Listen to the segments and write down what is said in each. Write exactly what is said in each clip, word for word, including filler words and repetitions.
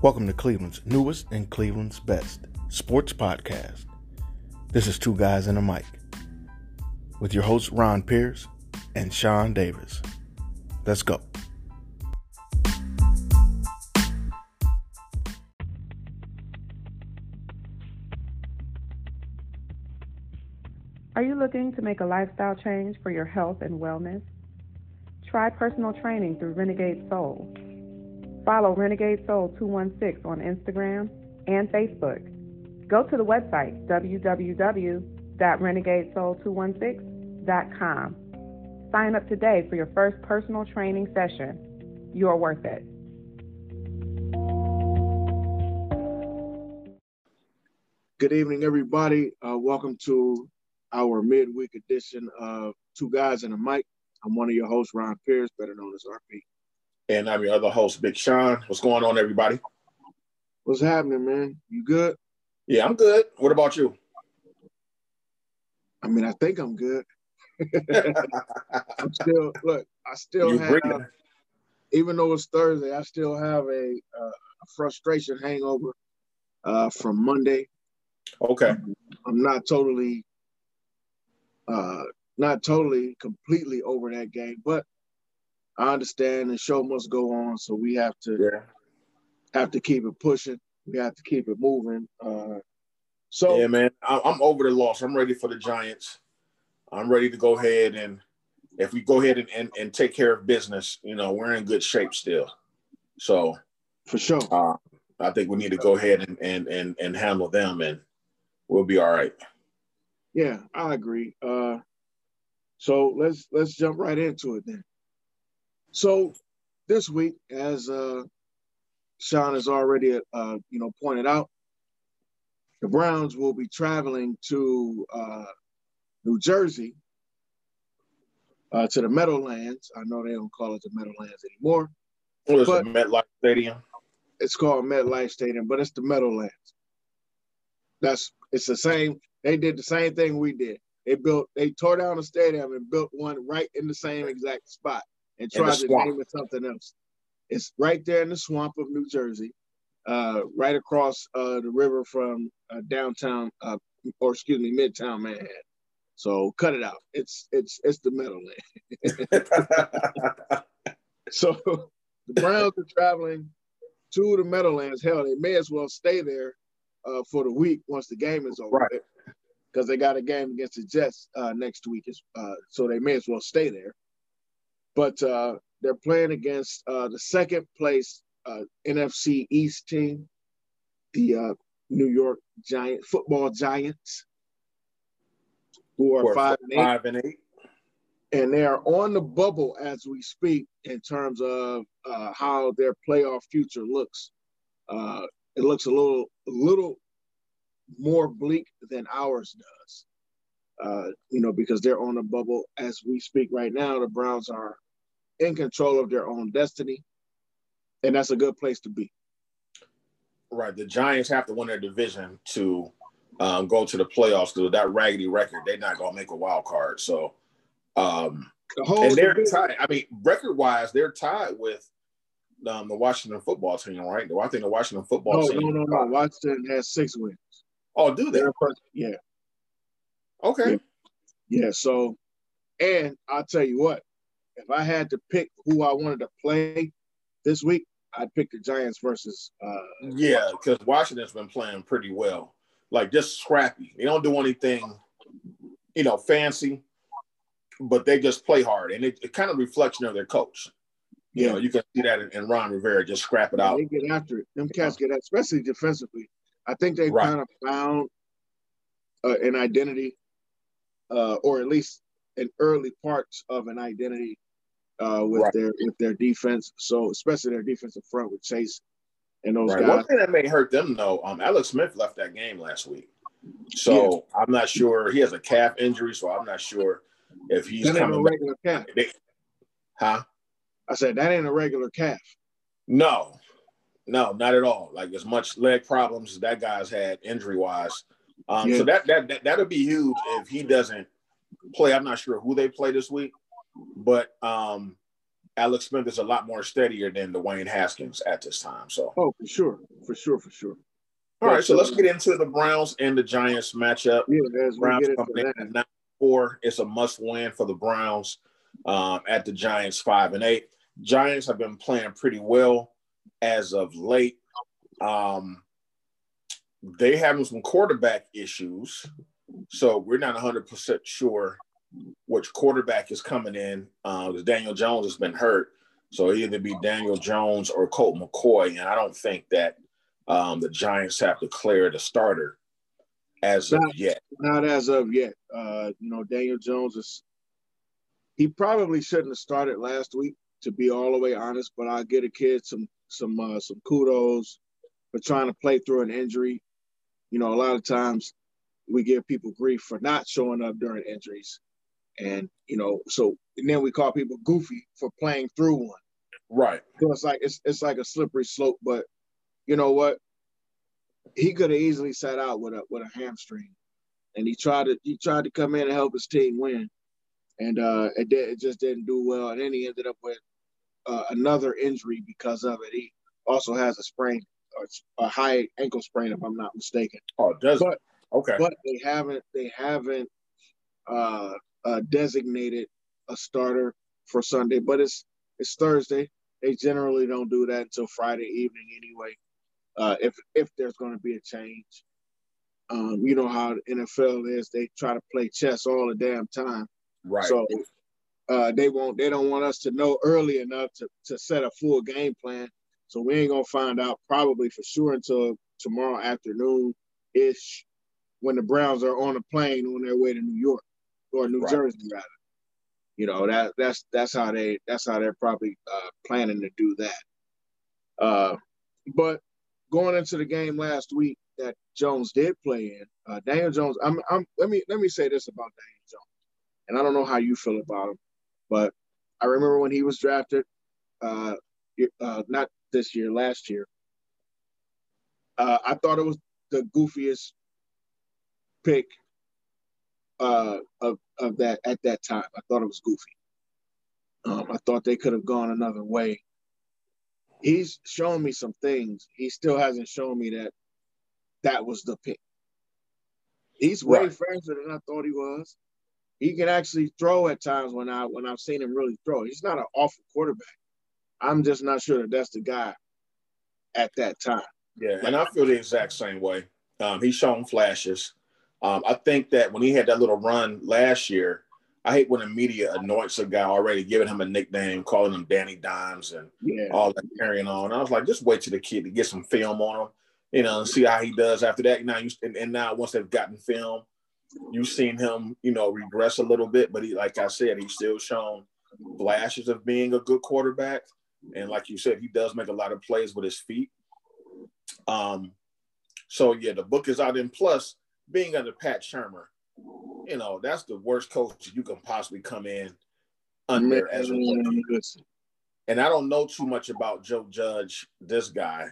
Welcome to Cleveland's newest and Cleveland's best sports podcast. This is Two Guys and a Mic with your hosts Ron Pierce and Sean Davis. Let's go. Are you looking to make a lifestyle change for your health and wellness? Try personal training through Renegade Soul. Follow Renegade Soul two one six on Instagram and Facebook. Go to the website w w w dot renegade soul two one six dot com. Sign up today for your first personal training session. You are worth it. Good evening, everybody. Uh, welcome to our midweek edition of Two Guys and a Mic. I'm one of your hosts, Ron Pierce, better known as R P. And I'm your other host, Big Sean. What's going on, everybody? What's happening, man? You good? Yeah, I'm good. What about you? I mean, I think I'm good. I'm still, look, I still you have, uh, even though it's Thursday, I still have a, uh, a frustration hangover uh, from Monday. Okay. I'm, I'm not totally, uh, not totally, completely over that game, but I understand the show must go on, so we have to yeah. have to keep it pushing. We have to keep it moving. Uh, so yeah, man, I, I'm over the loss. I'm ready for the Giants. I'm ready to go ahead and if we go ahead and, and, and take care of business, you know, we're in good shape still. So for sure, uh, I think we need to go ahead and and and and handle them, and we'll be all right. Yeah, I agree. Uh, so let's let's jump right into it then. So this week, as uh, Sean has already, uh, you know, pointed out, the Browns will be traveling to uh, New Jersey, uh, to the Meadowlands. I know they don't call it the Meadowlands anymore. What is it, MetLife Stadium? It's called MetLife Stadium, but it's the Meadowlands. That's it's the same. They did the same thing we did. They built, they tore down the stadium and built one right in the same exact spot. And try to name it something else. It's right there in the swamp of New Jersey, uh, right across uh, the river from uh, downtown, uh, or excuse me, Midtown Manhattan. So cut it out. It's it's it's the Meadowlands. So the Browns are traveling to the Meadowlands. Hell, they may as well stay there uh, for the week once the game is over, right? Because they got a game against the Jets uh, next week, uh, so they may as well stay there. But uh, they're playing against uh, the second place uh, N F C East team, the uh, New York Giant football Giants, who are five and eight. five and eight, and they are on the bubble as we speak in terms of uh, how their playoff future looks. Uh, it looks a little, a little more bleak than ours does, uh, you know, because they're on the bubble as we speak right now. The Browns are in control of their own destiny, and that's a good place to be. Right. The Giants have to win their division to um, go to the playoffs. Through that raggedy record, they're not going to make a wild card. So, um, the whole and they're division. tied. I mean, record-wise, they're tied with um, the Washington football team, right? I think the Washington football no, team. No, no, no, no. Washington has six wins. Oh, do they? Yeah. Okay. Yeah. yeah, so, and I'll tell you what, if I had to pick who I wanted to play this week, I'd pick the Giants versus uh, yeah, because Washington's been playing pretty well. Like, just scrappy. They don't do anything, you know, fancy, but they just play hard. And it's it kind of reflection of their coach. You yeah. know, you can see that in, in Ron Rivera, just scrap it yeah, out. They get after it. Them cats get after it, especially defensively. I think they right. kind of found uh, an identity, uh, or at least an early parts of an identity uh, with right. their with their defense. So especially their defensive front with Chase and those right. guys. One thing that may hurt them though, um, Alex Smith left that game last week, so yeah. I'm not sure. He has a calf injury, so I'm not sure if he's that coming. Ain't a regular back. Calf. They, huh? I said that ain't a regular calf. No, no, not at all. Like as much leg problems as that guy's had injury wise. Um, yeah. So that that that that'll be huge if he doesn't play. I'm not sure who they play this week, but um, Alex Smith is a lot more steadier than Dwayne Haskins at this time. So, oh, for sure, for sure, for sure. All right, so let's get into the Browns and the Giants matchup. Yeah, as Browns we get coming in at nine four, it's a must-win for the Browns. Um, at the Giants, five and eight. Giants have been playing pretty well as of late. Um, they having some quarterback issues, so we're not one hundred percent sure which quarterback is coming in. Uh, Daniel Jones has been hurt, so it'll either be Daniel Jones or Colt McCoy, and I don't think that Um, the Giants have declared a starter as not, of yet. Not as of yet. Uh, you know, Daniel Jones is – he probably shouldn't have started last week, to be all the way honest, but I'll give a kid some some uh, some kudos for trying to play through an injury. You know, a lot of times we give people grief for not showing up during injuries. And, you know, so – and then we call people goofy for playing through one. Right. So it's like it's, it's like a slippery slope, but – you know what? He could have easily sat out with a with a hamstring, and he tried to he tried to come in and help his team win, and uh, it did, it just didn't do well. And then he ended up with uh, another injury because of it. He also has a sprain, or a high ankle sprain, if I'm not mistaken. Oh, does but, okay. But they haven't they haven't uh, uh, designated a starter for Sunday. But it's it's Thursday. They generally don't do that until Friday evening anyway. Uh, if if there's going to be a change, um, you know how the N F L is. They try to play chess all the damn time. Right. So uh, they won't. They don't want us to know early enough to, to set a full game plan. So we ain't gonna find out probably for sure until tomorrow afternoon ish, when the Browns are on a plane on their way to New York or New right. Jersey rather. You know that that's that's how they that's how they're probably uh, planning to do that. Uh, but going into the game last week that Jones did play in, uh, Daniel Jones, I'm, I'm, let me let me say this about Daniel Jones, and I don't know how you feel about him, but I remember when he was drafted, uh, uh, not this year, last year, uh, I thought it was the goofiest pick uh, of of that at that time. I thought it was goofy. Um, I thought they could have gone another way. He's shown me some things. He still hasn't shown me that that was the pick. He's way right. faster than I thought he was. He can actually throw at times when, I, when I've seen him really throw. He's not an awful quarterback. I'm just not sure that that's the guy at that time. Yeah, and I feel the exact same way. Um, he's shown flashes. Um, I think that when he had that little run last year, I hate when the media anoints a guy already, giving him a nickname, calling him Danny Dimes and yeah. all that carrying on. I was like, just wait till the kid to get some film on him, you know, and see how he does after that. Now, you, and, and now once they've gotten film, you've seen him, you know, regress a little bit. But he, like I said, he's still shown flashes of being a good quarterback. And like you said, he does make a lot of plays with his feet. Um. So, yeah, the book is out. And plus, being under Pat Shurmur, you know, that's the worst coach you can possibly come in under mm-hmm. as a coach. And I don't know too much about Joe Judge, this guy,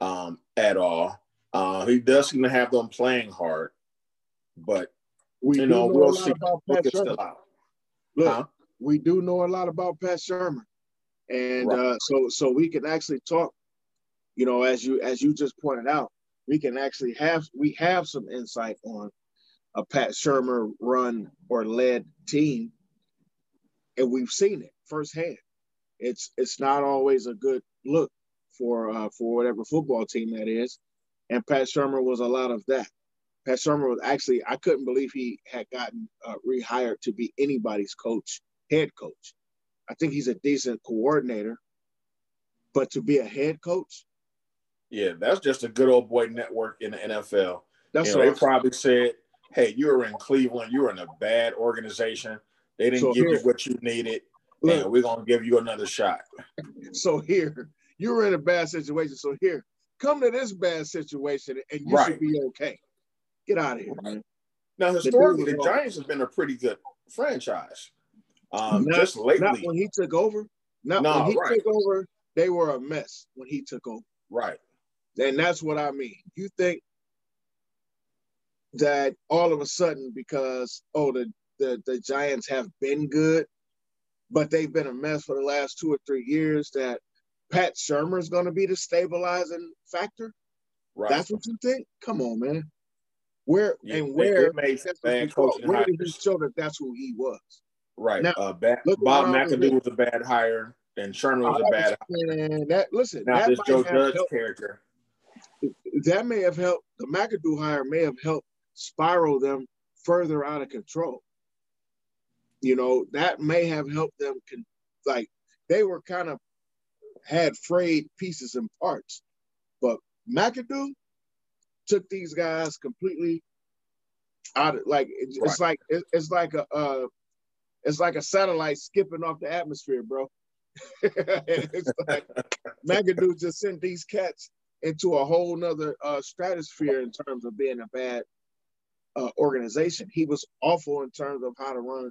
um, at all. Uh, he does seem to have them playing hard, but we you know, know we'll see. Look, still out. Look huh? we do know a lot about Pat Shurmur, and right. uh, so so we can actually talk. You know, as you as you just pointed out, we can actually have we have some insight on a Pat Shurmur run or led team, and we've seen it firsthand. It's it's not always a good look for uh, for whatever football team that is, and Pat Shurmur was a lot of that. Pat Shurmur was actually, I couldn't believe he had gotten uh, rehired to be anybody's coach, head coach. I think he's a decent coordinator, but to be a head coach? Yeah, that's just a good old boy network in the N F L. That's you know, what they probably said, hey, you were in Cleveland. You were in a bad organization. They didn't so give here, you what you needed, look, and we're going to give you another shot. So here, you were in a bad situation. So here, come to this bad situation, and you right. should be okay. Get out of here, man. Now, historically, the, the Giants have been a pretty good franchise. Um, not, just lately. Not when he took over. Not no, when he right. took over, they were a mess when he took over. Right. And that's what I mean. You think that all of a sudden because, oh, the, the, the Giants have been good, but they've been a mess for the last two or three years, that Pat Shurmur is going to be the stabilizing factor? Right. That's what you think? Come on, man. Where yeah, and where, made, man, where did he show that that's who he was? Right. Now, uh, ba- Bob McAdoo was a bad hire, and Sherman was I a bad hire. That, listen, now that this Joe Judge helped. character. That may have helped. The McAdoo hire may have helped spiral them further out of control. You know, that may have helped them. Con- like, they were kind of had frayed pieces and parts. But McAdoo took these guys completely out of, like, it's, right. it's like, it, it's like a, uh, it's like a satellite skipping off the atmosphere, bro. It's like McAdoo just sent these cats into a whole nother uh, stratosphere in terms of being a bad uh, organization. He was awful in terms of how to run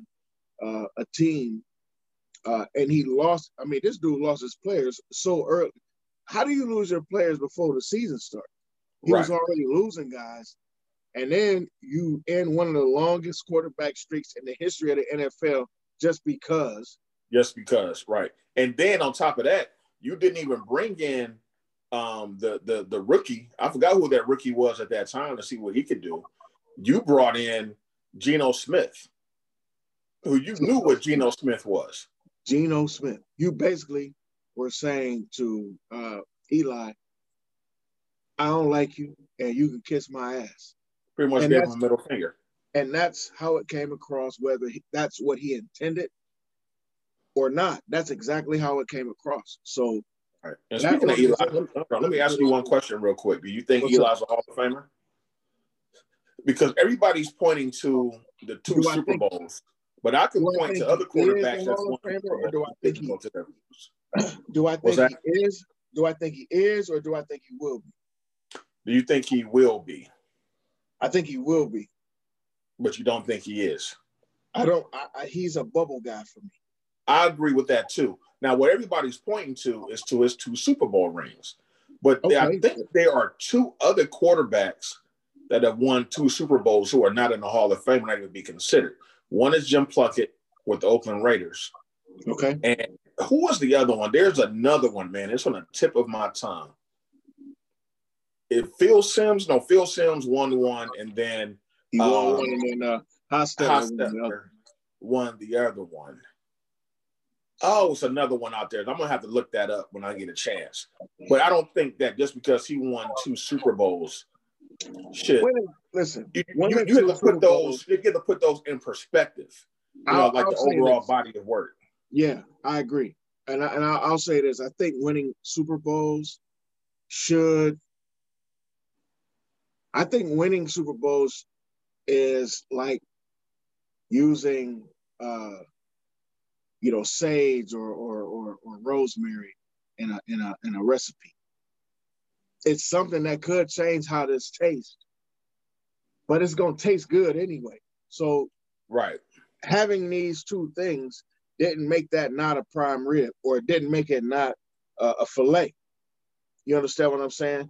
uh, a team. Uh, and he lost, I mean, this dude lost his players so early. How do you lose your players before the season starts? He right. was already losing guys. And then you end one of the longest quarterback streaks in the history of the N F L just because. Just because, right. And then on top of that, you didn't even bring in um, the, the, the rookie. I forgot who that rookie was at that time to see what he could do. You brought in Geno Smith, who you knew what Geno Smith was. Geno Smith. You basically were saying to uh, Eli, I don't like you, and you can kiss my ass. Pretty much gave him a middle finger. And that's how it came across, whether he, that's what he intended or not. That's exactly how it came across. So, all right. And speaking of Eli, let me, let me ask you one question real quick. Do you think Eli's a Hall of Famer? Because everybody's pointing to the two Super Bowls, but I can point to other quarterbacks that's won Super Bowls. Do I think he is? Do I think he is, or do I think he will be? Do you think he will be? I think he will be. But you don't think he is? I don't. I, I, he's a bubble guy for me. I agree with that, too. Now, what everybody's pointing to is to his two Super Bowl rings. But okay. I think there are two other quarterbacks that have won two Super Bowls who are not in the Hall of Fame and not even be considered. One is Jim Plunkett with the Oakland Raiders. Okay. And who was the other one? There's another one, man. It's on the tip of my tongue. If Phil Simms, no, Phil Simms won one, and then he won um, one, and then uh, Hostetler won the other one. Oh, it's another one out there. I'm gonna have to look that up when I get a chance. But I don't think that just because he won two Super Bowls, shit. Wait, listen, you, you, you have to put those. You have to put those in perspective. You know, like I'll the overall this. body of work. Yeah, I agree, and I, and I'll say this: I think winning Super Bowls should. I think winning Super Bowls is like using, uh, you know, sage or, or or or rosemary in a in a in a recipe. It's something that could change how this tastes, but it's gonna taste good anyway. So, right, having these two things didn't make that not a prime rib, or it didn't make it not uh, a fillet. You understand what I'm saying?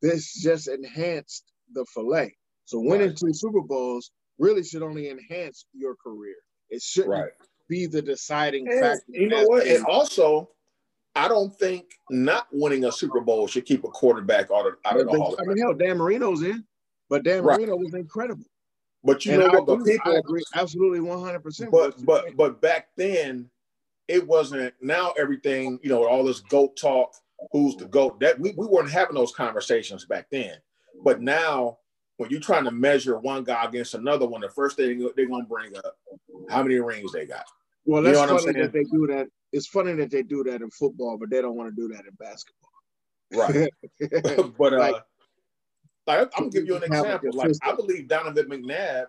This just enhanced the fillet. So winning right. two Super Bowls really should only enhance your career. It shouldn't right. be the deciding and factor. You know what? And also, I don't think not winning a Super Bowl should keep a quarterback out of, out of the Hall of Fame. I mean, hell, Dan Marino's in, but Dan Marino right. was incredible. But you and know I what? Agree, people, I agree absolutely one hundred percent. But but but back then, it wasn't. Now everything, you know, all this GOAT talk. Who's the GOAT? That we, we weren't having those conversations back then. But now, when you're trying to measure one guy against another one, the first thing they're going to bring up, how many rings they got. Well, that's you know funny that they do that. It's funny that they do that in football, but they don't want to do that in basketball. Right. But like, uh, like, I'm going to give you an example. Like, I believe Donovan McNabb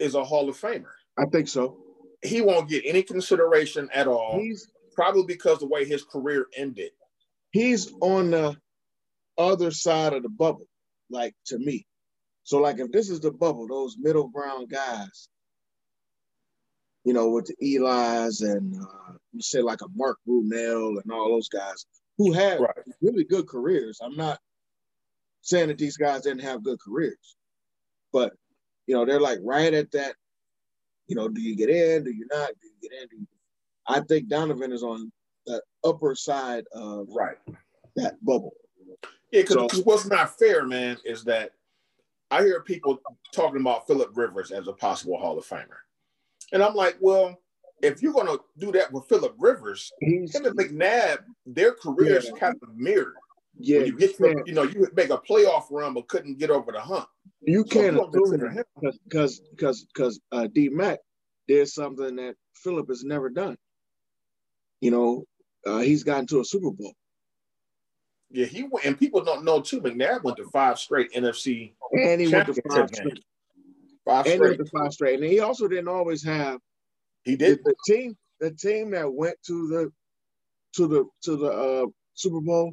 is a Hall of Famer. I think so. He won't get any consideration at all, He's, probably because the way his career ended. He's on the other side of the bubble, like, to me. So, like, if this is the bubble, those middle ground guys, you know, with the Eli's and, uh, you say, like a Mark Brunell and all those guys who had right. really good careers. I'm not saying that these guys didn't have good careers. But, you know, they're, like, right at that, you know, do you get in, do you not, do you get in, do you I think Donovan is on the upper side of right. that bubble. Yeah, because so, what's not fair, man, is that I hear people talking about Philip Rivers as a possible Hall of Famer. And I'm like, well, if you're going to do that with Philip Rivers, him and McNabb, their careers yeah. kind of mirrored. Yeah, when you get to, you know, you make a playoff run but couldn't get over the hump. You so can't consider him because because because uh, D Mac did something that Philip has never done. You know, uh, he's gotten to a Super Bowl. Yeah, he went, and people don't know too. McNabb went to five straight N F C and he went to five straight. Five and straight. He went to five straight, and he also didn't always have. He did the, the team. The team that went to the to the to the uh, Super Bowl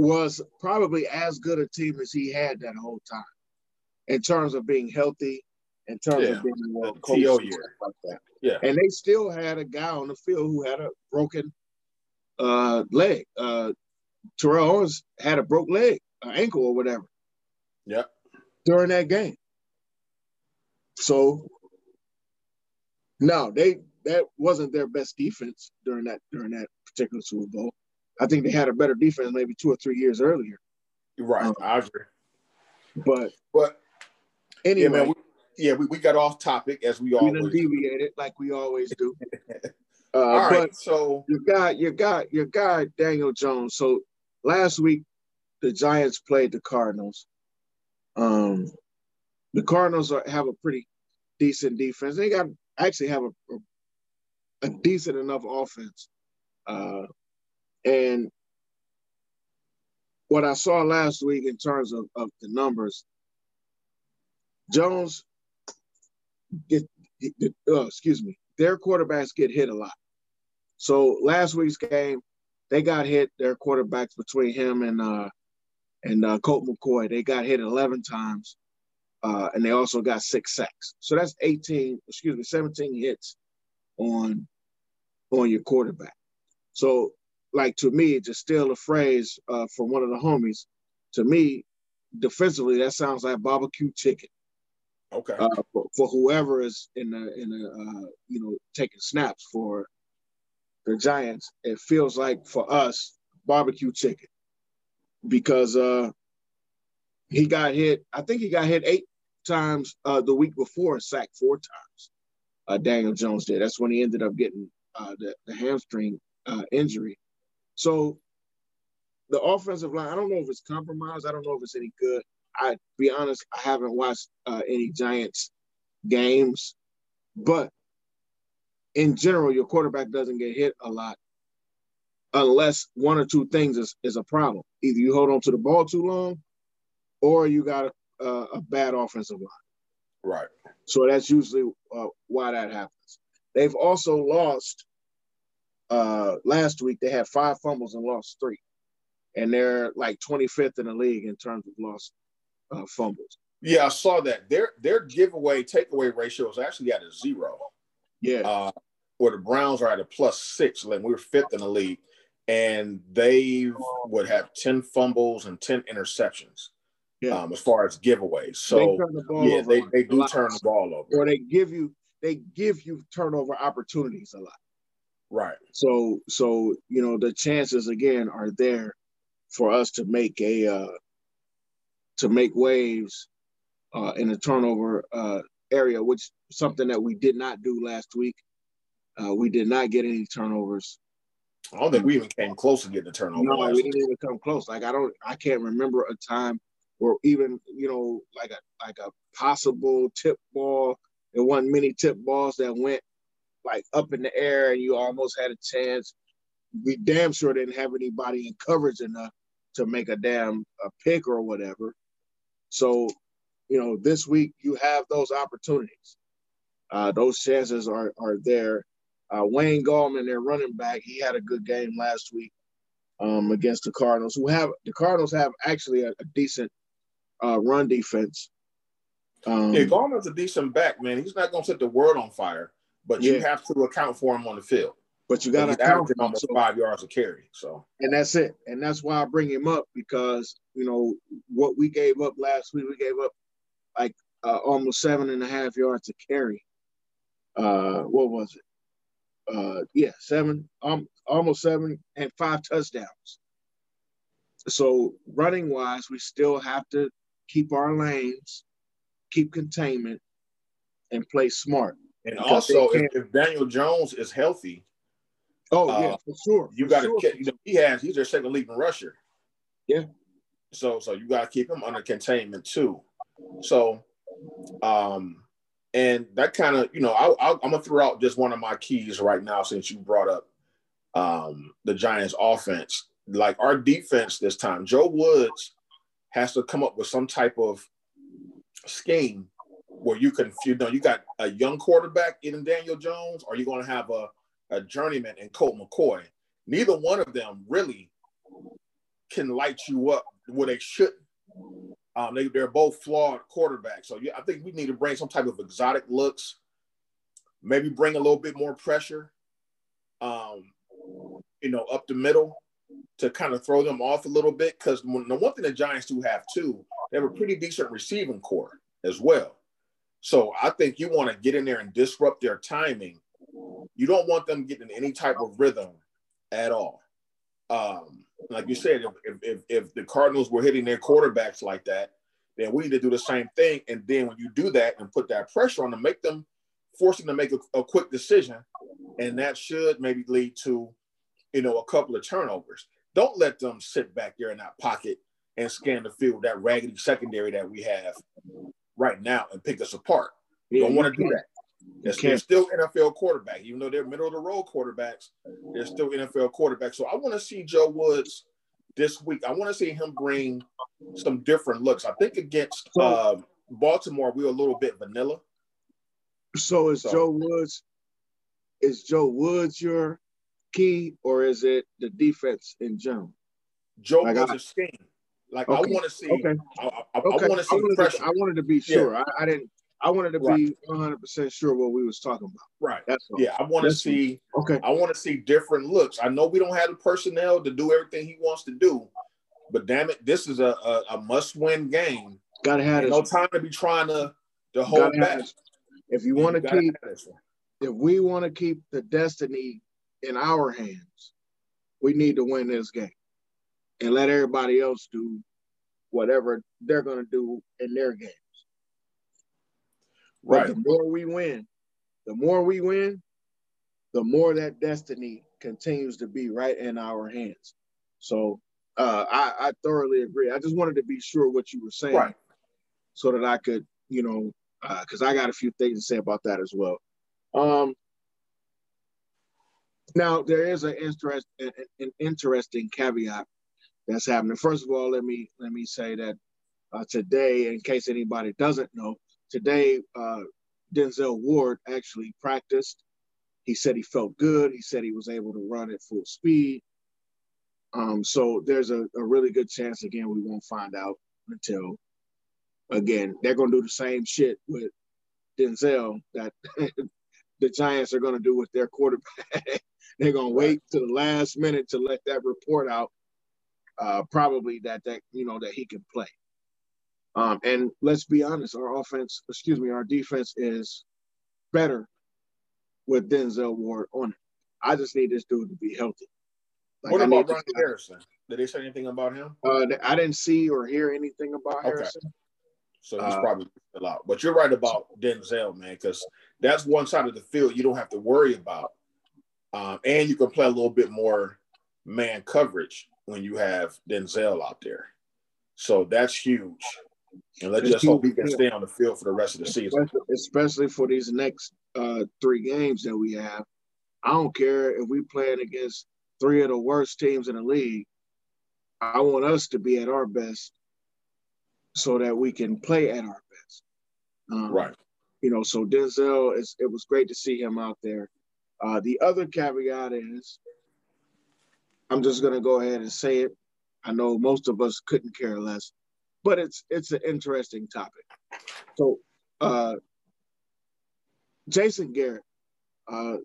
was probably as good a team as he had that whole time in terms of being healthy, in terms yeah. of being well coached, T O year. Like that. Yeah. And they still had a guy on the field who had a broken uh, leg. Uh, Terrell Owens had a broke leg, an ankle or whatever. Yeah. During that game. So, no, they that wasn't their best defense during that during that particular Super Bowl. I think they had a better defense maybe two or three years earlier. Right, um, I agree. But but anyway, yeah, man, we, yeah we, we got off topic as we, we always deviated like we always do. uh, All right, but so you got you got your guy Daniel Jones. So last week the Giants played the Cardinals. Um, the Cardinals are, have a pretty decent defense. They got actually have a a, a decent enough offense. Uh, And what I saw last week in terms of, of the numbers, Jones, get, get, uh, excuse me, their quarterbacks get hit a lot. So last week's game, they got hit, their quarterbacks between him and uh, and uh, Colt McCoy, they got hit eleven times, uh, and they also got six sacks. So that's eighteen, excuse me, seventeen hits on on your quarterback. So like, to me, to steal a phrase uh, from one of the homies, to me, defensively, that sounds like barbecue chicken. Okay. Uh, for, for whoever is in the in the uh, you know, taking snaps for the Giants, it feels like for us barbecue chicken because uh, he got hit. I think he got hit eight times uh, the week before and sacked four times. Uh, Daniel Jones did. That's when he ended up getting uh, the, the hamstring uh, injury. So the offensive line, I don't know if it's compromised. I don't know if it's any good. I, to be honest, I haven't watched uh, any Giants games. But in general, your quarterback doesn't get hit a lot unless one or two things is, is a problem. Either you hold on to the ball too long or you got a, a bad offensive line. Right. So that's usually uh, why that happens. They've also lost – Uh, last week they had five fumbles and lost three, and they're like twenty-fifth in the league in terms of lost uh, fumbles. Yeah, I saw that. Their their giveaway takeaway ratio is actually at a zero. Yeah, uh, where the Browns are at a plus six. Like, we were fifth in the league, and they would have ten fumbles and ten interceptions. Yeah. Um, as far as giveaways, so they turn the ball yeah, over they they do turn the ball over, or they give you they give you turnover opportunities a lot. Right. So, so you know, the chances again are there for us to make a uh, to make waves uh, in the turnover uh, area, which something that we did not do last week. Uh, we did not get any turnovers. I don't think we even came close to getting a turnover. No, last we didn't even come close. Like I don't, I can't remember a time where even you know, like a like a possible tip ball. There weren't many tip balls that went like up in the air, and you almost had a chance. We damn sure didn't have anybody in coverage enough to make a damn a pick or whatever. So, you know, this week you have those opportunities. Uh, those chances are are there. Uh, Wayne Gallman, their running back, he had a good game last week um, against the Cardinals, who have the Cardinals have actually a, a decent uh, run defense. Um, yeah, Gallman's a decent back, man. He's not going to set the world on fire. But yeah. you have to account for him on the field. But you got to account for him. Almost so, five yards a carry. So, and that's it. And that's why I bring him up because, you know, what we gave up last week, we gave up like uh, almost seven and a half yards a carry. Uh, what was it? uh, yeah, seven, um, almost seven, and five touchdowns. So running wise, we still have to keep our lanes, keep containment, and play smart. And also, if, if Daniel Jones is healthy, oh uh, yeah, for sure. You got to sure. you know, he has he's their second leading rusher. Yeah. So so you got to keep him under containment too. So, um, and that kind of you know I, I I'm gonna throw out just one of my keys right now since you brought up um, the Giants' offense. Like our defense this time, Joe Woods has to come up with some type of scheme where you can, you know, you got a young quarterback in Daniel Jones, or you're going to have a, a journeyman in Colt McCoy. Neither one of them really can light you up where they shouldn't. Um, they, they're both flawed quarterbacks. So yeah, I think we need to bring some type of exotic looks, maybe bring a little bit more pressure, um, you know, up the middle, to kind of throw them off a little bit, because the one thing the Giants do have too, they have a pretty decent receiving core as well. So I think you want to get in there and disrupt their timing. You don't want them getting any type of rhythm at all. Um, like you said, if, if, if the Cardinals were hitting their quarterbacks like that, then we need to do the same thing. And then when you do that and put that pressure on them, make them, force them to make a, a quick decision. And that should maybe lead to, you know, a couple of turnovers. Don't let them sit back there in that pocket and scan the field, that raggedy secondary that we have right now, and pick us apart. You yeah, don't want to do that. That's, they're still N F L quarterback. Even though they're middle-of-the-road quarterbacks, they're still N F L quarterbacks. So I want to see Joe Woods this week. I want to see him bring some different looks. I think against uh, Baltimore, we were a little bit vanilla. So is so. Joe Woods – is Joe Woods your – key, or is it the defense in general? Joe like was I, a scheme. Like okay, I want to see. Okay. I, I, okay. I want to see I pressure. To, I wanted to be sure. Yeah. I, I didn't. I wanted to right. be one hundred percent sure what we was talking about. Right. That's all. Yeah. I want to see. Okay. I want to see different looks. I know we don't have the personnel to do everything he wants to do, but damn it, this is a a, a must-win game. Gotta have it. No time to be trying to to hold back. If you want to keep, if we want to keep the destiny in our hands, we need to win this game and let everybody else do whatever they're going to do in their games. Right. But the more we win, the more we win, the more that destiny continues to be right in our hands. So uh, I, I thoroughly agree. I just wanted to be sure what you were saying, right, so that I could, you know, because uh, I got a few things to say about that as well. Um, Now, there is an, interest, an, an interesting caveat that's happening. First of all, let me let me say that uh, today, in case anybody doesn't know, today uh, Denzel Ward actually practiced. He said he felt good. He said he was able to run at full speed. Um, so there's a, a really good chance, again, we won't find out until, again, they're going to do the same shit with Denzel that the Giants are going to do with their quarterback. They're going to wait to the last minute to let that report out, uh, probably that, that, you know, that he can play. Um, and let's be honest, our offense, excuse me, our defense is better with Denzel Ward on it. I just need this dude to be healthy. Like, what about Ron Harrison? Did they say anything about him? Uh, I didn't see or hear anything about okay. Harrison. So he's uh, probably a lot. But you're right about Denzel, man, because that's one side of the field you don't have to worry about. Um, and you can play a little bit more man coverage when you have Denzel out there. So that's huge. And let's just hope he can stay on the field for the rest of the season. Especially for these next uh, three games that we have. I don't care if we're playing against three of the worst teams in the league. I want us to be at our best so that we can play at our best. Um, right. You know, so Denzel, is, it was great to see him out there. Uh, the other caveat is, I'm just going to go ahead and say it. I know most of us couldn't care less, but it's it's an interesting topic. So uh, Jason Garrett, uh,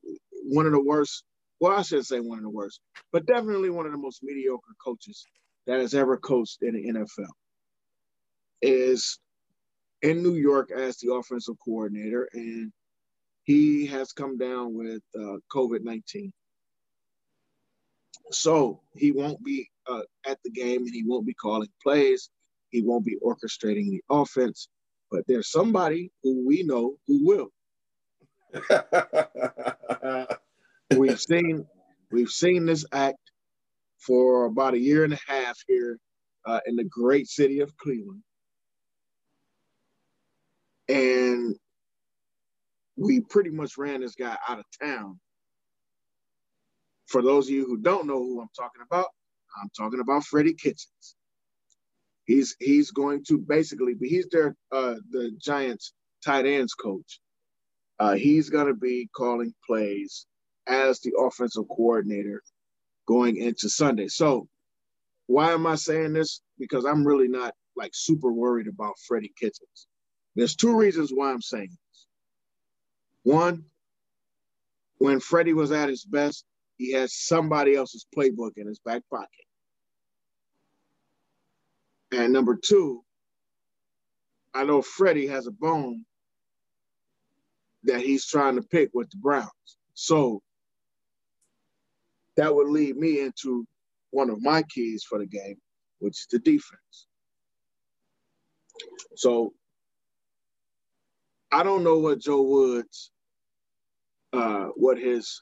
one of the worst, well, I shouldn't say one of the worst, but definitely one of the most mediocre coaches that has ever coached in the N F L, is in New York as the offensive coordinator, and he has come down with uh, COVID nineteen. So he won't be uh, at the game, and he won't be calling plays. He won't be orchestrating the offense. But there's somebody who we know who will. We've seen we've seen this act for about a year and a half here uh, in the great city of Cleveland. And we pretty much ran this guy out of town. For those of you who don't know who I'm talking about, I'm talking about Freddie Kitchens. He's he's going to basically be, he's their uh, the Giants tight ends coach. Uh, he's going to be calling plays as the offensive coordinator going into Sunday. So why am I saying this? Because I'm really not like super worried about Freddie Kitchens. There's two reasons why I'm saying this. One, when Freddie was at his best, he had somebody else's playbook in his back pocket. And number two, I know Freddie has a bone that he's trying to pick with the Browns. So that would lead me into one of my keys for the game, which is the defense. So I don't know what Joe Woods, uh, what his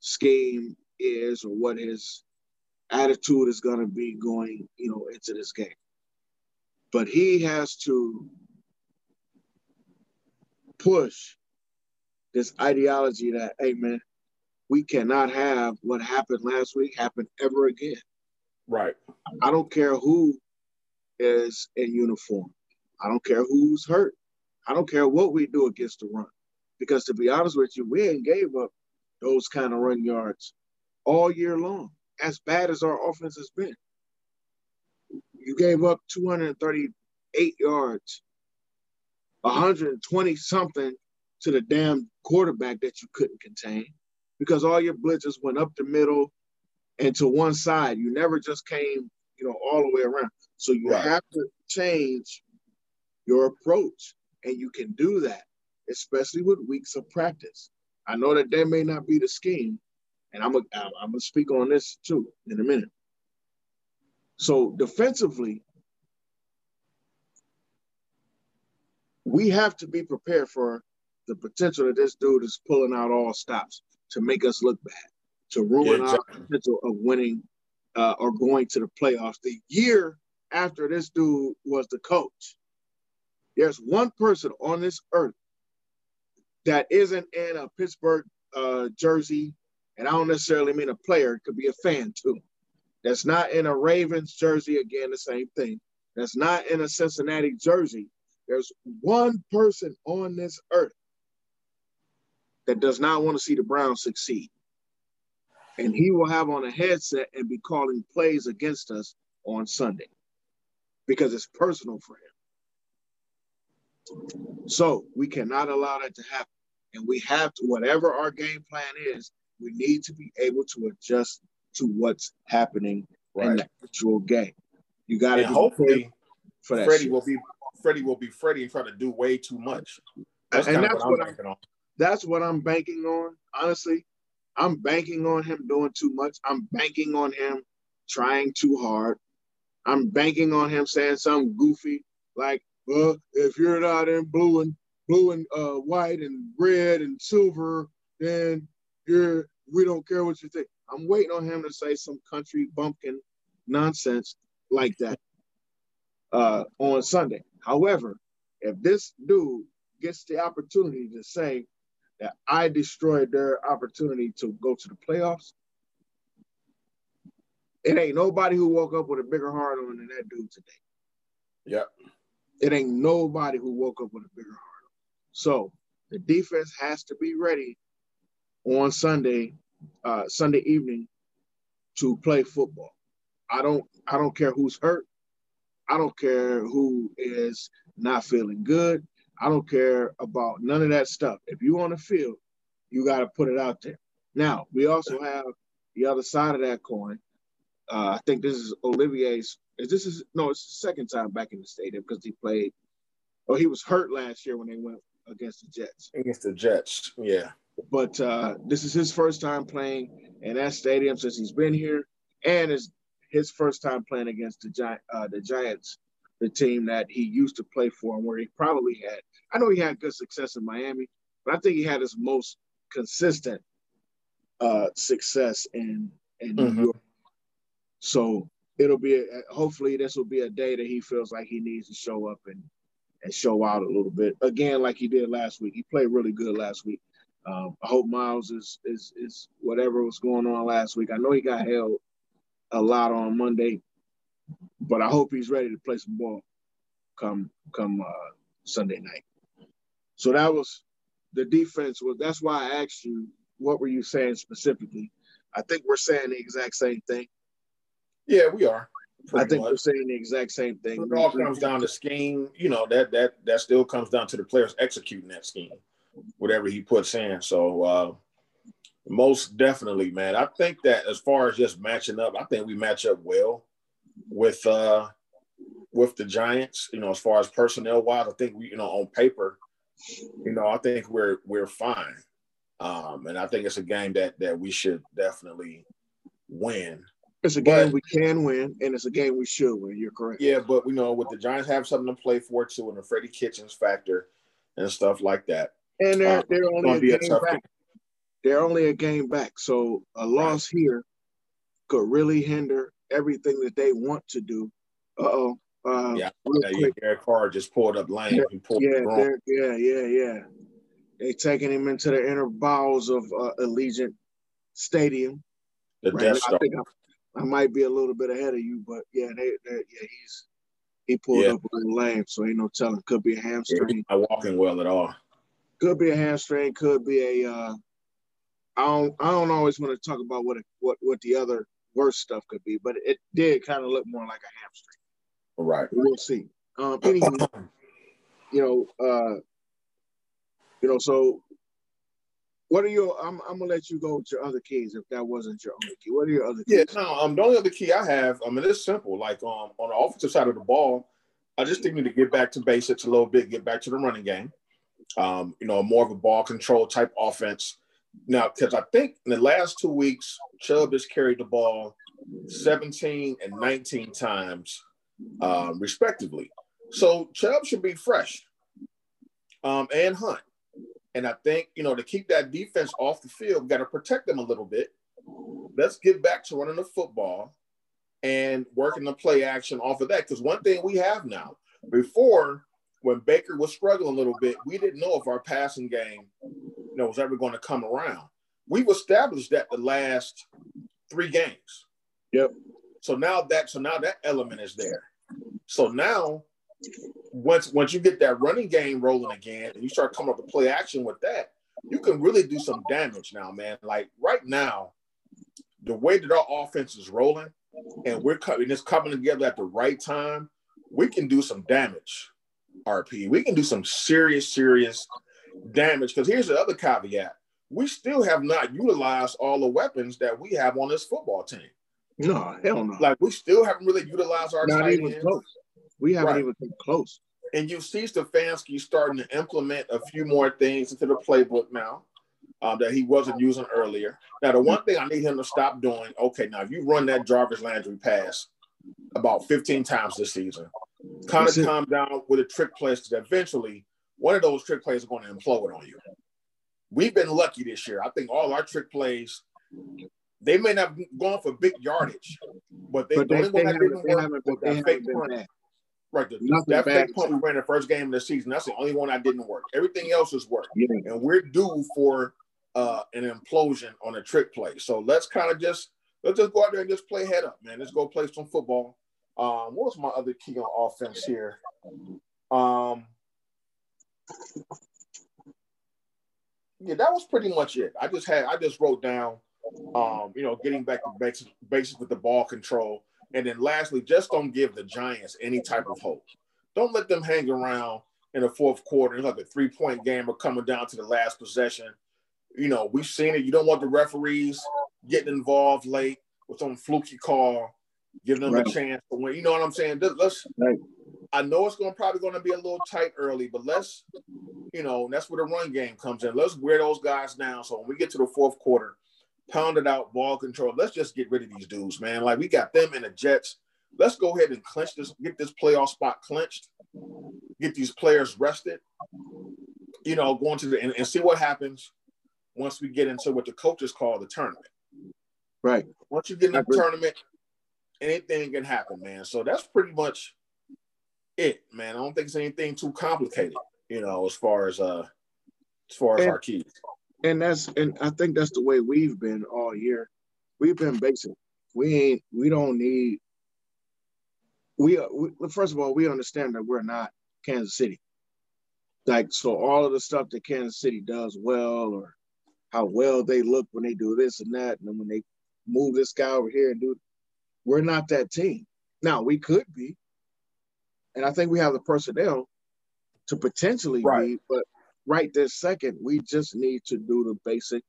scheme is or what his attitude is going to be going, you know, into this game. But he has to push this ideology that, hey, man, we cannot have what happened last week happen ever again. Right. I don't care who is in uniform. I don't care who's hurt. I don't care what we do against the run. Because to be honest with you, we ain't gave up those kind of run yards all year long, as bad as our offense has been. You gave up two hundred thirty-eight yards, one hundred twenty something to the damn quarterback that you couldn't contain, because all your blitzes went up the middle and to one side. You never just came, you know, all the way around. So you right. have to change your approach, and you can do that, especially with weeks of practice. I know that that may not be the scheme, and I'm gonna I'm gonna speak on this too in a minute. So defensively, we have to be prepared for the potential that this dude is pulling out all stops to make us look bad, to ruin yeah, exactly. our potential of winning uh, or going to the playoffs. The year after this dude was the coach, there's one person on this earth that isn't in a Pittsburgh uh, jersey, and I don't necessarily mean a player, it could be a fan too, that's not in a Ravens jersey, again, the same thing, that's not in a Cincinnati jersey. There's one person on this earth that does not want to see the Browns succeed. And he will have on a headset and be calling plays against us on Sunday because it's personal for him. So we cannot allow that to happen. And we have to, whatever our game plan is, we need to be able to adjust to what's happening right. in the actual game. You got to hopefully for that. Freddie will be Freddie will be Freddie and try to do way too much. That's and that's what I'm, what I'm That's what I'm banking on, honestly. I'm banking on him doing too much. I'm banking on him trying too hard. I'm banking on him saying something goofy like, well, if you're not in blue and blue and uh, white and red and silver, then you're we don't care what you think. I'm waiting on him to say some country bumpkin nonsense like that uh, on Sunday. However, if this dude gets the opportunity to say, that I destroyed their opportunity to go to the playoffs, it ain't nobody who woke up with a bigger heart on than that dude today. Yeah. It ain't nobody who woke up with a bigger heart on. So the defense has to be ready on Sunday, uh, Sunday evening to play football. I don't, I don't care who's hurt. I don't care who is not feeling good. I don't care about none of that stuff. If you're on the field, you got to put it out there. Now, we also have the other side of that coin. Uh, I think this is Olivier's. Is this is no, it's the second time back in the stadium because he played, or he was hurt last year when they went against the Jets. Against the Jets, yeah. But uh, this is his first time playing in that stadium since he's been here, and it's his first time playing against the Gi- uh, the Giants, the team that he used to play for and where he probably had – I know he had good success in Miami, but I think he had his most consistent uh, success in, in mm-hmm. New York. So it'll be – hopefully this will be a day that he feels like he needs to show up and, and show out a little bit. Again, like he did last week. He played really good last week. Um, I hope Miles is, is is whatever was going on last week. I know he got held a lot on Monday, but I hope he's ready to play some ball come come uh, Sunday night. So that was the defense. Was, that's why I asked you, what were you saying specifically? I think we're saying the exact same thing. Yeah, we are. I think much. We're saying the exact same thing. It all comes down to scheme. You know, that that that still comes down to the players executing that scheme, whatever he puts in. So uh, most definitely, man, I think that as far as just matching up, I think we match up well with uh, with the Giants, you know, as far as personnel wise. I think we, you know, on paper, you know, I think we're we're fine. Um, and I think it's a game that that we should definitely win. It's a game but, we can win, and it's a game we should win. You're correct. Yeah, but, you know, with the Giants have something to play for, too, and the Freddie Kitchens factor and stuff like that. And they're, they're um, only a game a back. Game. They're only a game back. So a loss right. here could really hinder everything that they want to do. Uh-oh. Uh, yeah, yeah Derek Carr just pulled up lane. Yeah, pulled yeah, yeah, yeah, yeah. They taking him into the inner bowels of uh, Allegiant Stadium. The right? Death Star. I might be a little bit ahead of you, but yeah, they, they, yeah, he's he pulled yeah. up on the lane, so ain't no telling. Could be a hamstring. Yeah, not walking well at all. Could be a hamstring. Could be a. Uh, I don't. I don't always want to talk about what it, what what the other worst stuff could be, but it did kind of look more like a hamstring. All right. We'll see. Um. Anyway, you know. Uh. You know. So. What are your? I'm I'm gonna let you go with your other keys if that wasn't your only key. What are your other keys? Yeah, no. Um, the only other key I have, I mean, it's simple. Like um, on the offensive side of the ball, I just think we need to get back to basics a little bit, get back to the running game. Um, you know, more of a ball control type offense now, because I think in the last two weeks, Chubb has carried the ball seventeen and nineteen times, um, respectively. So Chubb should be fresh, um, and Hunt. And I think, you know, to keep that defense off the field, we've got to protect them a little bit. Let's get back to running the football and working the play action off of that. Because one thing we have now, before when Baker was struggling a little bit, we didn't know if our passing game, you know, was ever going to come around. We've established that the last three games. Yep. So now that so now that element is there. So now – Once once you get that running game rolling again and you start coming up to play action with that, you can really do some damage now, man. Like right now, the way that our offense is rolling and we're coming, it's coming together at the right time, we can do some damage, R P. We can do some serious, serious damage. Because here's the other caveat. We still have not utilized all the weapons that we have on this football team. No, hell no. Like we still haven't really utilized our not tight ends. Close. We haven't right. even come close. And you see Stefanski starting to implement a few more things into the playbook now um, that he wasn't using earlier. Now, the one thing I need him to stop doing, okay, now if you run that Jarvis Landry pass about fifteen times this season, kind of calm down with the trick plays because eventually one of those trick plays are going to implode on you. We've been lucky this year. I think all our trick plays, they may not have gone for big yardage, but they, but they, they haven't been that. Right, the, that fake punt we ran the first game of the season, that's the only one that didn't work. Everything else has worked. Yeah. And we're due for uh, an implosion on a trick play. So let's kind of just let's just go out there and just play head up, man. Let's go play some football. Um, what was my other key on offense here? Um, yeah, that was pretty much it. I just had I just wrote down, um, you know, getting back to basics, basics with the ball control. And then lastly, just don't give the Giants any type of hope. Don't let them hang around in the fourth quarter. It's like a three-point game or coming down to the last possession. You know, we've seen it. You don't want the referees getting involved late with some fluky call Give them right. the chance to win. You know what I'm saying? Let's. Right. I know it's going probably going to be a little tight early, but let's, you know, that's where the run game comes in. Let's wear those guys down. So when we get to the fourth quarter, pound it out, ball control. Let's just get rid of these dudes, man. Like, we got them and the Jets. Let's go ahead and clinch this, get this playoff spot clinched, get these players rested, you know, going to the and, and see what happens once we get into what the coaches call the tournament. Right. Once you get in the tournament, anything can happen, man. So that's pretty much it, man. I don't think it's anything too complicated, you know, as far as uh as far as and, our keys. And that's and I think that's the way we've been all year. We've been basic. We ain't we don't need we, we first of all, we understand that we're not Kansas City. Like, so all of the stuff that Kansas City does well, or how well they look when they do this and that, and then when they move this guy over here and do, we're not that team. Now, we could be, and I think we have the personnel to potentially right. be, but right this second, we just need to do the basic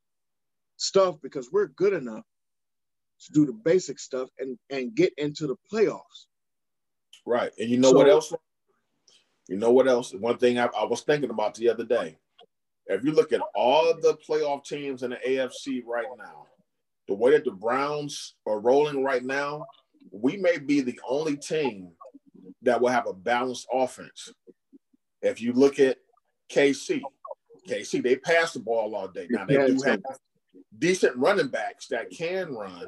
stuff because we're good enough to do the basic stuff and, and get into the playoffs. Right, and you know so, what else? You know what else? One thing I, I was thinking about the other day. If you look at all the playoff teams in the A F C right now, the way that the Browns are rolling right now, we may be the only team that will have a balanced offense. If you look at K C, K C, they pass the ball all day. Now, they do have decent running backs that can run,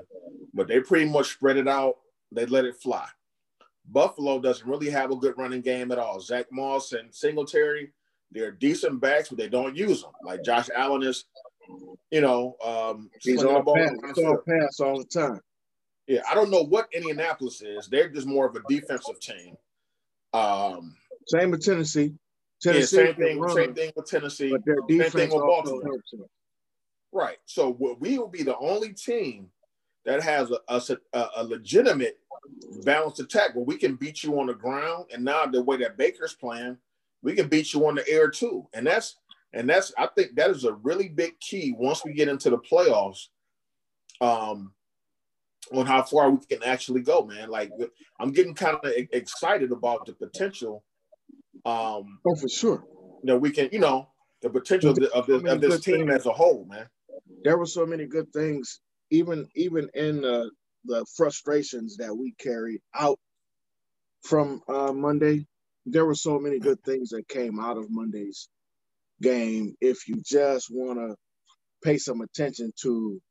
but they pretty much spread it out. They let it fly. Buffalo doesn't really have a good running game at all. Zach Moss and Singletary, they're decent backs, but they don't use them. Like, Josh Allen is, you know, um, he's all pass. He's all pass all the time. Yeah, I don't know what Indianapolis is. They're just more of a defensive team. Um, same with Tennessee. Tennessee yeah, same thing. Running, same thing with Tennessee. But their defense same thing with Baltimore. Right. So we will be the only team that has a, a, a legitimate balanced attack where we can beat you on the ground, and now the way that Baker's playing, we can beat you on the air too. And that's and that's I think that is a really big key once we get into the playoffs, um, on how far we can actually go, man. Like, I'm getting kind of excited about the potential. Um, oh, for sure. That we can, you know, the potential of, the, of, the, of this team as a whole, man. There were so many good things, even even in the. Uh, the frustrations that we carried out from uh, Monday. There were so many good things that came out of Monday's game. If you just want to pay some attention to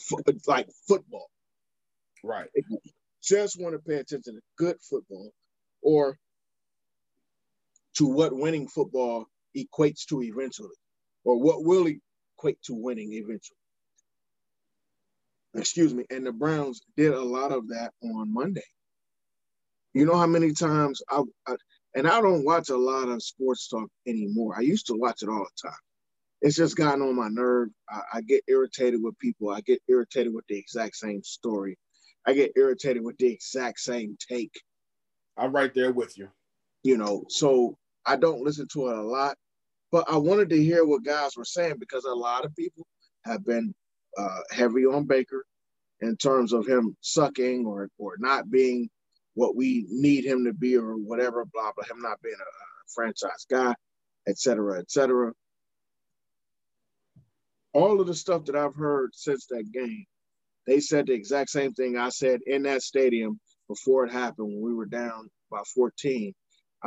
fo- like football, right? If you just want to pay attention to good football, or to what winning football equates to eventually, or what will equate to winning eventually. Excuse me, and the Browns did a lot of that on Monday. You know how many times I, I and I don't watch a lot of sports talk anymore. I used to watch it all the time. It's just gotten on my nerve. I, I get irritated with people. I get irritated with the exact same story. I get irritated with the exact same take. I'm right there with you. You know, so I don't listen to it a lot, but I wanted to hear what guys were saying because a lot of people have been Uh, heavy on Baker in terms of him sucking or or not being what we need him to be or whatever, blah, blah, him not being a, a franchise guy, et cetera, et cetera. All of the stuff that I've heard since that game, they said the exact same thing I said in that stadium before it happened when we were down by fourteen.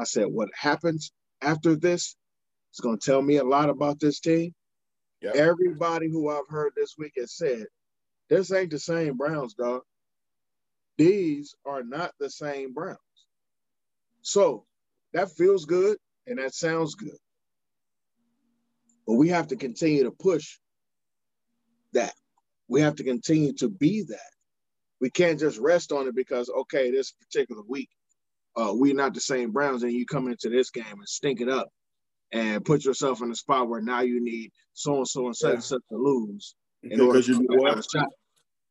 I said, what happens after this is going to tell me a lot about this team. Yep. Everybody who I've heard this week has said, this ain't the same Browns, dog. These are not the same Browns. So that feels good and that sounds good. But we have to continue to push that. We have to continue to be that. We can't just rest on it because, okay, this particular week, uh, we're not the same Browns, and you come into this game and stink it up and put yourself in a spot where now you need so-and-so and such-and-such yeah. to lose. In order to you know,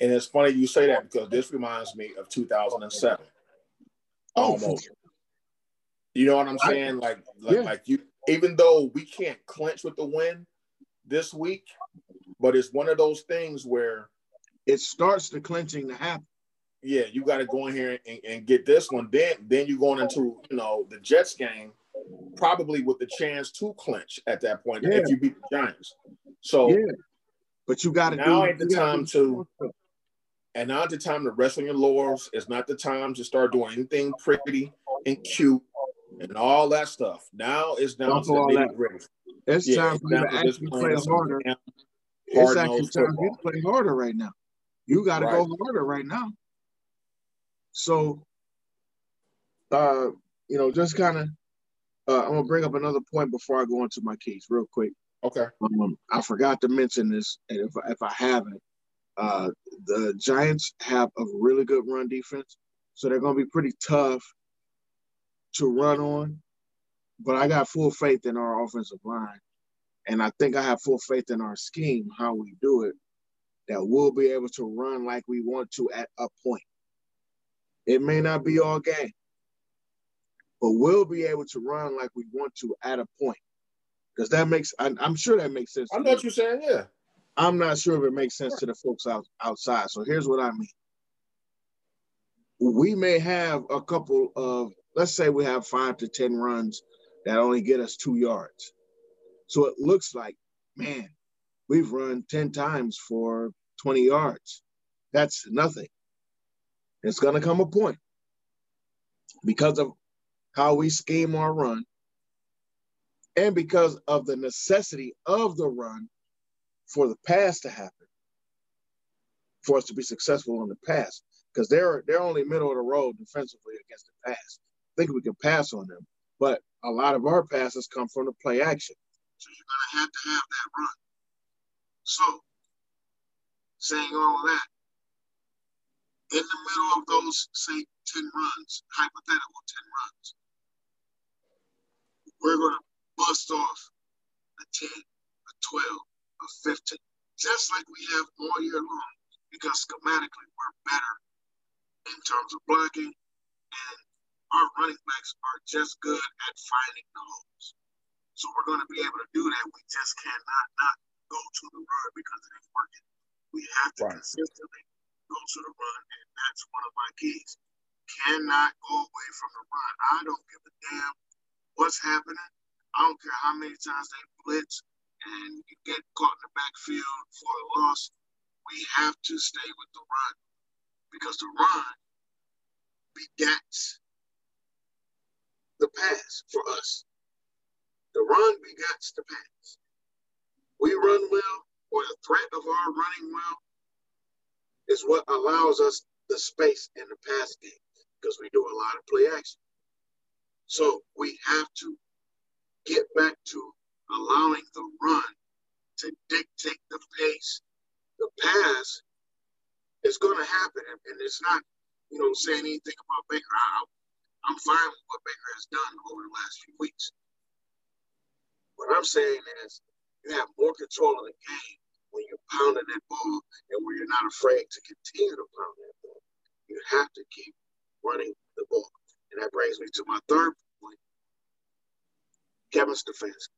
and it's funny you say that because this reminds me of two thousand seven. Oh, almost. You know what I'm saying? Like, like, yeah. like you. Even though we can't clinch with the win this week, but it's one of those things where it starts the clinching to happen. yeah, you got to go in here and, and get this one. Then, then you're going into, you know, the Jets game, probably with the chance to clinch at that point yeah. if you beat the Giants. So, yeah. but you got to now do, ain't the time to. And now the time to rest on your laurels. It's not the time to start doing anything pretty and cute and all that stuff. Now it's down Don't to the nitty gritty. It's yeah, time for you to actually play harder. Down, hard it's actually time football. for you to play harder right now. You got to right. go harder right now. So, uh, you know, just kind of, uh, I'm going to bring up another point before I go into my keys real quick. Okay. Um, I forgot to mention this, and if, if I haven't, Uh, the Giants have a really good run defense, so they're going to be pretty tough to run on. But I got full faith in our offensive line, and I think I have full faith in our scheme, how we do it, that we'll be able to run like we want to at a point. It may not be all game, but we'll be able to run like we want to at a point. Because that makes – I'm sure that makes sense. I know what you're saying, yeah. I'm not sure if it makes sense to the folks out, outside. So here's what I mean. We may have a couple of, let's say we have five to ten runs that only get us two yards. So it looks like, man, we've run ten times for twenty yards. That's nothing. It's going to come a point. Because of how we scheme our run and because of the necessity of the run, for the pass to happen, for us to be successful on the pass, because they're they're only middle of the road defensively against the pass. I think we can pass on them, but a lot of our passes come from the play action. So you're going to have to have that run. So, saying all that, in the middle of those, say, ten runs, hypothetical ten runs, we're going to bust off a ten, a twelve, of fifteen, just like we have all year long, because schematically we're better in terms of blocking, and our running backs are just good at finding the holes. So we're going to be able to do that. We just cannot not go to the run because it ain't working. We have to right. consistently go to the run, and that's one of my keys. Cannot go away from the run. I don't give a damn what's happening. I don't care how many times they blitz and you get caught in the backfield for a loss. We have to stay with the run because the run begets the pass for us. The run begets the pass. We run well, or the threat of our running well is what allows us the space in the pass game because we do a lot of play action. So we have to get back to allowing the run to dictate the pace. The pass is going to happen, and it's not, you know, saying anything about Baker. I, I'm fine with what Baker has done over the last few weeks. What I'm saying is you have more control of the game when you're pounding that ball and when you're not afraid to continue to pound that ball. You have to keep running the ball. And that brings me to my third point, Kevin Stefanski.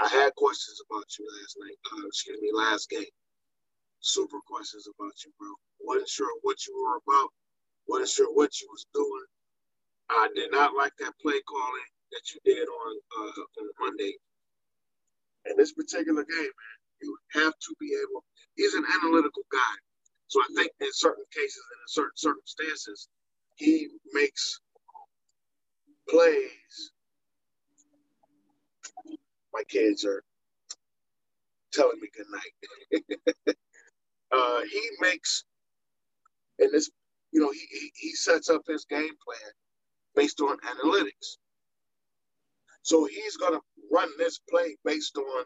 I had questions about you last night, uh, excuse me, last game. Super questions about you, bro. Wasn't sure what you were about. Wasn't sure what you was doing. I did not like that play calling that you did on, uh, on Monday. In this particular game, man, you have to be able – he's an analytical guy. So I think in certain cases and in certain circumstances, he makes plays. My kids are telling me good night. uh, he makes, and this, you know, he, he he sets up his game plan based on analytics. So he's going to run this play based on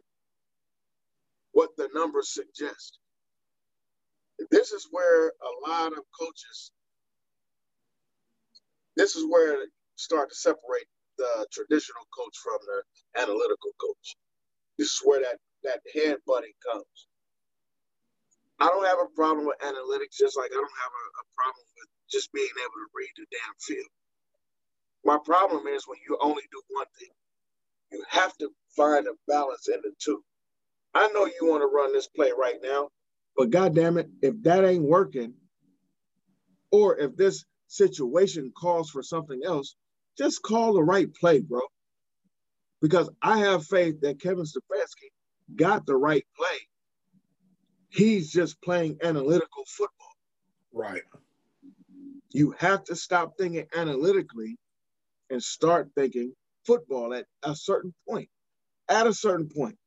what the numbers suggest. This is where a lot of coaches, this is where they start to separate the traditional coach from the analytical coach. This is where that, that head butting comes. I don't have a problem with analytics, just like I don't have a, a problem with just being able to read the damn field. My problem is when you only do one thing. You have to find a balance in the two. I know you want to run this play right now, but goddamn it, if that ain't working, or if this situation calls for something else, just call the right play, bro. Because I have faith that Kevin Stefanski got the right play. He's just playing analytical football. Right. You have to stop thinking analytically and start thinking football at a certain point. At a certain point.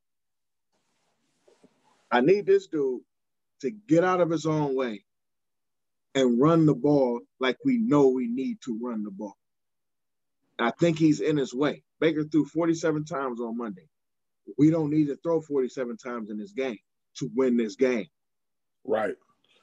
I need this dude to get out of his own way and run the ball like we know we need to run the ball. I think he's in his way. Baker threw forty-seven times on Monday. We don't need to throw forty-seven times in this game to win this game. Right.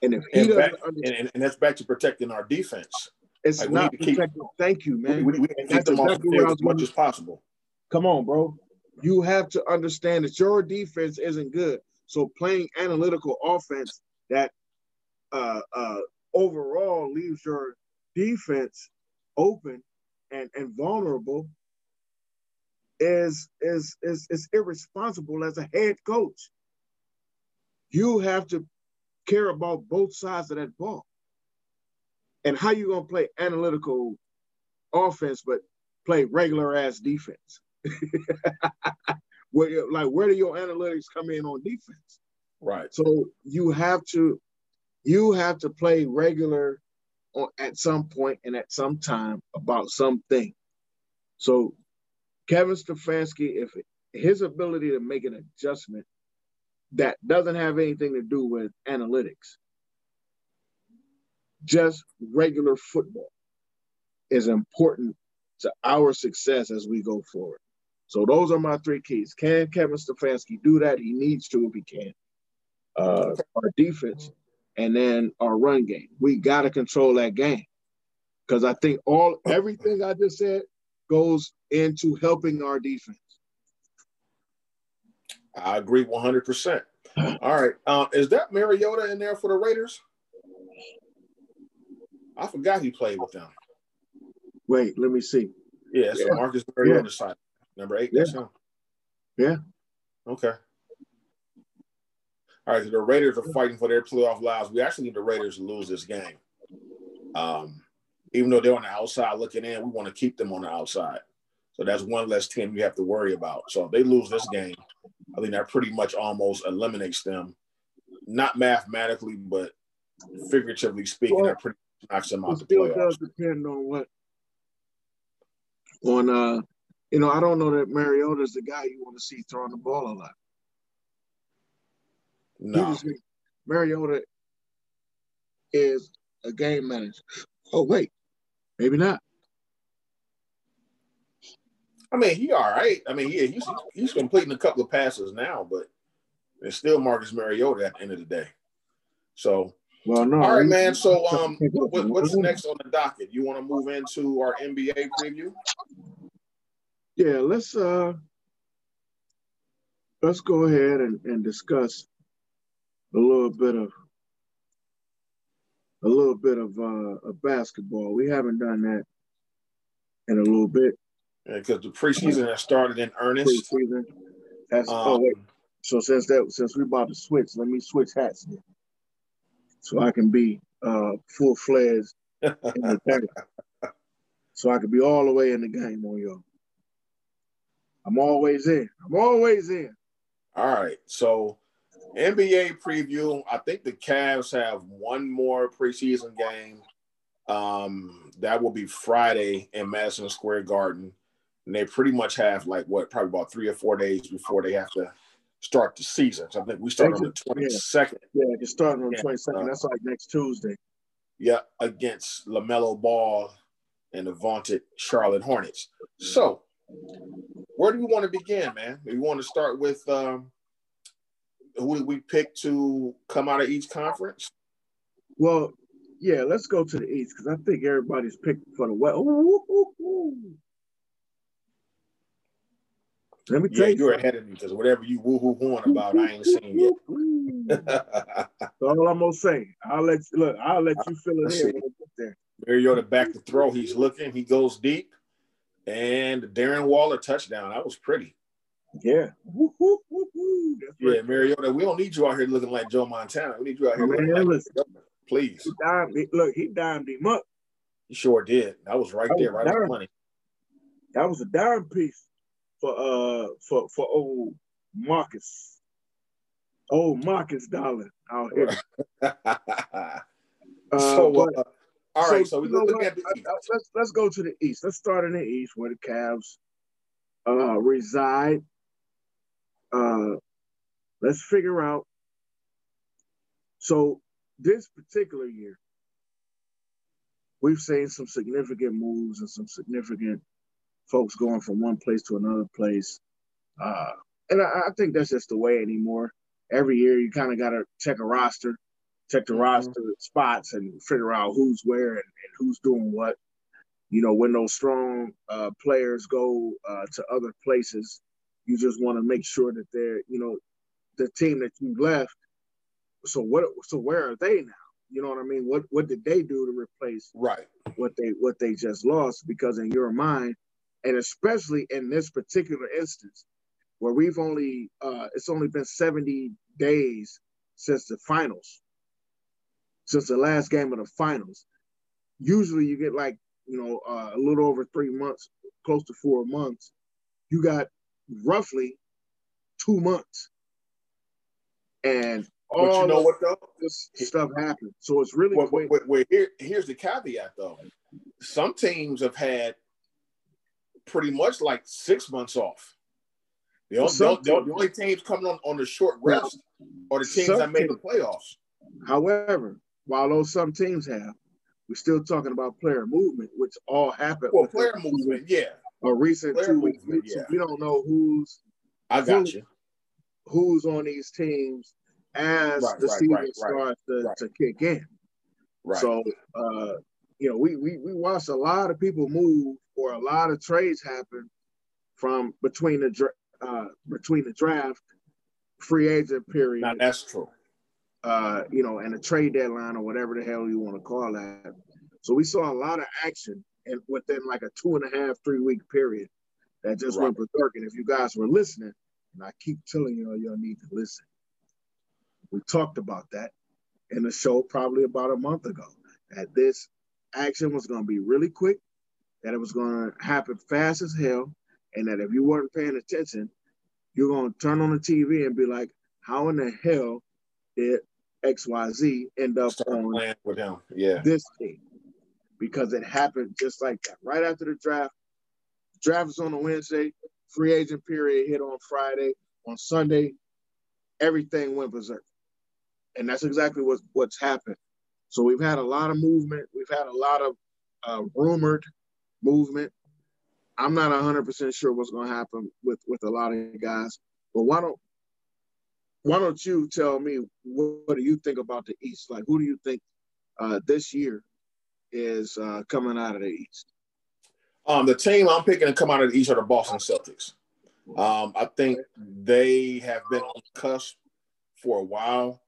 And if he and doesn't back, and, and that's back to protecting our defense. It's like, not protecting. Keep, thank you, man. We, we, we can keep them off the field as much as possible. Come on, bro. You have to understand that your defense isn't good. So playing analytical offense that uh, uh, overall leaves your defense open and, and vulnerable is, is, is, is irresponsible as a head coach. You have to care about both sides of that ball. And how you going to play analytical offense but play regular-ass defense? Where, like, where do your analytics come in on defense? Right. So you have to, you have to play regular on, at some point and at some time about something. So Kevin Stefanski, if it, his ability to make an adjustment that doesn't have anything to do with analytics, just regular football, is important to our success as we go forward. So those are my three keys. Can Kevin Stefanski do that? He needs to if he can. Uh, our defense and then our run game. We got to control that game because I think all everything I just said goes into helping our defense. I agree one hundred percent. All right. Uh, is that Mariota in there for the Raiders? I forgot he played with them. Wait, let me see. Yeah, so yeah. Marcus Mariota yeah. side. Number eight, yeah. that's him. Yeah. Okay. All right, so the Raiders are fighting for their playoff lives. We actually need the Raiders to lose this game. Um, even though they're on the outside looking in, we want to keep them on the outside. So that's one less team we have to worry about. So if they lose this game, I think that pretty much almost eliminates them. Not mathematically, but figuratively speaking, well, that pretty much knocks them out the playoffs. It still does depend on what – on uh, – you know, I don't know that Mariota's the guy you want to see throwing the ball a lot. No. Usually, Mariota is a game manager. Oh, wait. Maybe not. I mean, he all right. I mean, yeah, he's, he's completing a couple of passes now, but it's still Marcus Mariota at the end of the day. So, well, no, all right, man. So, um, what, what's next on the docket? You want to move into our N B A preview? Yeah, let's uh, let's go ahead and, and discuss a little bit of a little bit of uh, of basketball. We haven't done that in a little bit because yeah, the preseason has started in earnest. Preseason. That's, um, oh, wait. So since that since we're about to switch, let me switch hats here so I can be uh, full fledged in the game. So I can be all the way in the game on y'all. I'm always in. I'm always in. All right. So, N B A preview. I think the Cavs have one more preseason game. Um, that will be Friday in Madison Square Garden. And they pretty much have, like, what, probably about three or four days before they have to start the season. So, I think we start on the twenty-second. Yeah, yeah they're starting on the twenty-second. Uh, That's like next Tuesday. Yeah, against LaMelo Ball and the vaunted Charlotte Hornets. So, where do we want to begin, man? We want to start with um, who did we pick to come out of each conference? Well, yeah, let's go to the East because I think everybody's picked for the West. Ooh, ooh, ooh. Let me tell yeah, you, you're ahead of me because whatever you woo-hoo hooing about, I ain't seen yet. That's all I'm gonna say. I'll let you, look. I'll let you fill it in when I get there. Mariota back to throw. He's looking. He goes deep. And Darren Waller touchdown. That was pretty. Yeah. Woo, woo, woo, woo. Yeah, Mariota, we don't need you out here looking like Joe Montana. We need you out here. Man, looking like listen, Please. He dimed, look, he dimed him up. He sure did. That was right that there, was right on the money. That was a dime piece for uh for for old Marcus. Old Marcus Dollar out here. uh, so but, uh, all right, so, so we look, look at the East. Let's let's go to the East. Let's start in the East where the Cavs uh reside. Uh let's figure out. So this particular year, we've seen some significant moves and some significant folks going from one place to another place. Uh, and I, I think that's just the way anymore. Every year you kind of got to check a roster, check the mm-hmm. roster spots and figure out who's where and, and who's doing what. You know, when those strong uh, players go uh, to other places, you just want to make sure that they're, you know, the team that you left, so what? So where are they now? You know what I mean? What what did they do to replace right. what they what they just lost? Because in your mind, and especially in this particular instance, where we've only uh, it's only been seventy days since the finals, since the last game of the finals. Usually, you get like you know uh, a little over three months, close to four months. You got roughly two months, and all but you know what though? This stuff happened, so it's really well, quick. Well, well, here, here's the caveat though: some teams have had pretty much like six months off. The only, some, the only, the only teams coming on, on the short rest are the teams that made teams. the playoffs. However, while those some teams have, we're still talking about player movement, which all happened. Well, player movement, yeah. A recent player two weeks. Yeah. We don't know who's. I got who, you. Who's on these teams as right, the right, season right, starts right, to, right. to kick in. Right. So, uh, you know, we we we watched a lot of people move, or a lot of trades happen from between the uh, between the draft, free agent period. Now that's true. Uh, you know, and the trade deadline or whatever the hell you want to call that. So we saw a lot of action and within like a two and a half, three week period that just right. went berserk. And if you guys were listening, and I keep telling you, y'all need to listen. We talked about that in the show probably about a month ago. That this action was going to be really quick, that it was going to happen fast as hell, and that if you weren't paying attention, you're going to turn on the T V and be like, how in the hell did X Y Z end up Start on playing with him. Yeah. this team? Because it happened just like that. Right after the draft, draft was on a Wednesday, free agent period hit on Friday. On Sunday, everything went berserk. And that's exactly what, what's happened. So we've had a lot of movement. We've had a lot of uh, rumored movement. I'm not one hundred percent sure what's going to happen with, with a lot of guys. But why don't why don't you tell me what, what do you think about the East? Like, who do you think uh, this year is uh, coming out of the East? Um, the team I'm picking to come out of the East are the Boston Celtics. Um, I think they have been on the cusp for a while.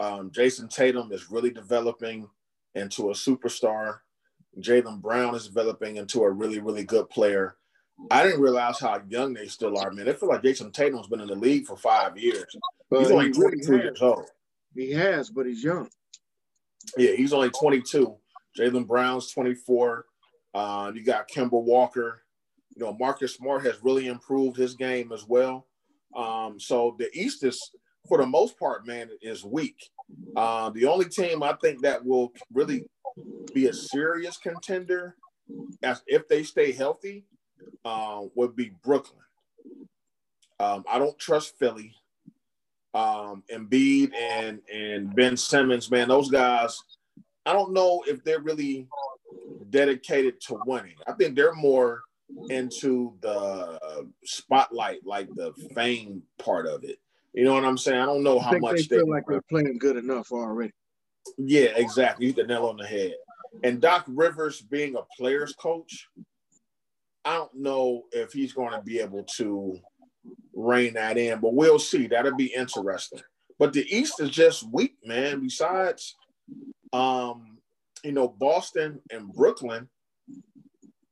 Um, Jason Tatum is really developing into a superstar. Jaylen Brown is developing into a really, really good player. I didn't realize how young they still are, man. I feel like Jason Tatum's been in the league for five years. But he's only he twenty-two really years old. He has, but he's young. Yeah, he's only twenty-two. Jaylen Brown's twenty-four. Uh, you got Kemba Walker. You know, Marcus Smart has really improved his game as well. Um, so the East is, for the most part, man, is weak. Uh, the only team I think that will really be a serious contender, as if they stay healthy, uh, would be Brooklyn. Um, I don't trust Philly. Um, Embiid and and Ben Simmons, man, those guys, I don't know if they're really dedicated to winning. I think they're more into the spotlight, like the fame part of it. You know what I'm saying? I don't know how much they feel like they're playing good enough already. Yeah, exactly. You hit the nail on the head. And Doc Rivers being a player's coach, I don't know if he's going to be able to rein that in, but we'll see. That'll be interesting. But the East is just weak, man. Besides, um, you know, Boston and Brooklyn,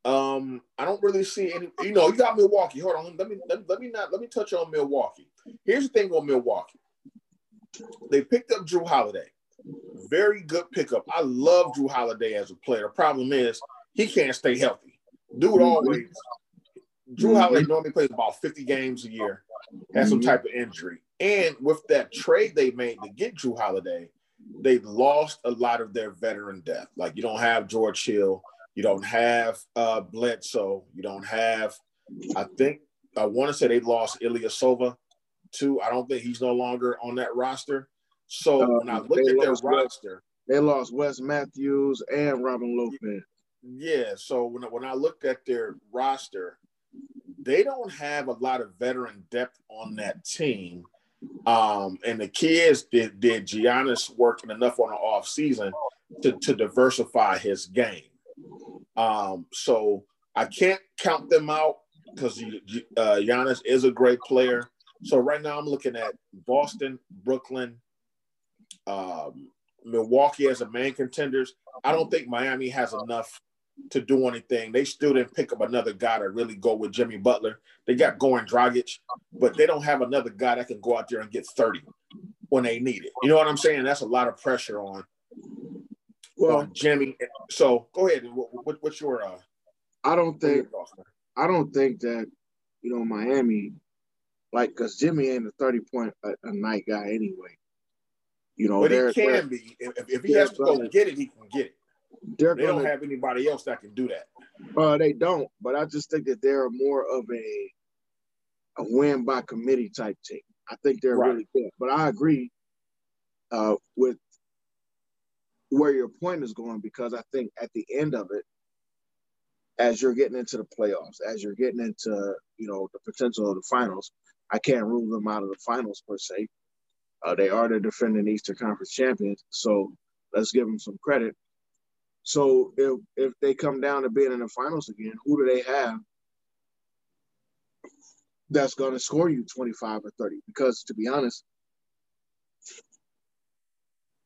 Um, I don't really see any, you know, you got Milwaukee. Hold on. Let me, let, let me not, let me touch on Milwaukee. Here's the thing on Milwaukee. They picked up Jrue Holiday. very good pickup. I love Jrue Holiday as a player. Problem is, he can't stay healthy. Dude always. Jrue Holiday normally plays about fifty games a year, has some type of injury. And with that trade they made to get Jrue Holiday, they lost a lot of their veteran depth. Like, you don't have George Hill. You don't have uh, Bledsoe. You don't have, I think, I want to say they lost Ilyasova too. I don't think he's no longer on that roster. So um, when I look at their roster, they lost Wes Matthews and Robin Lopez. Yeah, so when, when I looked at their roster, they don't have a lot of veteran depth on that team. Um, and the kids did, did Giannis working enough on the offseason to, to diversify his game. Um, so I can't count them out because uh, Giannis is a great player. So right now I'm looking at Boston, Brooklyn, um, Milwaukee as the main contenders. I don't think Miami has enough to do anything. They still didn't pick up another guy to really go with Jimmy Butler. They got Goran Dragic, but they don't have another guy that can go out there and get thirty when they need it. You know what I'm saying? That's a lot of pressure on, well, on Jimmy. So go ahead. What, what, what's your uh, – I don't think – I don't think that, you know, Miami – like, because Jimmy ain't a thirty-point-a-night guy anyway. You know, but he can be. If, if he has to go get it, he can get it. They're they gonna, don't have anybody else that can do that. Uh, they don't, but I just think that they're more of a a win by committee type team. I think they're right. really good. But I agree uh, with where your point is going, because I think at the end of it, as you're getting into the playoffs, as you're getting into, you know, the potential of the finals, I can't rule them out of the finals per se. Uh, they are the defending Eastern Conference champions, so let's give them some credit. So if, if they come down to being in the finals again, who do they have that's going to score you twenty-five or thirty? Because, to be honest,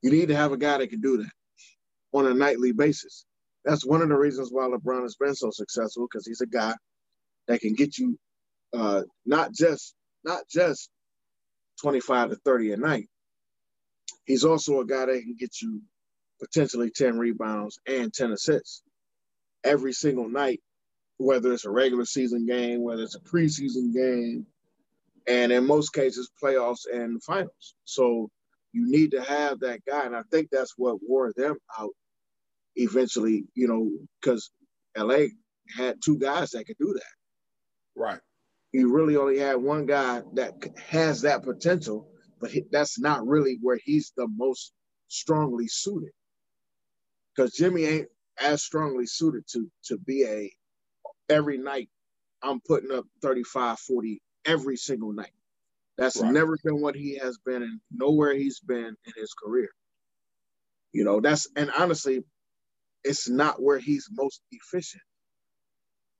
you need to have a guy that can do that on a nightly basis. That's one of the reasons why LeBron has been so successful, because he's a guy that can get you uh, not just not just twenty-five to thirty a night. He's also a guy that can get you potentially ten rebounds and ten assists every single night, whether it's a regular season game, whether it's a preseason game, and in most cases, playoffs and finals. So you need to have that guy, and I think that's what wore them out eventually, you know, because L A had two guys that could do that. Right. You really only had one guy that has that potential, but that's not really where he's the most strongly suited. Because Jimmy ain't as strongly suited to to be a every night I'm putting up thirty-five, forty every single night. That's right. Never been what he has been and nowhere he's been in his career. You know, that's, and honestly, it's not where he's most efficient.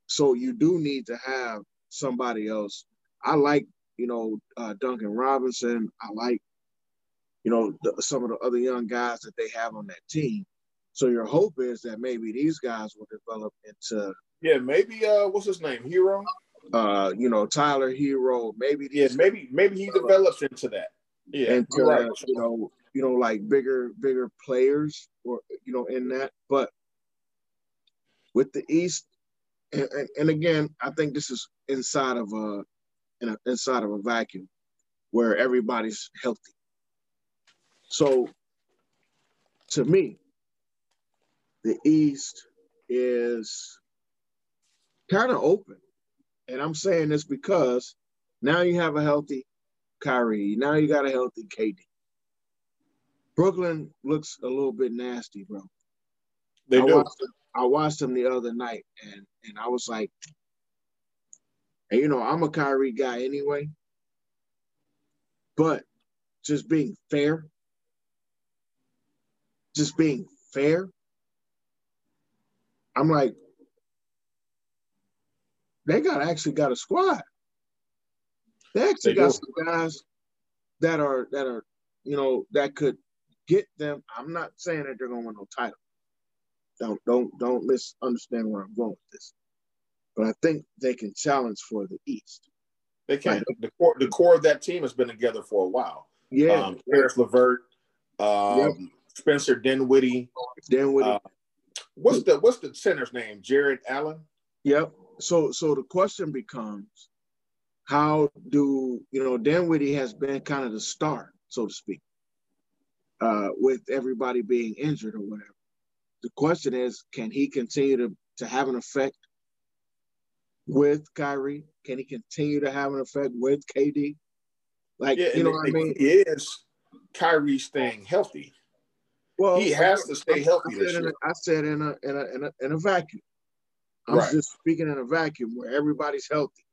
So you do need to have somebody else. I like, you know, uh, Duncan Robinson. I like, you know, the, some of the other young guys that they have on that team. So your hope is that maybe these guys will develop into... Yeah, maybe, uh, what's his name, Hero? Uh, you know, Tyler Hero. Maybe these yeah, maybe maybe he develops into that. Yeah, into, right. uh, you know, you know, like bigger, bigger players, or, you know, in that. But with the East, and, and, and again, I think this is inside of a, in a inside of a vacuum where everybody's healthy. So, to me, the East is kind of open. And I'm saying this because now you have a healthy Kyrie. Now you got a healthy K D. Brooklyn looks a little bit nasty, bro. They I do. Watched them, I watched them the other night, and, and I was like, and you know, I'm a Kyrie guy anyway. But just being fair, Just being fair, I'm like, they got actually got a squad. They actually they got do. some guys that are that are you know that could get them. I'm not saying that they're gonna win no title. Don't don't don't misunderstand where I'm going with this. But I think they can challenge for the East. They can. Like, the core the core of that team has been together for a while. Yeah, um, Paris LeVert. Um, yep. Spencer Dinwiddie. Dinwiddie. Uh, what's the what's the center's name? Jared Allen. Yep. So so the question becomes, how do you know Dinwiddie has been kind of the star, so to speak, uh, with everybody being injured or whatever. The question is, can he continue to, to have an effect with Kyrie? Can he continue to have an effect with K D? Like, yeah, you know what I mean? Is Kyrie staying healthy? Well, he has to stay healthy this year. I said in a in a in a, in a vacuum. I'm right. just speaking in a vacuum where everybody's healthy.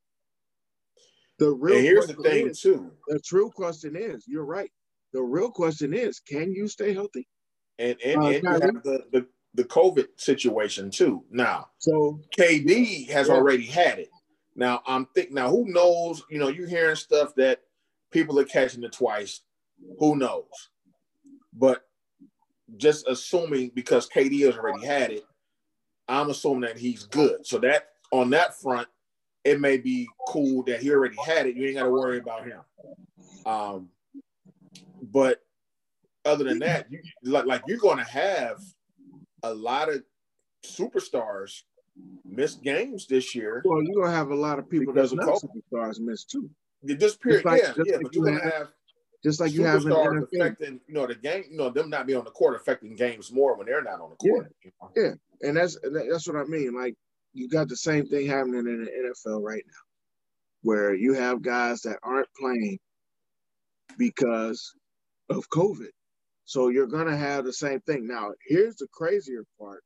The real and here's the thing is, too. The true question is, you're right. The real question is, can you stay healthy? And and, uh, and you have the, the the COVID situation too. Now, so K D has yeah. already had it. Now I'm thinking. Now who knows? You know, you're hearing stuff that people are catching it twice. Who knows? But just assuming because K D has already had it, I'm assuming that he's good. So that on that front, it may be cool that he already had it. You ain't got to worry about him. Um, but other than that, you, like, like you're going to have a lot of superstars miss games this year. Well, you're going to have a lot of people that are superstars miss too. This period, like, yeah, yeah. Like but you're going to have just like you have superstars affecting, you know, the game, you know, them not being on the court affecting games more when they're not on the court. Yeah, you know? yeah. And that's that's what I mean. Like you got the same thing happening in the N F L right now, where you have guys that aren't playing because of COVID. So you're going to have the same thing. Now, here's the crazier part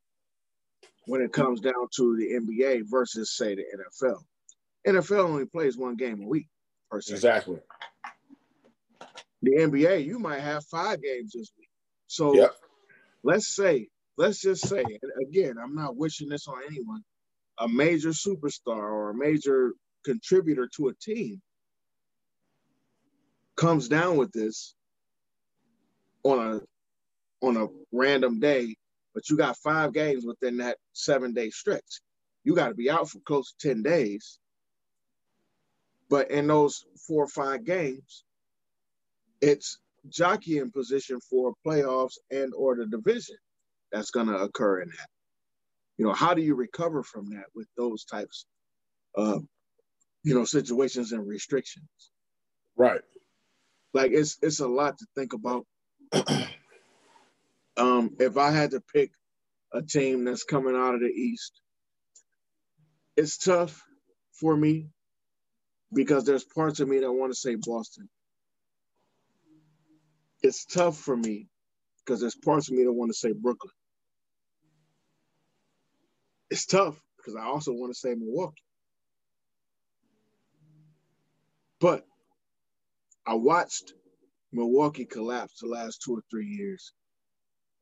when it comes down to the N B A versus, say, the N F L. N F L only plays one game a week. Per se. Exactly. The N B A, you might have five games this week. So yep. let's say, let's just say, and again, I'm not wishing this on anyone, a major superstar or a major contributor to a team comes down with this on a on a random day, but you got five games within that seven-day stretch. You got to be out for close to ten days. But in those four or five games, it's jockeying position for playoffs and or the division that's going to occur in that. You know, how do you recover from that with those types of, you know, situations and restrictions? Right. Like, it's it's a lot to think about. um, if I had to pick a team that's coming out of the East, it's tough for me because there's parts of me that want to say Boston. It's tough for me because there's parts of me that want to say Brooklyn. It's tough because I also want to say Milwaukee. But I watched Milwaukee collapsed the last two or three years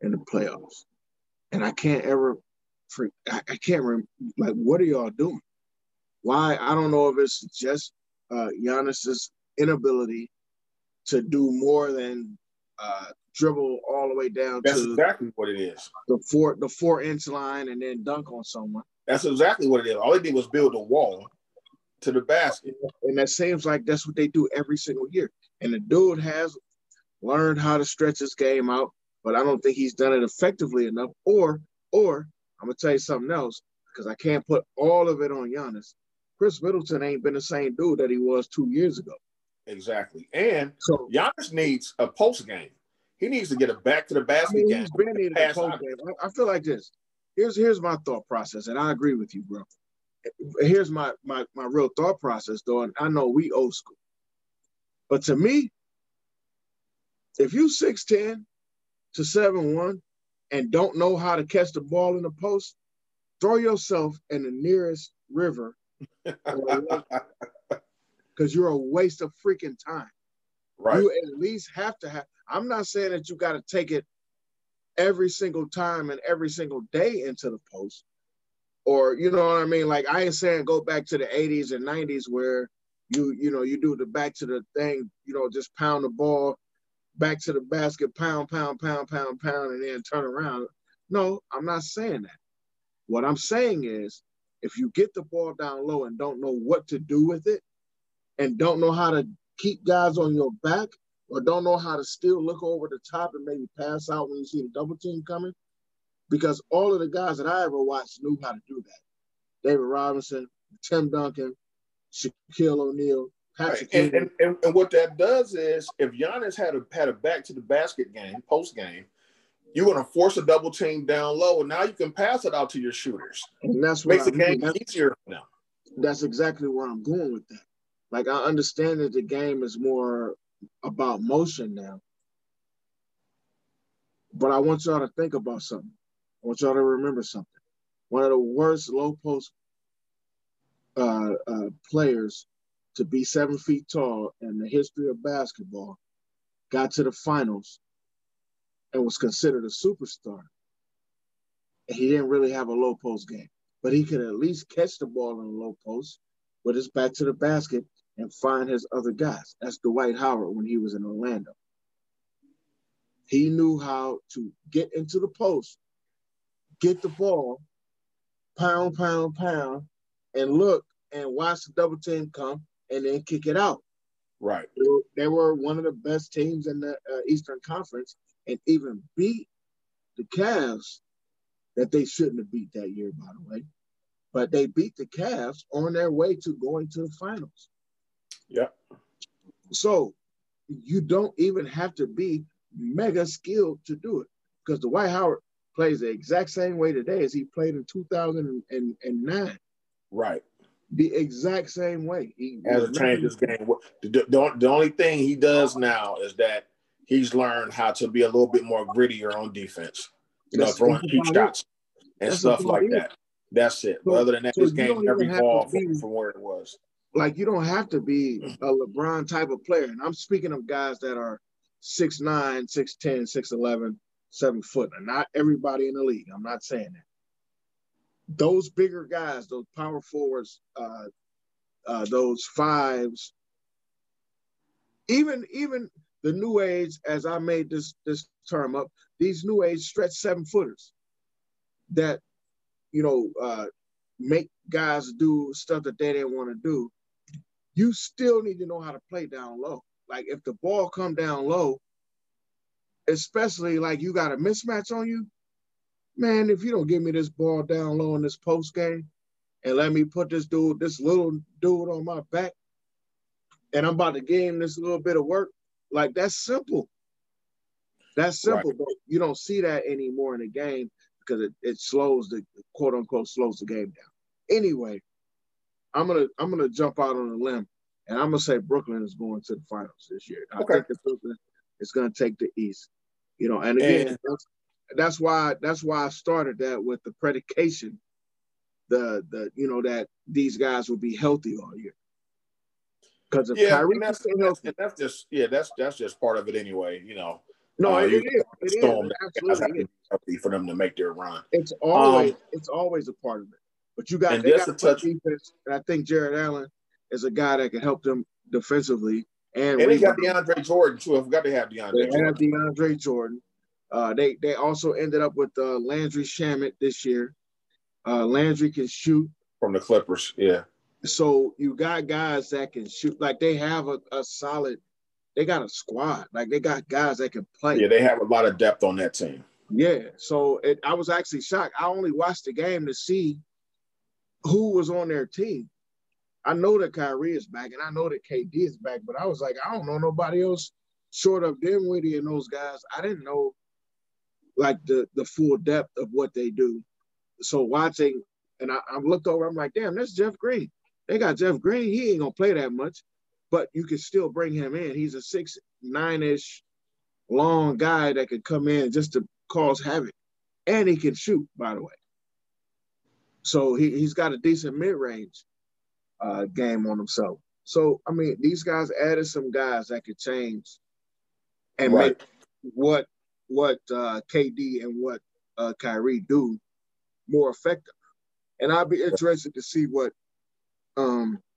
in the playoffs, and I can't ever, I can't remember. Like, what are y'all doing? Why? I don't know if it's just uh, Giannis's inability to do more than uh, dribble all the way down. That's to exactly what it is. The four, the four inch line, and then dunk on someone. That's exactly what it is. All they did was build a wall to the basket, and that seems like that's what they do every single year. And the dude has learned how to stretch his game out, but I don't think he's done it effectively enough. Or, or I'm going to tell you something else, because I can't put all of it on Giannis. Chris Middleton ain't been the same dude that he was two years ago. Exactly. And so, Giannis needs a post game. He needs to get a back to the basket I mean, game. He's been needing a post game. I feel like this. Here's, here's my thought process, and I agree with you, bro. Here's my, my, my real thought process, though, and I know we old school. But to me, if you six ten to seven one and don't know how to catch the ball in the post, throw yourself in the nearest river because you're a waste of freaking time. Right. You at least have to have – I'm not saying that you got to take it every single time and every single day into the post or, you know what I mean? Like, I ain't saying go back to the eighties and nineties where – You you know, you do the back to the thing, you know, just pound the ball, back to the basket, pound, pound, pound, pound, pound, and then turn around. No, I'm not saying that. What I'm saying is if you get the ball down low and don't know what to do with it and don't know how to keep guys on your back or don't know how to still look over the top and maybe pass out when you see the double team coming, because all of the guys that I ever watched knew how to do that. David Robinson, Tim Duncan, Shaquille O'Neal, Patrick. Right. And, and, and, and what that does is, if Giannis had a had a back to the basket game, post game, you're going to force a double team down low, and now you can pass it out to your shooters. And that's what makes I the mean. game that's, easier now. That's exactly where I'm going with that. Like, I understand that the game is more about motion now, but I want y'all to think about something. I want y'all to remember something. One of the worst low post uh, uh, players to be seven feet tall in the history of basketball got to the finals and was considered a superstar. And he didn't really have a low post game, but he could at least catch the ball in the low post with his back to the basket and find his other guys. That's Dwight Howard when he was in Orlando. He knew how to get into the post, get the ball, pound, pound, pound, and look and watch the double team come and then kick it out. Right. They were, they were one of the best teams in the uh, Eastern Conference, and even beat the Cavs that they shouldn't have beat that year, by the way. But they beat the Cavs on their way to going to the finals. Yeah. So you don't even have to be mega skilled to do it, because Dwight Howard plays the exact same way today as he played in two thousand nine. Right. The exact same way. He hasn't changed his game. The, the, the only thing he does now is that he's learned how to be a little bit more grittier on defense. You know, that's throwing cheap shots and that's stuff like that. That's it. So, but other than that, so this game never evolved be, from where it was. Like, you don't have to be a LeBron type of player. And I'm speaking of guys that are six nine, six ten, six eleven, seven foot. And not everybody in the league. I'm not saying that. Those bigger guys, those power forwards, uh, uh, those fives, even even the new age, as I made this, this term up, these new age stretch seven-footers that, you know, uh, make guys do stuff that they didn't want to do, you still need to know how to play down low. Like, if the ball come down low, especially like you got a mismatch on you, man, if you don't give me this ball down low in this post game and let me put this dude, this little dude on my back, and I'm about to give him this little bit of work, like, that's simple. That's simple, right. But you don't see that anymore in the game, because it, it slows the quote unquote slows the game down. Anyway, I'm gonna I'm gonna jump out on a limb, and I'm gonna say Brooklyn is going to the finals this year. I okay. think that Brooklyn is gonna take the East. You know, and again, and, that's, that's why that's why I started that with the predication, the the you know that these guys will be healthy all year. Because yeah, Kyrie and that's, healthy, and that's just yeah, that's that's just part of it anyway. You know. No, uh, it, it is. It storm is. Absolutely. It for them to make their run. It's always um, it's always a part of it. But you got, and they got to touch defense, and I think Jared Allen is a guy that can help them defensively. And, and they got DeAndre Jordan too. I forgot to have DeAndre. They Jordan. have DeAndre Jordan. Uh, they they also ended up with uh, Landry Shamet this year. Uh, Landry can shoot from the Clippers. Yeah. So you got guys that can shoot. Like, they have a, a solid. They got a squad. Like, they got guys that can play. Yeah, they have a lot of depth on that team. Yeah, so it, I was actually shocked. I only watched the game to see who was on their team. I know that Kyrie is back, and I know that K D is back, but I was like, I don't know nobody else short of Dinwiddie and those guys. I didn't know, like, the, the full depth of what they do. So watching, and I, I looked over, I'm like, damn, that's Jeff Green. They got Jeff Green. He ain't going to play that much. But you can still bring him in. He's a six, nine-ish long guy that could come in just to cause havoc. And he can shoot, by the way. So he, he's got a decent mid-range uh, game on himself. So, I mean, these guys added some guys that could change and right. make what what uh, K D and what uh, Kyrie do more effective. And I'll be interested to see what um, –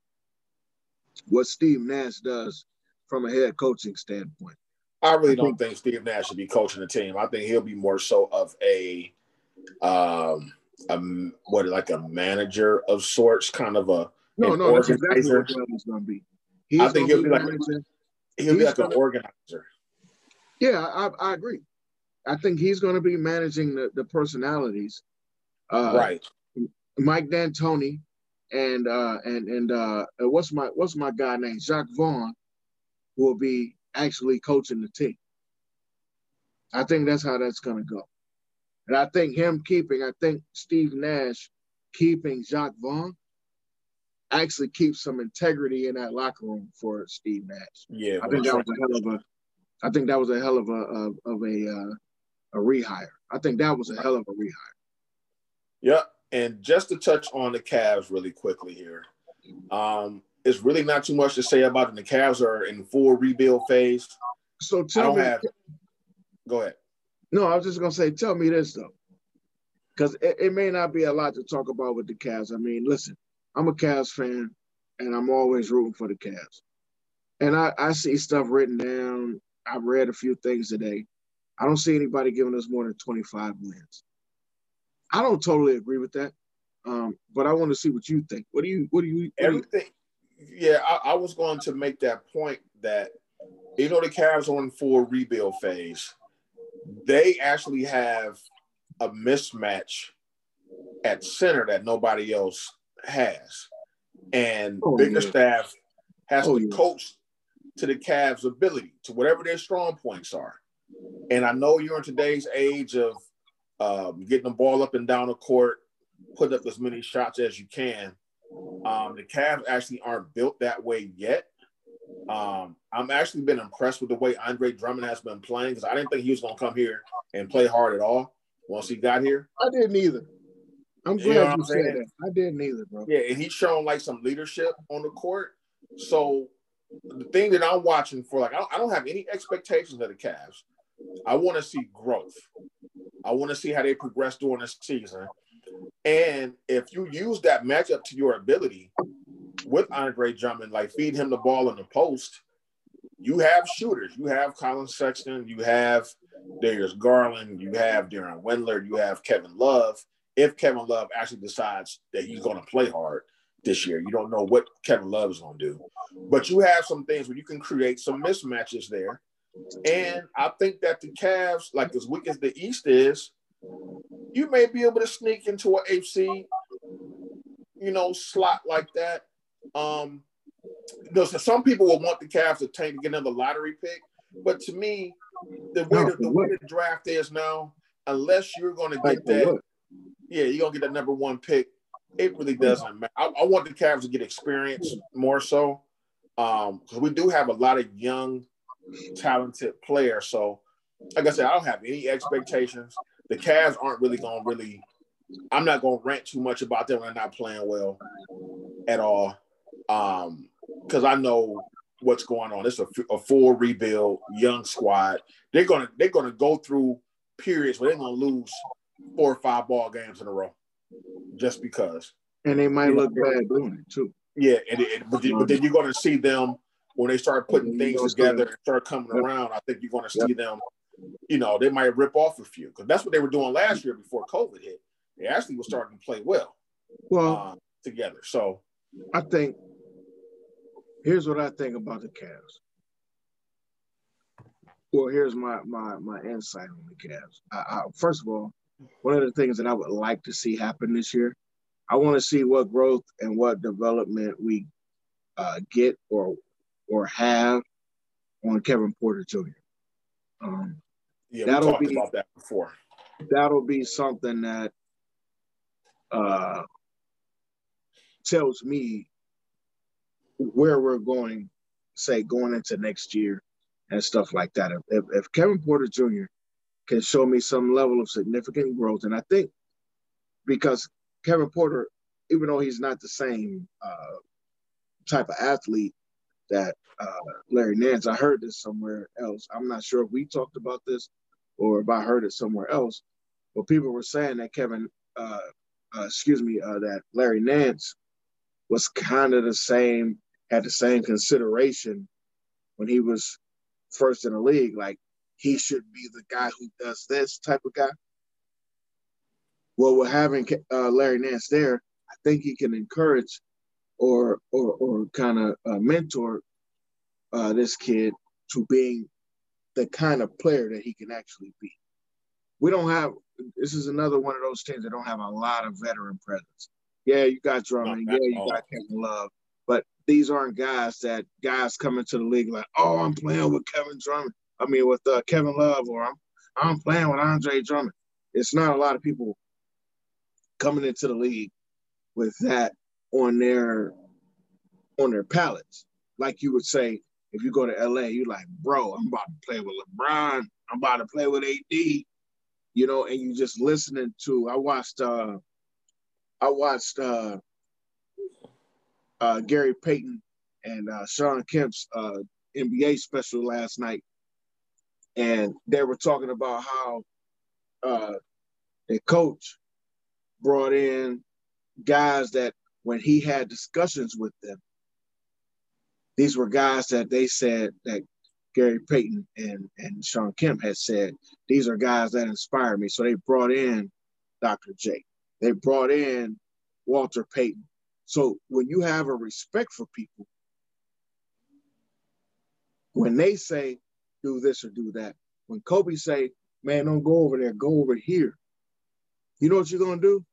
what Steve Nash does from a head coaching standpoint. I really I don't think, think Steve Nash should be coaching the team. I think he'll be more so of a, um, a what, like a manager of sorts, kind of a no, no, that's exactly what he's going to be. He's I think he'll be, be like He'll be like gonna, an organizer. Yeah, I, I agree. I think he's going to be managing the, the personalities. Uh, right. Mike D'Antoni and uh, and and uh, what's my what's my guy named Jacques Vaughn will be actually coaching the team. I think that's how that's going to go. And I think him keeping, I think Steve Nash keeping Jacques Vaughn actually keeps some integrity in that locker room for Steve Nash. Yeah, I think that was a hell of a, I think that was a hell of a of, of a uh, a rehire. I think that was a hell of a rehire. Yeah, and just to touch on the Cavs really quickly here, um, it's really not too much to say about them. The Cavs are in full rebuild phase. So tell I don't me, have, go ahead. No, I was just gonna say, tell me this though, because it, it may not be a lot to talk about with the Cavs. I mean, listen. I'm a Cavs fan, and I'm always rooting for the Cavs. And I, I see stuff written down. I've read a few things today. I don't see anybody giving us more than twenty-five wins. I don't totally agree with that, um, but I want to see what you think. What do you – What do you? What Everything – yeah, I, I was going to make that point that, you know, the Cavs are in full rebuild phase. They actually have a mismatch at center that nobody else – has. And oh, Bickerstaff yeah. has oh, to yeah. coach to the Cavs' ability, to whatever their strong points are. And I know you're in today's age of um, getting the ball up and down the court, put up as many shots as you can. Um, the Cavs actually aren't built that way yet. Um, I'm actually been impressed with the way Andre Drummond has been playing, because I didn't think he was going to come here and play hard at all once he got here. I didn't either. I'm glad you, know you said that. I didn't either, bro. Yeah, and he's shown like some leadership on the court. So the thing that I'm watching for, like, I don't, I don't have any expectations of the Cavs. I want to see growth. I want to see how they progress during the season. And if you use that matchup to your ability with Andre Drummond, like feed him the ball in the post, you have shooters. You have Colin Sexton. You have Darius Garland. You have Darren Wendler. You have Kevin Love. If Kevin Love actually decides that he's going to play hard this year, you don't know what Kevin Love is going to do. But you have some things where you can create some mismatches there. And I think that the Cavs, like as weak as the East is, you may be able to sneak into an eighth seed, you know, slot like that. Um, you know, so some people will want the Cavs to tank to get another lottery pick. But to me, the way the, the, way the draft is now, unless you're going to get that, yeah, you're going to get that number one pick. It really doesn't matter. I, I want the Cavs to get experience more so, um, because we do have a lot of young, talented players. So, like I said, I don't have any expectations. The Cavs aren't really going to really – I'm not going to rant too much about them when they're not playing well at all, um, because I know what's going on. It's a, a full rebuild, young squad. They're going to they're going to go through periods where they're going to lose – four or five ball games in a row, just because. And they might look bad doing it too. Yeah, and, and but, you, but then you're going to see them when they start putting things together and start coming around. I think you're going to see them. You know, they might rip off a few, because that's what they were doing last year before COVID hit. They actually were starting to play well, well uh, together. So, I think here's what I think about the Cavs. Well, here's my my my insight on the Cavs. I, I, first of all, one of the things that I would like to see happen this year, I want to see what growth and what development we uh, get or or have on Kevin Porter Junior Um, yeah, we talked be, about that before. That'll be something that uh, tells me where we're going, say, going into next year and stuff like that. If, if, if Kevin Porter Junior can show me some level of significant growth. And I think because Kevin Porter, even though he's not the same uh, type of athlete that uh, Larry Nance, I heard this somewhere else. I'm not sure if we talked about this or if I heard it somewhere else, but people were saying that Kevin, uh, uh, excuse me, uh, that Larry Nance was kind of the same, had the same consideration when he was first in the league, like, he should be the guy who does this type of guy. Well, with having uh, Larry Nance there, I think he can encourage or or or kind of uh, mentor uh, this kid to being the kind of player that he can actually be. We don't have – this is another one of those teams that don't have a lot of veteran presence. Yeah, you got Drummond. Yeah, you got Kevin Love. But these aren't guys that guys come into the league like, oh, I'm playing with Kevin Drummond. I mean, with uh, Kevin Love, or I'm, I'm playing with Andre Drummond. It's not a lot of people coming into the league with that on their on their pallets. Like you would say, if you go to L A, you're like, bro, I'm about to play with LeBron. I'm about to play with A D. You know, and you just listening to, I watched, uh, I watched uh, uh, Gary Payton and uh, Sean Kemp's uh, N B A special last night. And they were talking about how uh, the coach brought in guys that when he had discussions with them, these were guys that they said that Gary Payton and, and Sean Kemp had said, these are guys that inspire me. So they brought in Doctor J. They brought in Walter Payton. So when you have a respect for people, when they say do this or do that, when Kobe say, man, don't go over there, go over here, you know what you're going to do?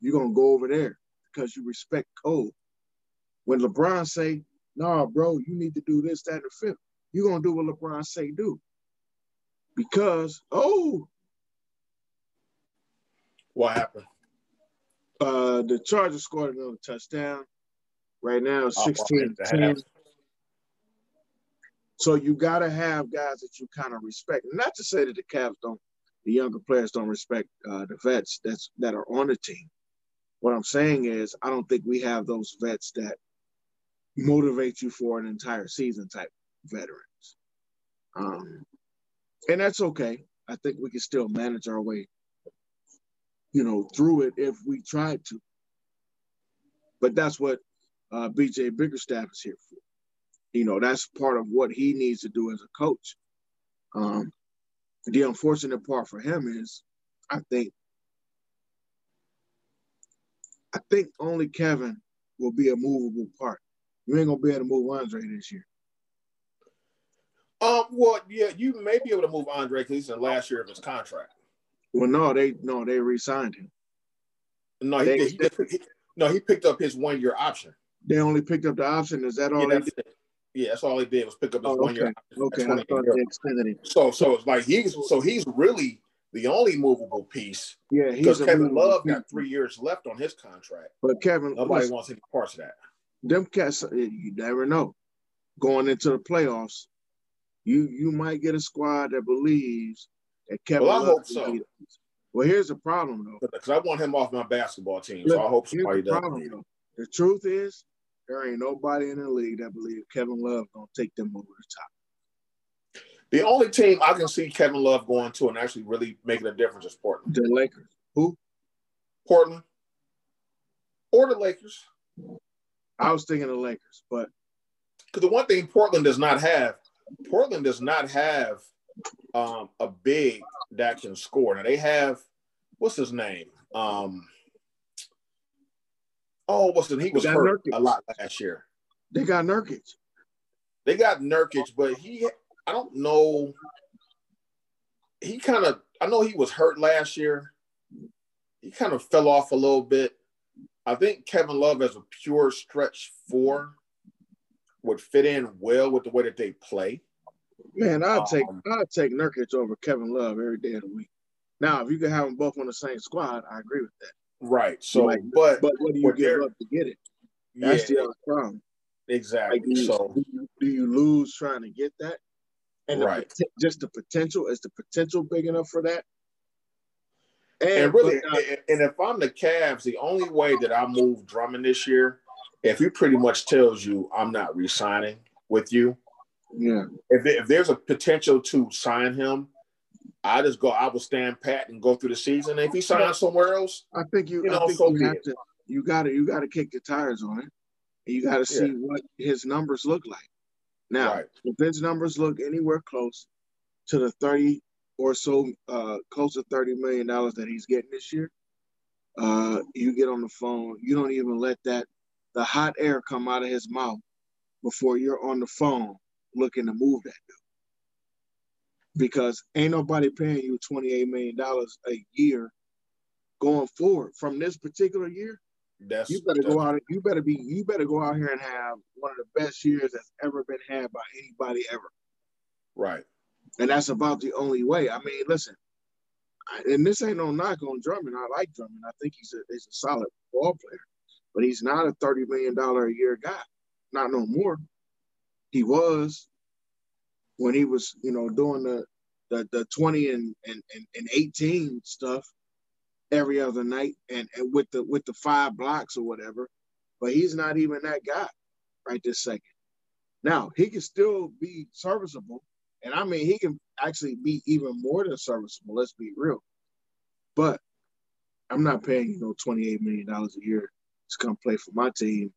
You're going to go over there because you respect Kobe. When LeBron say, nah, bro, you need to do this, that, and the fifth, you're going to do what LeBron say do. Because, oh. What happened? Uh, the Chargers scored another touchdown. Right now, it's sixteen to ten. So you got to have guys that you kind of respect. Not to say that the Cavs don't, the younger players don't respect uh, the vets that's that are on the team. What I'm saying is I don't think we have those vets that motivate you for an entire season type veterans. Um, and that's okay. I think we can still manage our way, you know, through it if we tried to. But that's what uh, B J Bickerstaff is here for. You know, that's part of what he needs to do as a coach. Um, the unfortunate part for him is I think I think only Kevin will be a movable part. You ain't gonna be able to move Andre this year. Um, well, yeah, you may be able to move Andre because he's in the last year of his contract. Well, no, they no, they re-signed him. No, he, they, did, he, did, he no, he picked up his one-year option. They only picked up the option. Is that all yeah, they did? It. Yeah, that's all they did was pick up his oh, one-year okay. option. Okay, I thought they extended it. So, so it's like he's so he's really the only movable piece. Yeah, because Kevin Love piece. Got three years left on his contract. But Kevin, nobody listen, wants any parts of that. Them cats, you never know. Going into the playoffs, you you might get a squad that believes that Kevin. Well, I hope so. Well, here's the problem though, because I want him off my basketball team, Look, so I hope somebody does. Problem, the truth is, there ain't nobody in the league that believes Kevin Love gonna take them over the top. The only team I can see Kevin Love going to and actually really making a difference is Portland. The Lakers. Who? Portland. Or the Lakers. I was thinking the Lakers, but because the one thing Portland does not have, Portland does not have um, a big that can score. Now they have what's his name? Um, oh, what's the he was hurt Nurkic. a lot last year. They got Nurkic. They got Nurkic, but he I don't know. He kind of I know he was hurt last year. He kind of fell off a little bit. I think Kevin Love as a pure stretch four would fit in well with the way that they play. Man, I'll um, take I'll take Nurkic over Kevin Love every day of the week. Now, if you can have them both on the same squad, I agree with that. Right. So, like, but but what do you give up to get it? That's yeah, the other problem. Exactly. Like, do you, so, do you, do you lose trying to get that? And right. The, just the potential is the potential big enough for that? And, and really, I, and if I'm the Cavs, the only way that I move Drummond this year, if he pretty much tells you I'm not re-signing with you, yeah. If if there's a potential to sign him, I just go. I will stand pat and go through the season. And if he signs somewhere else, I think you, you know, I think so you have to. You got to. You got to kick the tires on it. And you got to see yeah. what his numbers look like. Now, right. if his numbers look anywhere close to the thirty. Or so, uh, close to thirty million dollars that he's getting this year, uh, you get on the phone. You don't even let that, the hot air come out of his mouth before you're on the phone looking to move that dude, because ain't nobody paying you twenty-eight million dollars a year going forward from this particular year. That's, you better that's, go out. You better be. You better go out here and have one of the best years that's ever been had by anybody ever. Right. And that's about the only way. I mean, listen, I, and this ain't no knock on Drummond. I like Drummond. I think he's a he's a solid ball player, but he's not a thirty million dollars a year guy. Not no more. He was when he was, you know, doing the the, the twenty and, and and eighteen stuff every other night, and, and with the with the five blocks or whatever, but he's not even that guy right this second. Now he can still be serviceable, and I mean he can actually be even more than serviceable. Let's be real. But I'm not paying you know twenty-eight million dollars a year to come play for my team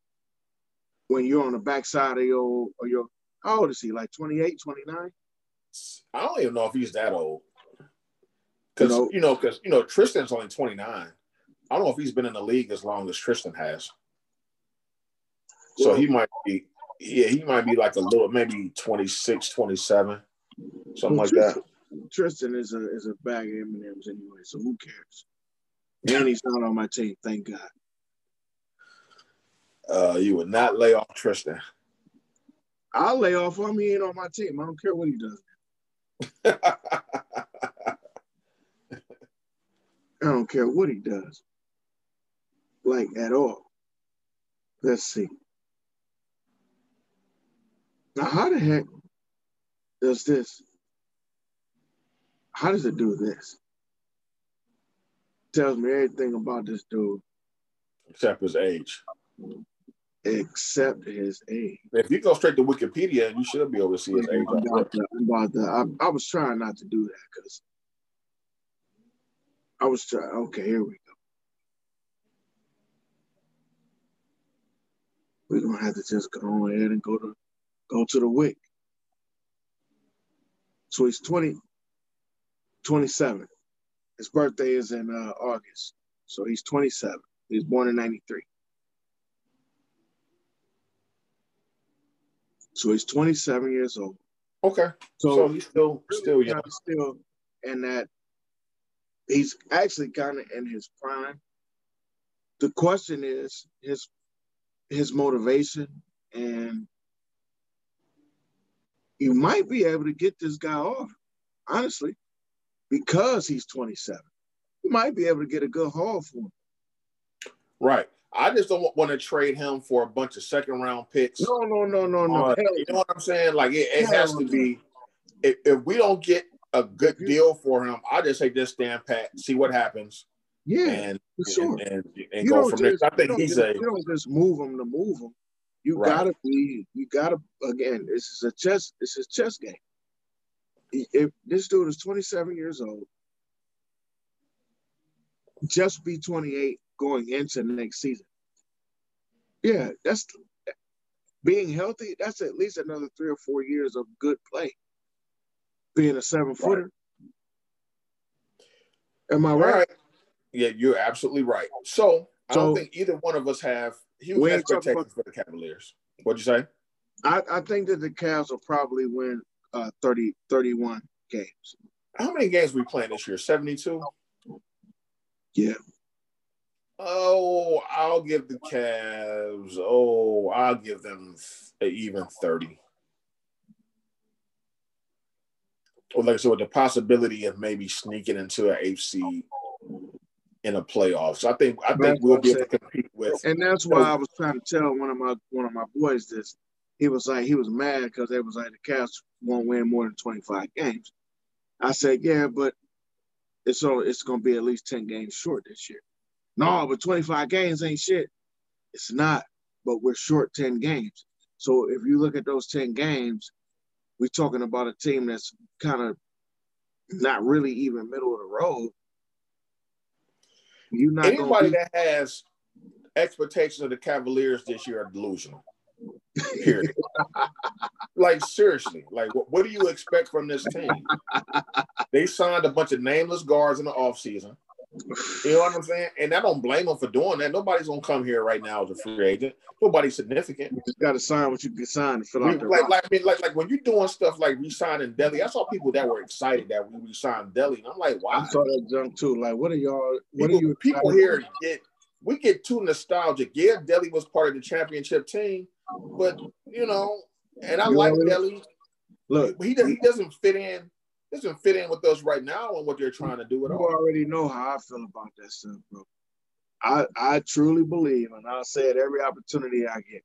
when you're on the backside of your or your. How old is he? Like twenty-eight, twenty-nine? I don't even know if he's that old. Because, you know, because, you know, you know, Tristan's only twenty-nine. I don't know if he's been in the league as long as Tristan has. So he might be, yeah, he might be like a little, maybe twenty-six, twenty-seven, something well, like Tristan, that. Tristan is a is a bag of M and M's anyway, so who cares? And he's not on my team, thank God. Uh, you would not lay off Tristan. I'll lay off him. He ain't on my team. I don't care what he does. I don't care what he does, like at all. Let's see. Now, how the heck does this, how does it do this? Tells me everything about this dude. Except his age. Except his age. If you go straight to Wikipedia, you should be able to see his age. About the, about the, I, I was trying not to do that because I was trying. Okay, here we go. We're gonna have to just go on ahead and go to go to the W I C. So he's twenty, twenty-seven. His birthday is in uh, August, so he's twenty-seven. He was born in ninety-three. So he's twenty-seven years old. Okay. So, so he's still still young. Still in that. He's actually kind of in his prime. The question is his his motivation, and you might be able to get this guy off, honestly, because he's twenty-seven. You might be able to get a good haul for him. Right. I just don't want to trade him for a bunch of second-round picks. No, no, no, no, no. Uh, you know what I'm saying? Like, it, it has to be if, – if we don't get – a good deal for him, I just say just stand pat, see what happens. Yeah, and, sure. and, and, and go from there. I think he's just, a you don't just move him to move him. You right. gotta be, you gotta again. This is a chess. This is chess game. If this dude is twenty-seven years old, just be twenty-eight going into the next season. Yeah, that's being healthy. That's at least another three or four years of good play. Being a seven footer. Right. Am I right? right? Yeah, you're absolutely right. So, so I don't think either one of us have huge expectations for the Cavaliers. What'd you say? I, I think that the Cavs will probably win uh, thirty, thirty-one games. How many games are we playing this year? seventy-two? Yeah. Oh, I'll give the Cavs. Oh, I'll give them even thirty. Or like I said, with the possibility of maybe sneaking into an eighth seed in a playoff. So I think I think that's we'll be able to compete with. And that's why I was trying to tell one of my one of my boys this. He was like he was mad because they was like the Cavs won't win more than twenty-five games. I said, yeah, but it's all, it's gonna be at least ten games short this year. No, but twenty-five games ain't shit. It's not, but we're short ten games. So if you look at those ten games. We're talking about a team that's kind of not really even middle of the road. You're not Anybody be- that has expectations of the Cavaliers this year are delusional. Period. Like, seriously, like, what, what do you expect from this team? They signed a bunch of nameless guards in the offseason. You know what I'm saying? And I don't blame him for doing that. Nobody's gonna come here right now as a free agent. Nobody's significant. You just gotta sign what you can sign to fill out. Like, like, I mean, like, like when you're doing stuff like re-signing Delly, I saw people that were excited that we re-signed Delly, and I'm like, why? I saw that junk too. Like, what are y'all? What people, are you? People here get we get too nostalgic. Yeah, Delly was part of the championship team, but you know, and I you like Delly. Look, he he doesn't fit in. Doesn't fit in with us right now and what they're trying to do at all. You already know how I feel about that stuff, bro. I, I truly believe, and I'll say it every opportunity I get,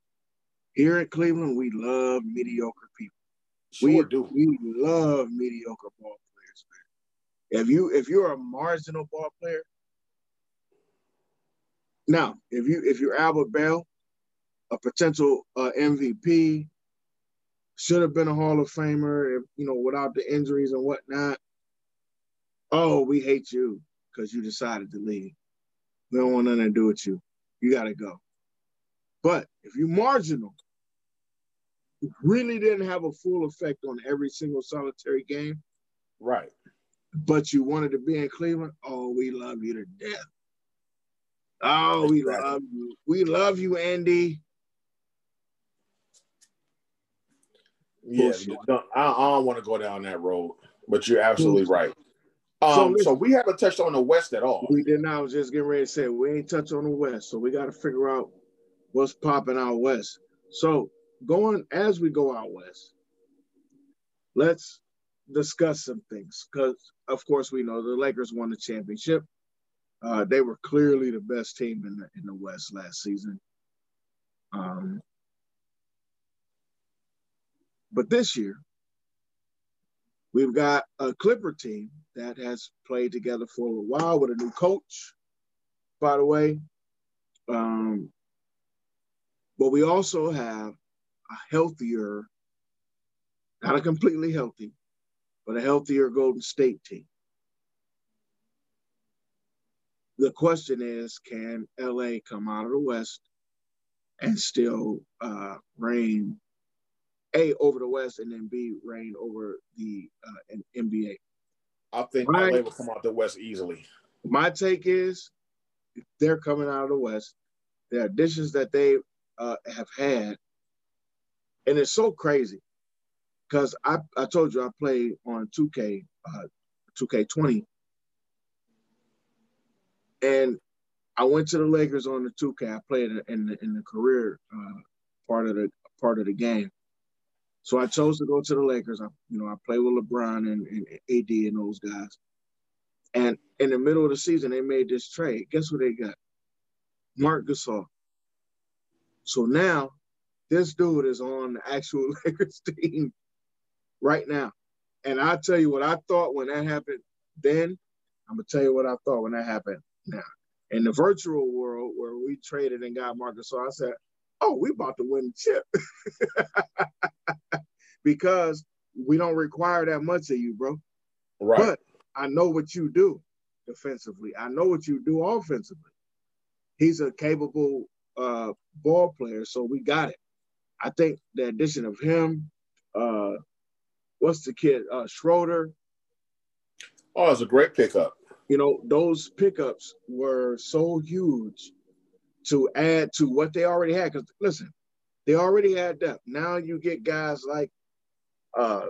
here at Cleveland, we love mediocre people. Sure we do. We love mediocre ball players, man. If, you, if you're a marginal ball player, now, if, you, if you're Albert Bell, a potential uh, M V P, should have been a Hall of Famer, if, you know, without the injuries and whatnot. Oh, we hate you because you decided to leave. We don't want nothing to do with you. You got to go. But if you're marginal, you really didn't have a full effect on every single solitary game. Right. But you wanted to be in Cleveland. Oh, we love you to death. Oh, we exactly. love you. We love you, Andy. Yeah, don't, I, I don't want to go down that road, but you're absolutely right. Um, so, listen, so we haven't touched on the West at all. We didn't. I was just getting ready to say we ain't touched on the West, so we got to figure out what's popping out West. So going as we go out West, let's discuss some things because, of course, we know the Lakers won the championship. Uh, they were clearly the best team in the, in the West last season. Um. But this year, we've got a Clipper team that has played together for a while with a new coach, by the way. Um, but we also have a healthier, not a completely healthy, but a healthier Golden State team. The question is, can L A come out of the West and still uh, reign A, over the West, and then B, reign over the uh, N B A. I think my, L A will come out the West easily. My take is they're coming out of the West. The additions that they uh, have had, and it's so crazy because I, I told you I played on two K, uh, two K twenty, and I went to the Lakers on the two K. I played in the, in the career uh, part of the part of the game. So I chose to go to the Lakers. I, you know, I played with LeBron and, and A D and those guys. And in the middle of the season, they made this trade. Guess what they got? Marc Gasol. So now this dude is on the actual Lakers team right now. And I'll tell you what I thought when that happened then. I'm going to tell you what I thought when that happened now. In the virtual world where we traded and got Marc Gasol, I said, oh, we about to win the chip because we don't require that much of you, bro. Right. But I know what you do defensively. I know what you do offensively. He's a capable uh, ball player, so we got it. I think the addition of him, uh, what's the kid, uh, Schroeder. Oh, it's a great pickup. You know, those pickups were so huge to add to what they already had. Because, listen, they already had depth. Now you get guys like uh,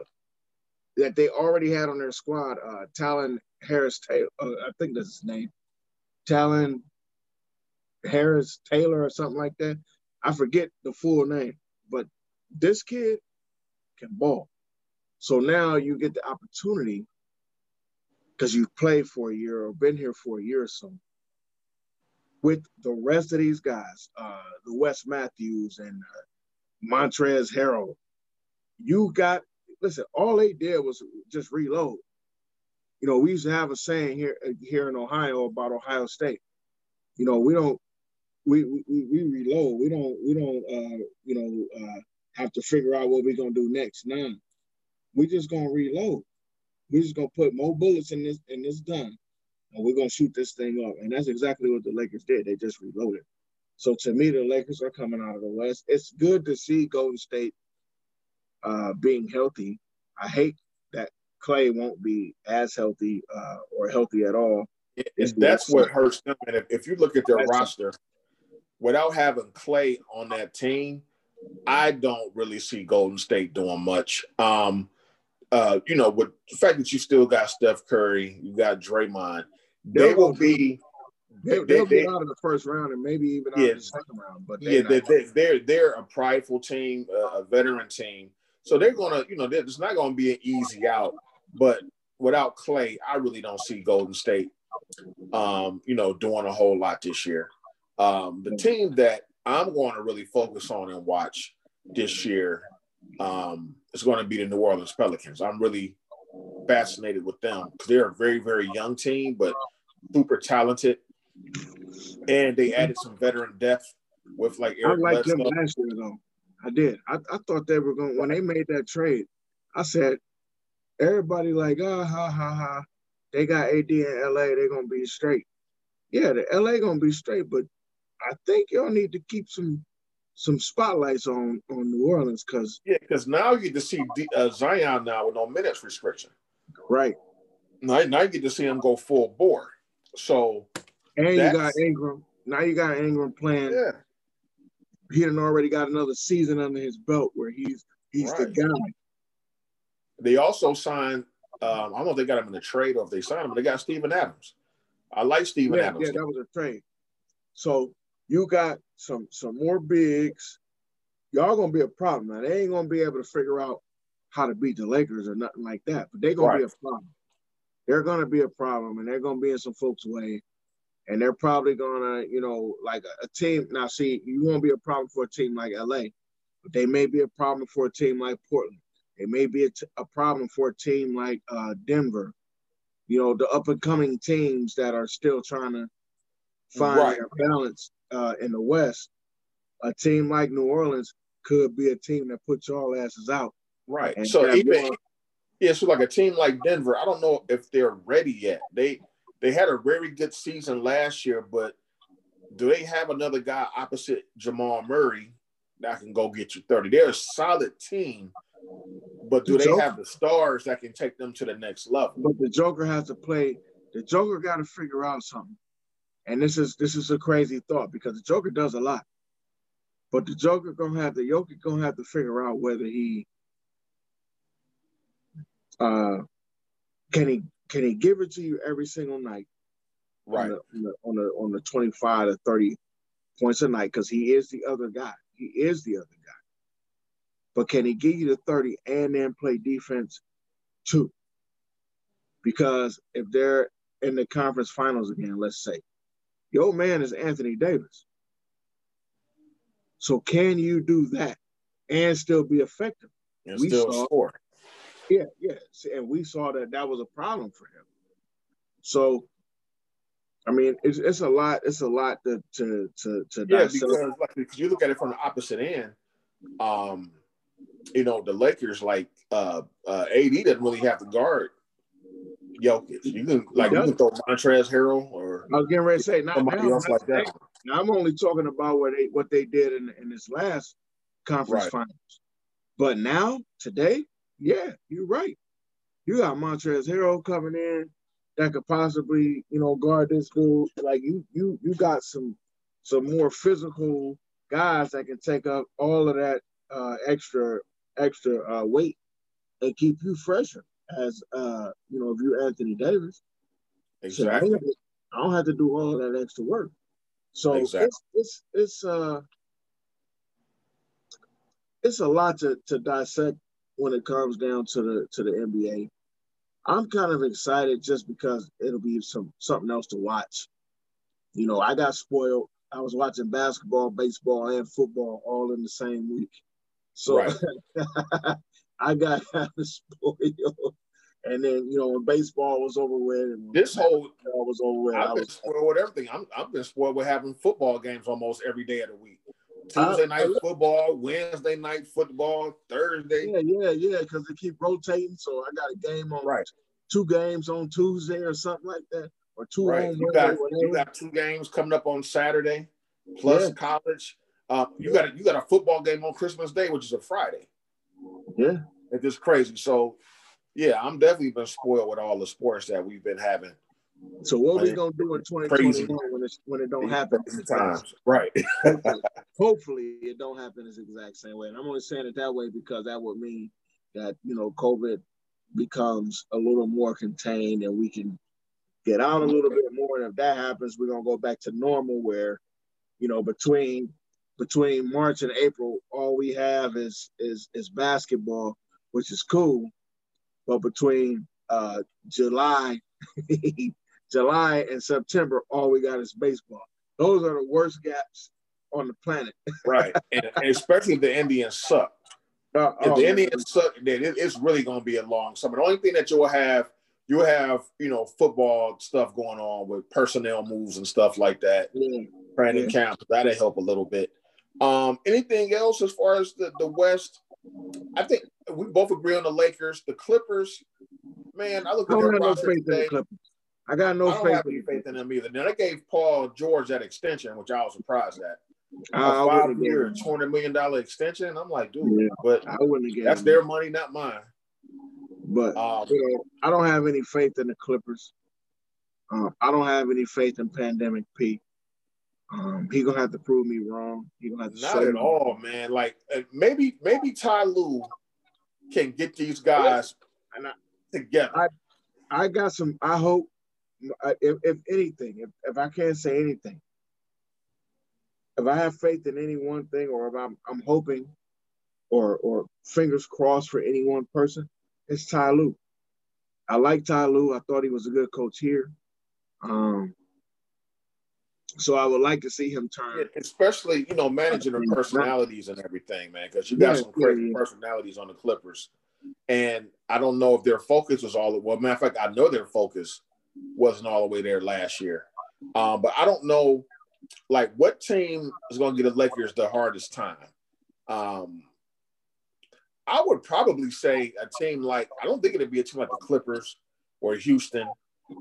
that they already had on their squad, uh, Talon Harris-Taylor, uh, I think that's his name, Talon Harris-Taylor or something like that. I forget the full name. But this kid can ball. So now you get the opportunity because you've played for a year or been here for a year or so, with the rest of these guys, uh, the Wes Matthews and uh, Montrezl Harrell. You got, listen, all they did was just reload. You know, we used to have a saying here here in Ohio about Ohio State. You know, we don't, we we, we reload. We don't, we don't, uh, you know, uh, have to figure out what we're going to do next. Nah, we're just going to reload. We're just going to put more bullets in this, and it's done. And we're going to shoot this thing up. And that's exactly what the Lakers did. They just reloaded. So, to me, the Lakers are coming out of the West. It's good to see Golden State uh, being healthy. I hate that Clay won't be as healthy uh, or healthy at all It, it, that's what hurts them. And if, if you look at their roster, without having Clay on that team, I don't really see Golden State doing much. Um, uh, you know, with the fact that you still got Steph Curry, you got Draymond, they, they will be they, – They'll they, be out of the first round and maybe even out yeah, of the second round. But they're yeah, they, they, they're, they're a prideful team, uh, a veteran team. So they're going to – you know, it's not going to be an easy out. But without Clay, I really don't see Golden State, um, you know, doing a whole lot this year. Um, the team that I'm going to really focus on and watch this year um, is going to be the New Orleans Pelicans. I'm really fascinated with them because they're a very, very young team, but super talented. And they added some veteran depth with like Eric I liked them last year, though. I did. I, I thought they were going – when they made that trade, I said everybody like, ah, ha, ha, ha. They got A D in L A. They're going to be straight. Yeah, the L A going to be straight, but I think y'all need to keep some some spotlights on, on New Orleans because yeah, because now you get to see D, uh, Zion now with no minutes restriction, right? Now, now you get to see him go full bore. So and you got Ingram. Now you got Ingram playing. Yeah, he done already got another season under his belt where he's he's right. the guy. They also signed. Um, I don't know if they got him in a trade or if they signed him, but they got Steven Adams. I like Steven yeah, Adams. Yeah, that was a trade. So you got some some more bigs. Y'all gonna be a problem. Now they ain't gonna be able to figure out how to beat the Lakers or nothing like that. But they're gonna right. be a problem. They're gonna be a problem, and they're gonna be in some folks' way. And they're probably gonna, you know, like a, a team. Now, see, you won't be a problem for a team like L A, but they may be a problem for a team like Portland. They may be a, t- a problem for a team like uh, Denver. You know, the up and coming teams that are still trying to find right. their balance uh, in the West, a team like New Orleans could be a team that puts y'all asses out. Right. And so even yeah, so like a team like Denver, I don't know if they're ready yet. They they had a very good season last year, but do they have another guy opposite Jamal Murray that can go get you thirty? They're a solid team, but do the they Joker, have the stars that can take them to the next level? But the Joker has to play. The Joker got to figure out something. And this is this is a crazy thought because the Joker does a lot, but the Joker gonna have the Jokic gonna have to figure out whether he uh, can he can he give it to you every single night, right? On the on the, on the twenty five to thirty points a night because he is the other guy. He is the other guy, but can he give you the thirty and then play defense too? Because if they're in the conference finals again, let's say. Your man is Anthony Davis. So can you do that and still be effective? And we still saw, score. Yeah, yeah. And we saw that that was a problem for him. So, I mean, it's, it's a lot. It's a lot to to to, to yeah, because, like, because you look at it from the opposite end. Um, you know, the Lakers, like uh, uh, A D doesn't really have to guard Jokic. You can like you can throw Montrezl Harrell or I was getting ready to say now, somebody now, else like that. Now I'm only talking about what they what they did in, in this last conference right. finals. But now today, yeah, you're right. You got Montrezl Harrell coming in that could possibly you know guard this dude. Like you you you got some some more physical guys that can take up all of that uh, extra extra uh, weight and keep you fresher. As uh, you know, if you're Anthony Davis, exactly, so I don't have to do all that extra work. So exactly. it's it's it's uh, it's a lot to, to dissect when it comes down to the to the N B A. I'm kind of excited just because it'll be some something else to watch. You know, I got spoiled. I was watching basketball, baseball, and football all in the same week. So. Right. I got out of spoiled, and then you know when baseball was over with, and this whole was over with. I've been spoiled with everything. I'm I've been spoiled with having football games almost every day of the week. Tuesday night football, Wednesday night football, Thursday. Yeah, yeah, yeah. Because they keep rotating, so I got a game on right. two games on Tuesday or something like that, or two. Right, on you got you got two games coming up on Saturday, plus yeah. college. Uh, you yeah. got a, you got a football game on Christmas Day, which is a Friday. Yeah. It's just crazy. So, yeah, I'm definitely been spoiled with all the sports that we've been having So what are we gonna do in twenty twenty-one when it when it don't happen? Times. Right. hopefully, hopefully it don't happen this exact same way. And I'm only saying it that way because that would mean that, you know, COVID becomes a little more contained and we can get out a little bit more. And if that happens, we're gonna go back to normal where, you know, between between March and April, all we have is is is basketball, which is cool. But between uh, July July and September, all we got is baseball. Those are the worst gaps on the planet. Right, and, and especially if the Indians suck. Uh, if oh, the Indians man. suck, then it, it's really going to be a long summer. The only thing that you'll have, you'll have, you know, football stuff going on with personnel moves and stuff like that. Yeah. Brandon yeah. Camp, that'll help a little bit. Um, anything else as far as the, the West? I think we both agree on the Lakers. The Clippers, man, I look at their roster today. I got no I don't faith, have any faith in them either. Now, they gave Paul George that extension, which I was surprised at. Uh, five-year, two hundred million dollars extension. I'm like, dude, yeah, but I wouldn't get that's him. Their money, not mine. But, um, you know, I don't have any faith in the Clippers. Uh, I don't have any faith in Pandemic P. Um, he's going to have to prove me wrong. He's going to have to Not at me. all, man. Like, maybe maybe Ty Lue can get these guys yeah. together. I, I got some – I hope. If, if anything, if, if I can't say anything, if I have faith in any one thing or if I'm, I'm hoping or or fingers crossed for any one person, it's Ty Lue. I like Ty Lue. I thought he was a good coach here. Um, so I would like to see him turn. Yeah, especially, you know, managing their personalities and everything, man, because you got yeah, some crazy yeah, yeah. personalities on the Clippers. And I don't know if their focus was all – well, matter of fact, I know their focus – wasn't all the way there last year. Um, but I don't know, like, what team is going to get the Lakers the hardest time? Um, I would probably say a team like – I don't think it would be a team like the Clippers or Houston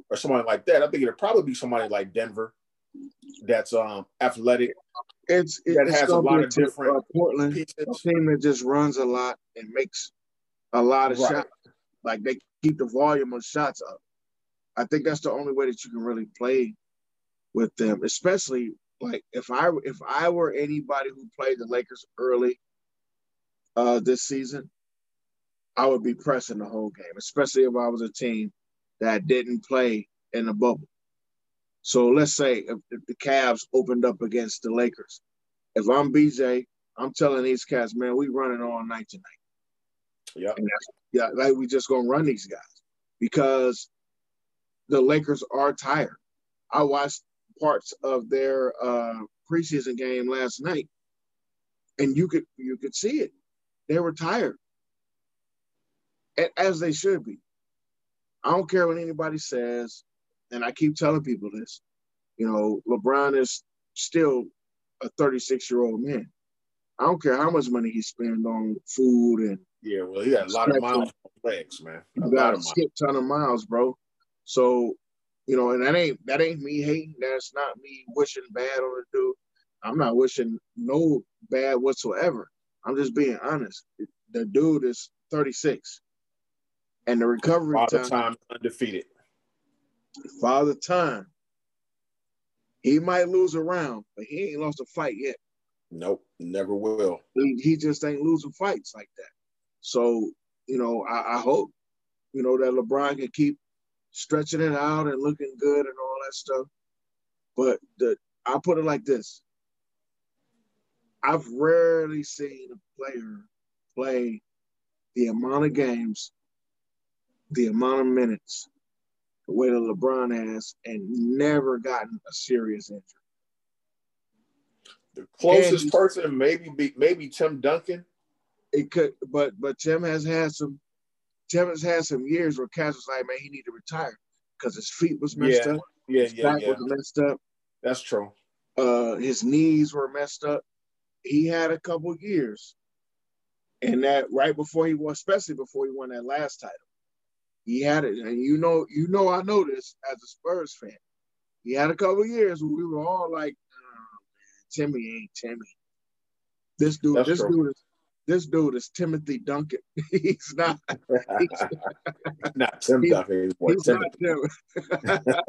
or somebody like that. I think it would probably be somebody like Denver that's um, athletic, it's, it's, that has a lot of different uh, Portland, pieces. A team that just runs a lot and makes a lot of right. shots. Like, they keep the volume of shots up. I think that's the only way that you can really play with them, especially like if I if I were anybody who played the Lakers early uh, this season, I would be pressing the whole game, especially if I was a team that didn't play in the bubble. So let's say if, if the Cavs opened up against the Lakers, if I'm B J, I'm telling these cats, man, we running all night tonight. Yeah, yeah, like we just gonna run these guys because. The Lakers are tired. I watched parts of their uh, preseason game last night, and you could you could see it. They were tired, and as they should be. I don't care what anybody says, and I keep telling people this. You know, LeBron is still a thirty-six-year-old man. I don't care how much money he spends on food and yeah, well, he got a lot of miles on legs, man. You got a skip ton of miles, bro. So, you know, and that ain't that ain't me hating. That's not me wishing bad on the dude. I'm not wishing no bad whatsoever. I'm just being honest. The dude is thirty-six, and the recovery time. Father time undefeated. Father time. He might lose a round, but he ain't lost a fight yet. Nope, never will. He, he just ain't losing fights like that. So, you know, I, I hope, you know, that LeBron can keep. Stretching it out and looking good and all that stuff. But the, I'll put it like this. I've rarely seen a player play the amount of games, the amount of minutes, the way that LeBron has, and never gotten a serious injury. The closest and, person maybe be, maybe Tim Duncan. It could, but but Tim has had some Kevin's had some years where Cass was like, man, he need to retire because his feet was messed yeah. up. Yeah, his yeah, back yeah. was messed up. That's true. Uh, his knees were messed up. He had a couple years. And that right before he won, especially before he won that last title, he had it. And you know, you know, I know this as a Spurs fan. He had a couple years where we were all like, oh, man, Timmy ain't Timmy. This dude, That's this true. dude is This dude is Timothy Duncan. He's not. He's not Tim he's, Duncan. He's, he's Tim. Not Tim.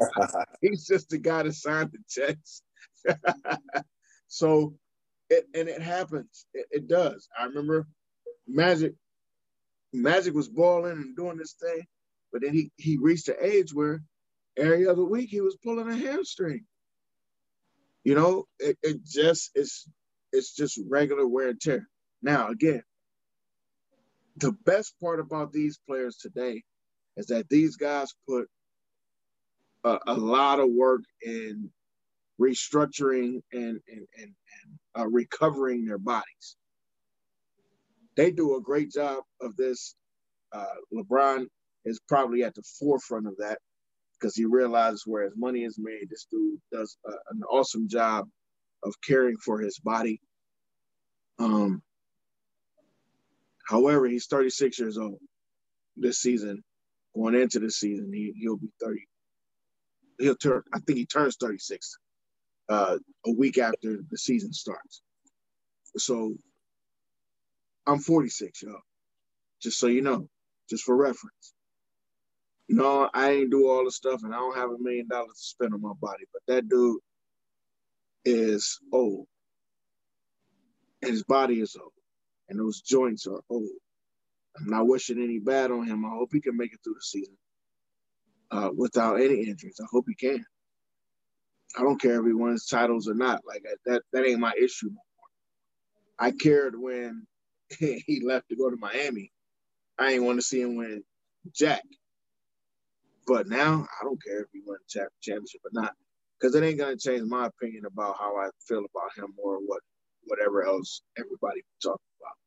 He's just the guy that signed the checks. So, it, and it happens. It, it does. I remember Magic. Magic was balling and doing this thing, but then he he reached an age where every other week he was pulling a hamstring. You know, it, it just is. It's just regular wear and tear. Now, again, the best part about these players today is that these guys put a, a lot of work in restructuring and, and, and, and uh, recovering their bodies. They do a great job of this. Uh, LeBron is probably at the forefront of that because he realizes where his money is made. This dude does a, an awesome job of caring for his body. Um, however, he's thirty-six years old this season. Going into the season, he, he'll be thirty. He'll turn, I think he turns thirty-six uh, a week after the season starts. So I'm forty-six, y'all. Just so you know, just for reference. No, I ain't do all the stuff and I don't have a million dollars to spend on my body, but that dude is old. And his body is old. And those joints are old. I'm not wishing any bad on him. I hope he can make it through the season uh, without any injuries. I hope he can. I don't care if he wins titles or not. Like, that that ain't my issue anymore. I cared when he left to go to Miami. I ain't want to see him win Jack. But now, I don't care if he wins a championship or not. Because it ain't going to change my opinion about how I feel about him or what, whatever else everybody talking about.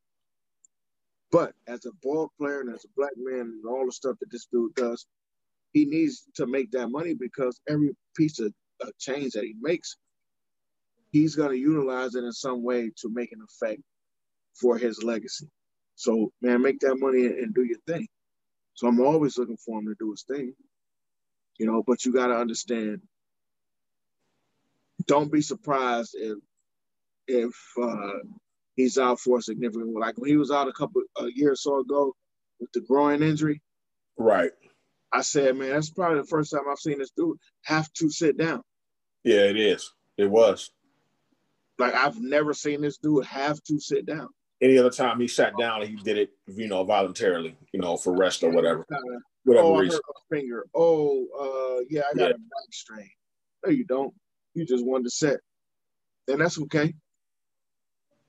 But as a ball player and as a black man and all the stuff that this dude does, he needs to make that money because every piece of, of change that he makes, he's going to utilize it in some way to make an effect for his legacy. So, man, make that money and, and do your thing. So I'm always looking for him to do his thing, you know, but you got to understand, don't be surprised if if uh, he's out for a significant, like when he was out a couple a year or so ago with the groin injury. Right. I said, man, that's probably the first time I've seen this dude have to sit down. Yeah, it is. It was. Like, I've never seen this dude have to sit down. Any other time he sat down, he did it, you know, voluntarily, you know, for rest or whatever. Uh, whatever oh, reason. I hurt my finger. Oh, uh, yeah, I got yeah. a back strain. No, you don't. You just wanted to set. And that's okay.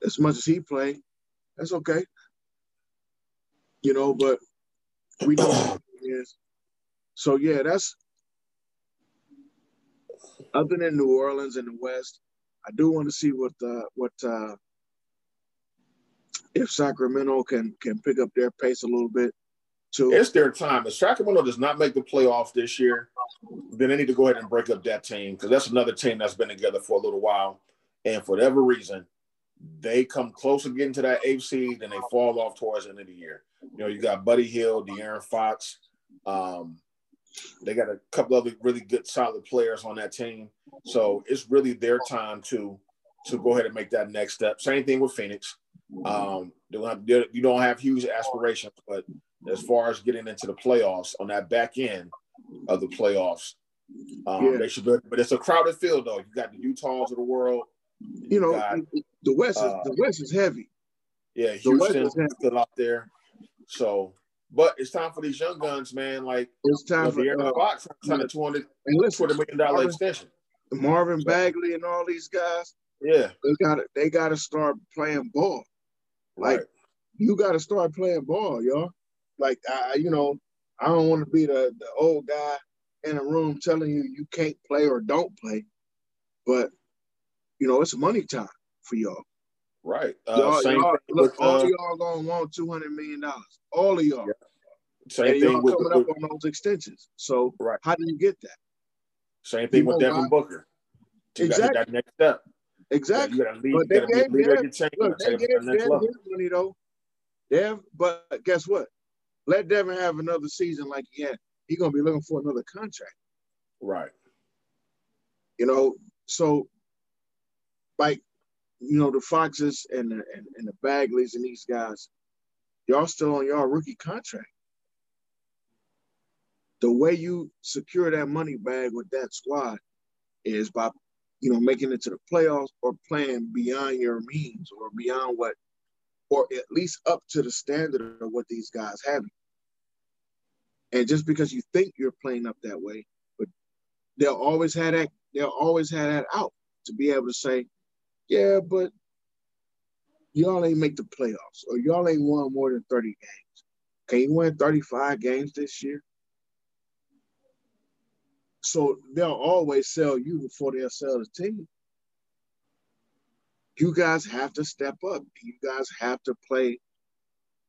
As much as he played, that's okay. You know, but we know what it is. So, yeah, that's – other than New Orleans and the West, I do want to see what uh, – what, uh, if Sacramento can, can pick up their pace a little bit. Too. It's their time. If Sacramento does not make the playoff this year, then they need to go ahead and break up that team because that's another team that's been together for a little while. And for whatever reason, they come close to getting to that eighth seed and they fall off towards the end of the year. You know, you got Buddy Hill, De'Aaron Fox. Um, they got a couple other really good, solid players on that team. So it's really their time to, to go ahead and make that next step. Same thing with Phoenix. Um, they have, they, you don't have huge aspirations, but as far as getting into the playoffs, on that back end of the playoffs, um, yeah. they should be, but it's a crowded field, though. You got the Utahs of the world. You, you know, got, the West is uh, the West is heavy. Yeah, Houston's still out there. So, but it's time for these young guns, man. Like it's time you know, for the uh, box signing two hundred, two hundred million dollar extension. Marvin Bagley and all these guys. Yeah, they got They got to start playing ball. Like right. you got to start playing ball, y'all. Like, I, you know, I don't want to be the, the old guy in a room telling you you can't play or don't play. But, you know, it's money time for y'all. Right. Uh, y'all, y'all, look, with, uh, all of y'all going to want two hundred million dollars. All of y'all. Yeah. Same and thing y'all with, coming with, up on those extensions. So right. how do you get that? Same thing you with Devin Booker. You exactly. got that next step. Exactly. You gotta lead, but they gave Devin his money, though. Yeah, but guess what? Let Devin have another season like he had. He's going to be looking for another contract. Right. You know, so, like, you know, the Foxes and the, and, and the Bagleys and these guys, y'all still on y'all rookie contract. The way you secure that money bag with that squad is by, you know, making it to the playoffs or playing beyond your means or beyond what, or at least up to the standard of what these guys have. And just because you think you're playing up that way, but they'll always have that, they'll always have that out to be able to say, yeah, but y'all ain't make the playoffs or y'all ain't won more than thirty games. Can you win thirty-five games this year? So they'll always sell you before they'll sell the team. You guys have to step up. You guys have to play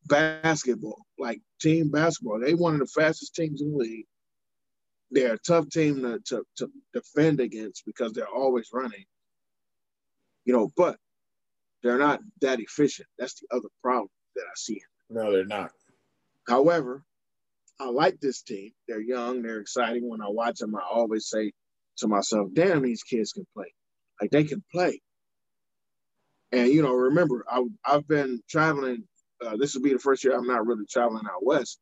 basketball, like team basketball. They're one of the fastest teams in the league. They're a tough team to, to, to defend against because they're always running. You know, but they're not that efficient. That's the other problem that I see. No, they're not. However, I like this team. They're young. They're exciting. When I watch them, I always say to myself, damn, these kids can play. Like, they can play. And, you know, remember, I, I've been traveling. Uh, this will be the first year I'm not really traveling out west.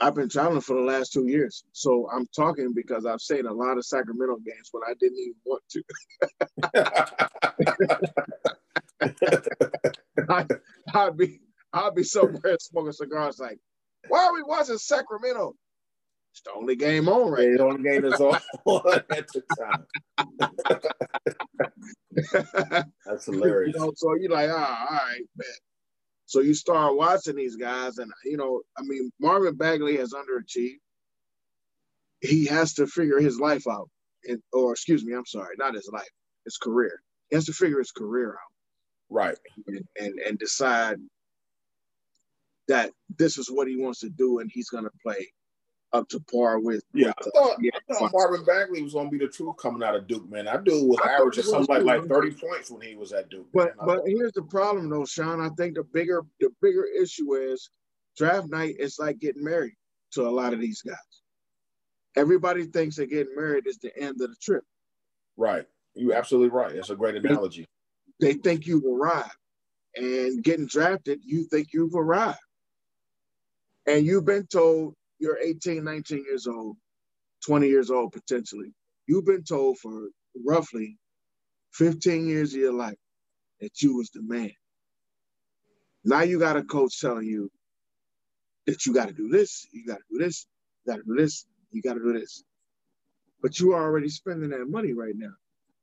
I've been traveling for the last two years. So I'm talking because I've seen a lot of Sacramento games when I didn't even want to. I, I'd be, I'd be somewhere smoking cigars like, why are we watching Sacramento? It's the only game on right now. The only game is on at the time. That's hilarious. You know, so you're like, ah, oh, all right, man. So you start watching these guys, and, you know, I mean, Marvin Bagley has underachieved. He has to figure his life out. And, or excuse me, I'm sorry, not his life, his career. He has to figure his career out. Right. And, and, and decide that this is what he wants to do, and he's going to play up to par with. Yeah, with, I, thought, uh, yeah I thought Marvin Bagley was going to be the truth coming out of Duke, man. That dude was averaging something like, like thirty points when he was at Duke. But man. but here's the problem, though, Sean. I think the bigger the bigger issue is draft night is like getting married to a lot of these guys. Everybody thinks that getting married is the end of the trip. Right. You're absolutely right. That's a great analogy. They, they think you've arrived. And getting drafted, you think you've arrived. And you've been told you're eighteen, nineteen years old, twenty years old potentially. You've been told for roughly fifteen years of your life that you was the man. Now you got a coach telling you that you got to do this, you got to do this, you got to do this, you got to do this. But you are already spending that money right now.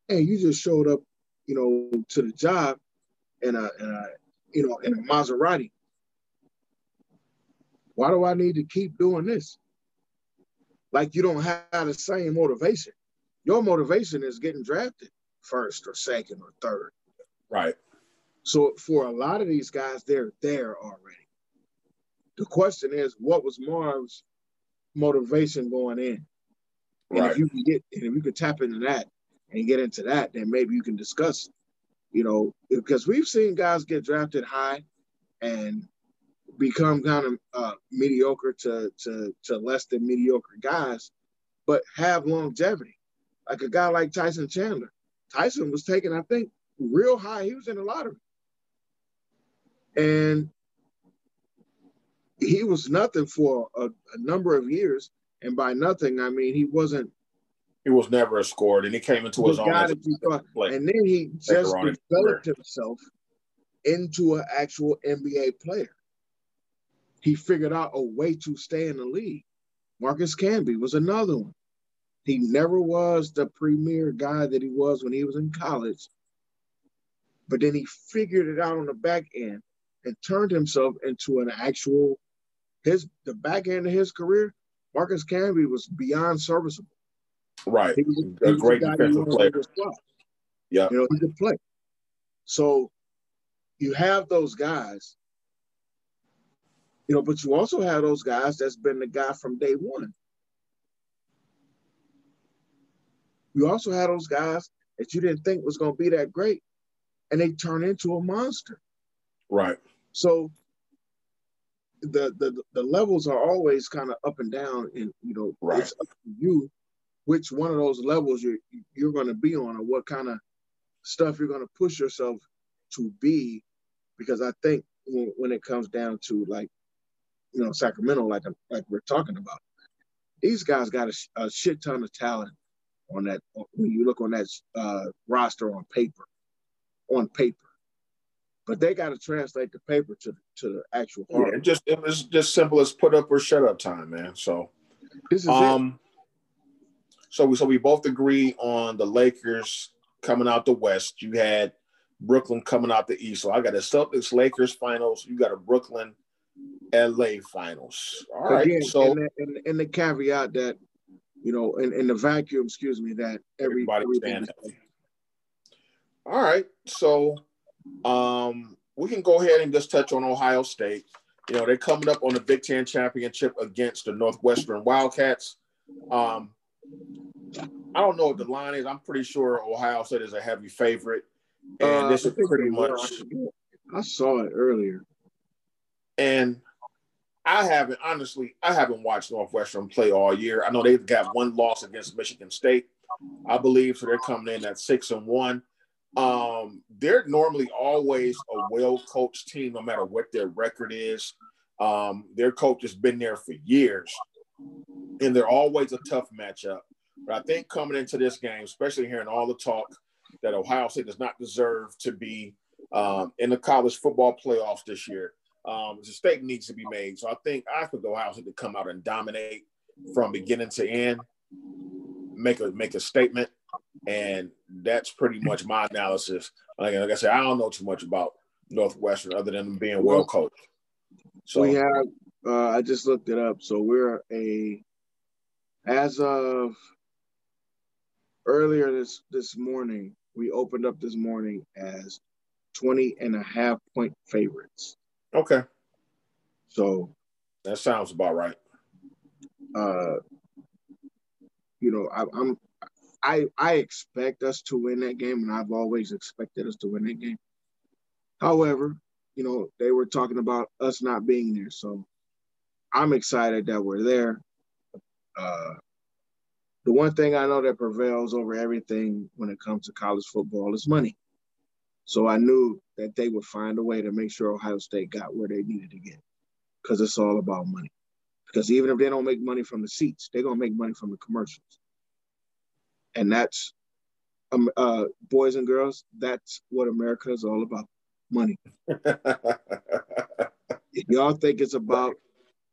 And you just showed up, you know, to the job in a, in a you know, in a Maserati. Why do I need to keep doing this? Like, you don't have the same motivation. Your motivation is getting drafted first or second or third. Right. So for a lot of these guys, they're there already. The question is, what was Marv's motivation going in? And right. if you can get, and if you can tap into that and get into that, then maybe you can discuss, you know, because we've seen guys get drafted high and become kind of uh, mediocre to, to to less than mediocre guys, but have longevity. Like a guy like Tyson Chandler. Tyson was taken, I think, real high. He was in the lottery. And he was nothing for a, a number of years. And by nothing, I mean, he wasn't. He was never a scorer. And he came into his own. And then he just developed himself into an actual N B A player. He figured out a way to stay in the league. Marcus Camby was another one. He never was the premier guy that he was when he was in college, but then he figured it out on the back end and turned himself into an actual, his the back end of his career, Marcus Camby was beyond serviceable. Right. He was, a he was great defensive player. Yeah. You know, he could play. So you have those guys. You know, but you also have those guys that's been the guy from day one. You also have those guys that you didn't think was going to be that great, and they turn into a monster. Right. So the the, the levels are always kind of up and down, and, you know, right. It's up to you which one of those levels you're, you're going to be on or what kind of stuff you're going to push yourself to be, because I think when, when it comes down to, like, you know, Sacramento, like like we're talking about, these guys got a, a shit ton of talent on that. When you look on that uh, roster on paper, on paper, but they got to translate the paper to to the actual heart. Yeah, it just it was just simple as put up or shut up time, man. So this is um, it. So we so we both agree on the Lakers coming out the West. You had Brooklyn coming out the East. So I got a Celtics Lakers finals. You got a Brooklyn L A finals. All right. Again, so and the, and, and the caveat that, you know, in, in the vacuum, excuse me, that every, everybody. All right. So um, we can go ahead and just touch on Ohio State. You know, they're coming up on the Big Ten Championship against the Northwestern Wildcats. Um, I don't know what the line is. I'm pretty sure Ohio State is a heavy favorite. And uh, this is pretty much. I saw it earlier. And I haven't, honestly, I haven't watched Northwestern play all year. I know they've got one loss against Michigan State, I believe. So they're coming in at six and one. Um, they're normally always a well-coached team, no matter what their record is. Um, their coach has been there for years, and they're always a tough matchup. But I think coming into this game, especially hearing all the talk that Ohio State does not deserve to be um, in the college football playoffs this year, Um, the mistake needs to be made. So I think I could go out to come out and dominate from beginning to end, make a make a statement, and that's pretty much my analysis. Like, like I said, I don't know too much about Northwestern other than them being well coached. So we have. Uh, I just looked it up. So we're a as of earlier this this morning. We opened up this morning as twenty and a half point favorites. Okay. So that sounds about right. Uh, you know, I, I'm I I expect us to win that game, and I've always expected us to win that game. However, you know, they were talking about us not being there. So I'm excited that we're there. Uh, the one thing I know that prevails over everything when it comes to college football is money. So I knew that they would find a way to make sure Ohio State got where they needed to get, because it's all about money. Because even if they don't make money from the seats, they're going to make money from the commercials. And that's, um, uh, boys and girls, that's what America is all about, money. Y'all think it's about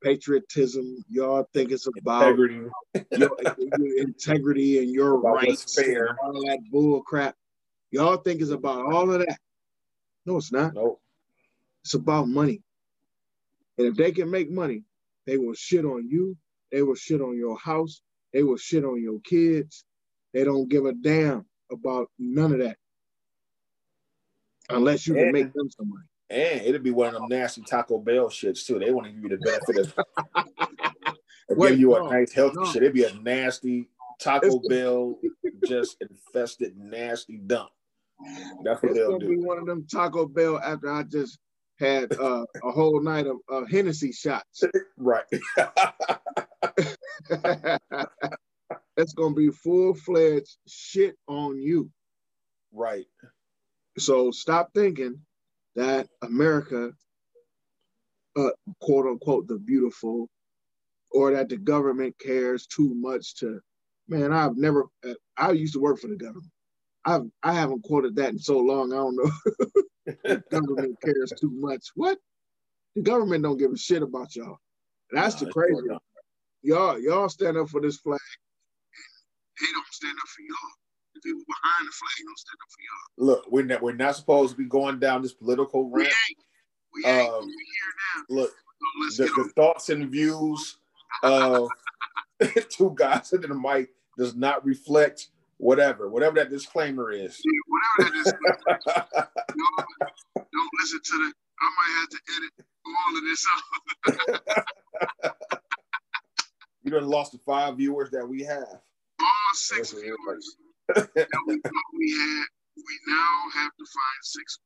patriotism. Y'all think it's about integrity, your, your integrity and your about rights fair. And all that bull crap. Y'all think it's about all of that. No, it's not. Nope. It's about money. And if they can make money, they will shit on you. They will shit on your house. They will shit on your kids. They don't give a damn about none of that. Unless you and, can make them some money. And it'll be one of them nasty Taco Bell shits, too. They want to give you the benefit of Wait, give you no, a nice healthy no. shit. It'd be a nasty Taco it's, Bell just infested nasty dump. That's what it's gonna do. Be one of them Taco Bell after I just had uh, a whole night of uh, Hennessy shots. Right. It's gonna be full fledged shit on you. Right. So stop thinking that America, uh, quote unquote, the beautiful, or that the government cares too much to. Man, I've never. Uh, I used to work for the government. I've I haven't quoted that in so long. I don't know. The government cares too much. What? The government don't give a shit about y'all. That's no, the crazy. Y'all y'all stand up for this flag. They don't stand up for y'all. The people behind the flag don't stand up for y'all. Look, we're not we're not supposed to be going down this political rant. We ain't. We ain't. Um, we're here now. Look, so the, the thoughts and views of two guys into the mic does not reflect whatever, whatever that disclaimer is. Yeah, whatever that disclaimer is. Don't, don't listen to the, I might have to edit all of this out. You done lost the five viewers that we have. All six That's viewers that we thought we had, we now have to find six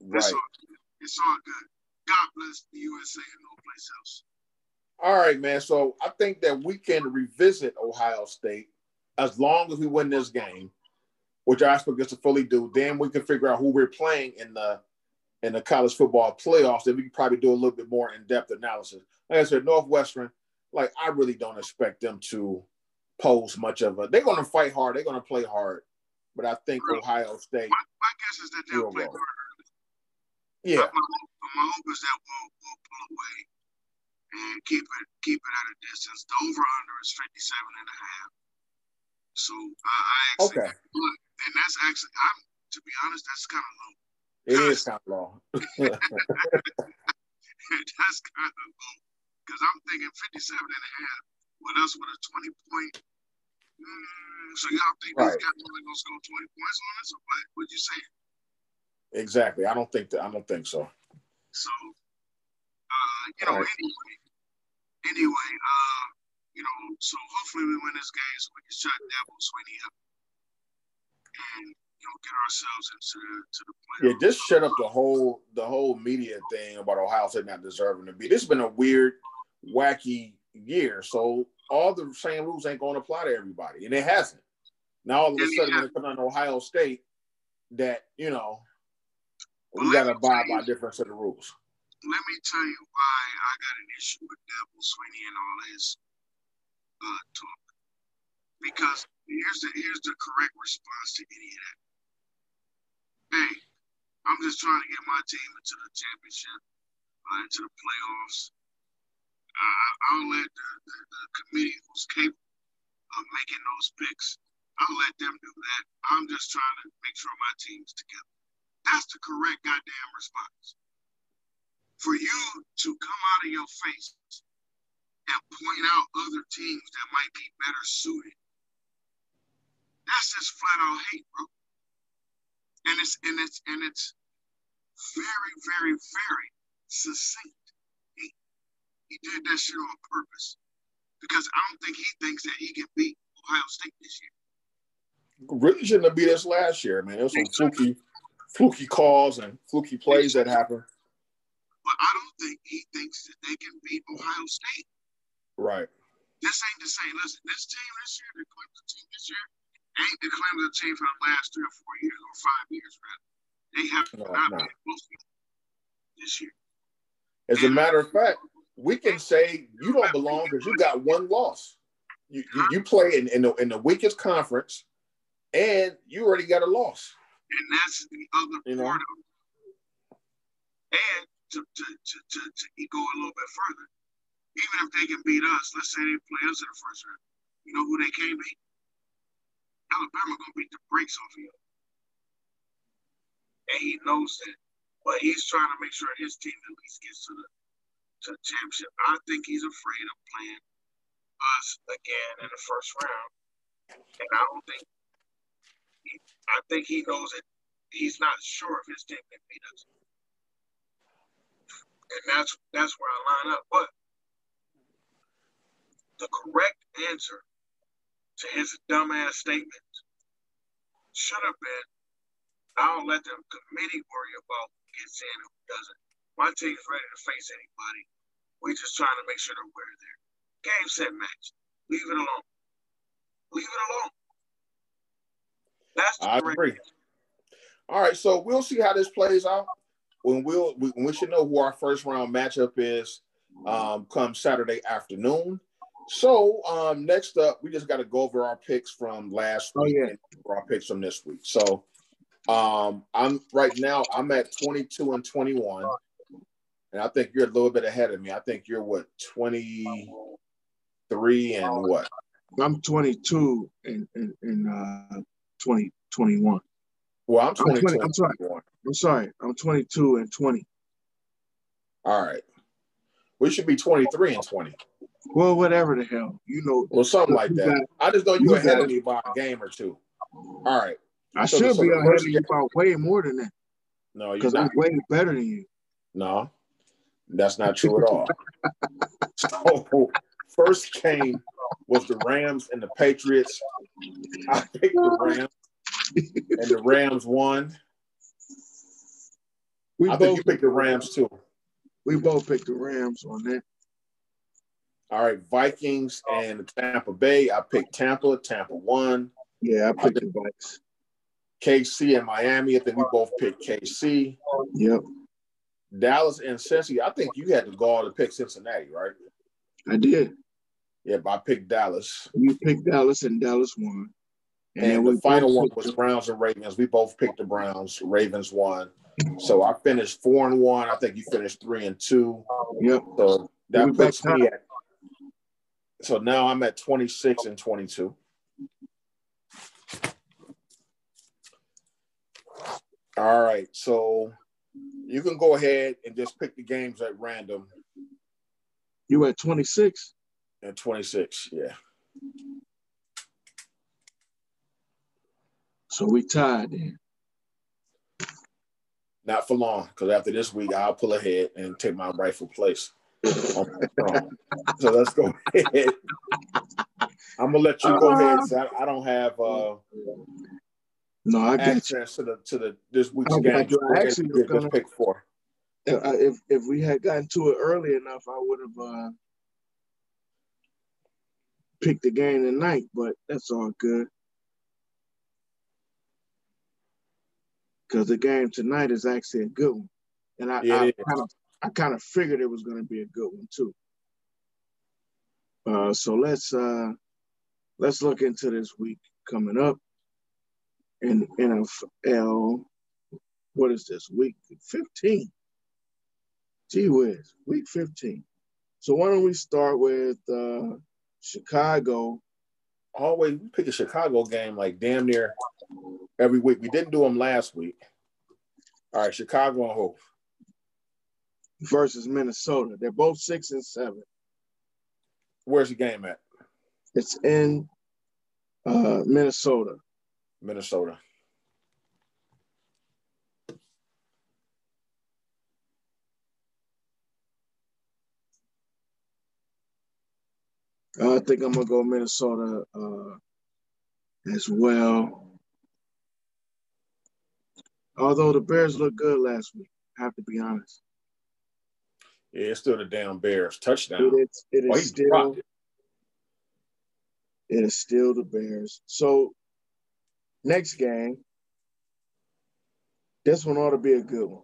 more. Right. It's all good. It's all good. God bless the U S A and no place else. All right, man. So I think that we can revisit Ohio State as long as we win this game. which I expect us to fully do. Then we can figure out who we're playing in the in the college football playoffs. Then we can probably do a little bit more in-depth analysis. Like I said, Northwestern, like I really don't expect them to pose much of a. They're going to fight hard. They're going to play hard. But I think really? Ohio State. My, my guess is that they'll play hard. Yeah. My, my hope is that we'll, we'll pull away and keep it keep it at a distance. The over-under is fifty-seven and a half. So uh, I actually, okay. and that's actually, I'm to be honest, that's kind of low. It is kind of low. That's kind of low because I'm thinking fifty-seven and a half with us with a twenty point. Mm, so y'all think right. These guys are going to score twenty points on us or what? What'd you say? Exactly. I don't think that. I don't think so. So, uh, you know, right. anyway, anyway, uh, you know, so hopefully we win this game so we can shut Devil Sweeney up and you know get ourselves into the, to the playoffs. Yeah, just shut up the whole the whole media thing about Ohio State not deserving to be. This has been a weird, wacky year. So all the same rules ain't going to apply to everybody, and it hasn't. Now all of a sudden, when it comes on Ohio State, that you know. We got to abide by different set of rules. Let me tell you why I got an issue with Devil Sweeney and all his uh, talk. Because here's the here's the correct response to any of that. Hey, I'm just trying to get my team into the championship, uh, into the playoffs. Uh, I'll let the, the, the committee who's capable of making those picks, I'll let them do that. I'm just trying to make sure my team's together. That's the correct goddamn response. For you to come out of your face and point out other teams that might be better suited, that's just flat out hate, bro. And it's and it's and it's very, very, very succinct. He he did that shit on purpose because I don't think he thinks that he can beat Ohio State this year. Really shouldn't have beat us last year, man. It was some fluky. Fluky calls and fluky plays that happen. But I don't think he thinks that they can beat Ohio State. Right. This ain't the same. Listen, this team this year, the Clemson team this year, ain't the Clemson team for the last three or four years or five years, rather. They have no, not no. been close to this year. As and, a matter of fact, we can say you don't belong because you got one loss. You you, you play in, in, the, in the weakest conference, and you already got a loss. And that's the other you part know. Of it. And to, to, to, to, to go a little bit further, even if they can beat us, let's say they play us in the first round, you know who they can beat? Alabama going to beat the brakes off of you. And he knows that. But he's trying to make sure his team at least gets to the, to the championship. I think he's afraid of playing us again in the first round. And I don't think I think he knows that he's not sure if his team can beat us, and that's that's where I line up. But the correct answer to his dumbass statement should have been, "I don't let the committee worry about who gets in and who doesn't. My team's ready to face anybody. We're just trying to make sure that we're there. Game, set, match. Leave it alone. Leave it alone." That's I agree. Answer. All right, so we'll see how this plays out. When we'll we, we should know who our first round matchup is um, come Saturday afternoon. So um, next up, we just got to go over our picks from last oh, week yeah. and our picks from this week. So um, I'm right now I'm at twenty-two and twenty-one, and I think you're a little bit ahead of me. I think you're what twenty-three and what? I'm twenty-two and and, and uh. twenty, twenty-one. Well, I'm twenty-two. I'm, twenty, I'm sorry. I'm sorry. I'm twenty-two and twenty. All right. We should be twenty-three and twenty. Well, whatever the hell. You know. Well, something like that. Got, I just know you, you ahead of me by a game or two. All right. I so, should so be ahead of you by way more than that. No, you're not. Because I'm way better than you. No, that's not true at all. So, first game was the Rams and the Patriots. I picked the Rams, and the Rams won. We I both think you picked the Rams, too. We both picked the Rams on that. All right, Vikings and Tampa Bay. I picked Tampa. Tampa won. Yeah, I picked I the Vikes. K C and Miami. I think we both picked K C. Yep. Dallas and Cincinnati. I think you had the gall to pick Cincinnati, right? I did. Yeah, but I picked Dallas. You picked Dallas, and Dallas won. And, and the final one was Browns and Ravens. We both picked the Browns. Ravens won. So I finished four and one. I think you finished three and two. Yep. So that puts me at. So now I'm at twenty-six and twenty-two. All right. So you can go ahead and just pick the games at random. You at twenty-six? At twenty-six, yeah. So we tied then. Not for long, because after this week, I'll pull ahead and take my rightful place. So let's go ahead. I'm gonna let you go ahead. I, I don't have uh, no I access to the to the this week's oh, game. I actually was gonna pick four. If if we had gotten to it early enough, I would have uh, picked the game tonight. But that's all good, because the game tonight is actually a good one, and I, yeah, I kind of. I kind of figured it was going to be a good one too. Uh, so let's uh, let's look into this week coming up in N F L. What is this, week fifteen? Gee whiz, week fifteen. So why don't we start with uh, Chicago? Always we pick a Chicago game like damn near every week. We didn't do them last week. All right, Chicago and Hope. Versus Minnesota. They're both six and seven. Where's the game at? It's in uh, Minnesota. Minnesota. I think I'm going to go Minnesota uh, as well. Although the Bears looked good last week, I have to be honest. Yeah, it's still the damn Bears. Touchdown. It is, it is, oh, he still, dropped it. It is still the Bears. So, next game, this one ought to be a good one.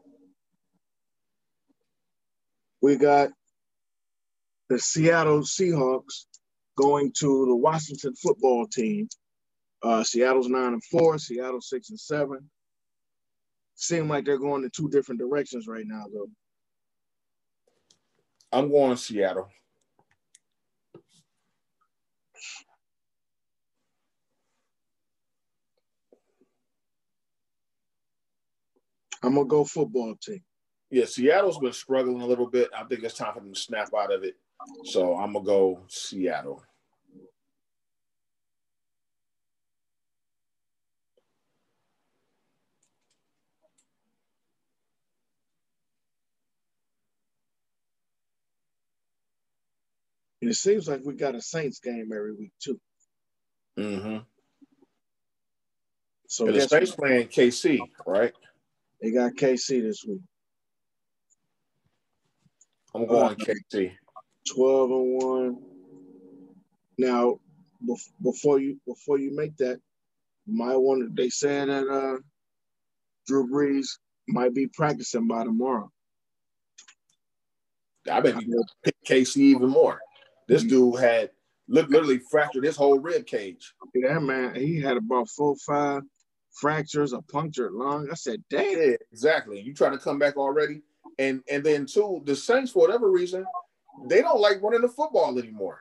We got the Seattle Seahawks going to the Washington football team. Uh, Seattle's nine and four, Seattle six and seven. Seem like they're going in two different directions right now, though. I'm going to Seattle. I'm going to go football team. Yeah, Seattle's been struggling a little bit. I think it's time for them to snap out of it. So I'm going to go Seattle. And it seems like we got a Saints game every week, too. Mm-hmm. So the Saints playing K C, right? They got K C this week. I'm going uh, K C. twelve and one. Now, bef- before you before you make that, you might want to, they said that uh, Drew Brees might be practicing by tomorrow. I bet you will pick K C even more. This dude had look, literally fractured his whole rib cage. Yeah, man. He had about four or five fractures, a punctured lung. I said, damn. Yeah, exactly. You trying to come back already? And and then, too, the Saints, for whatever reason, they don't like running the football anymore.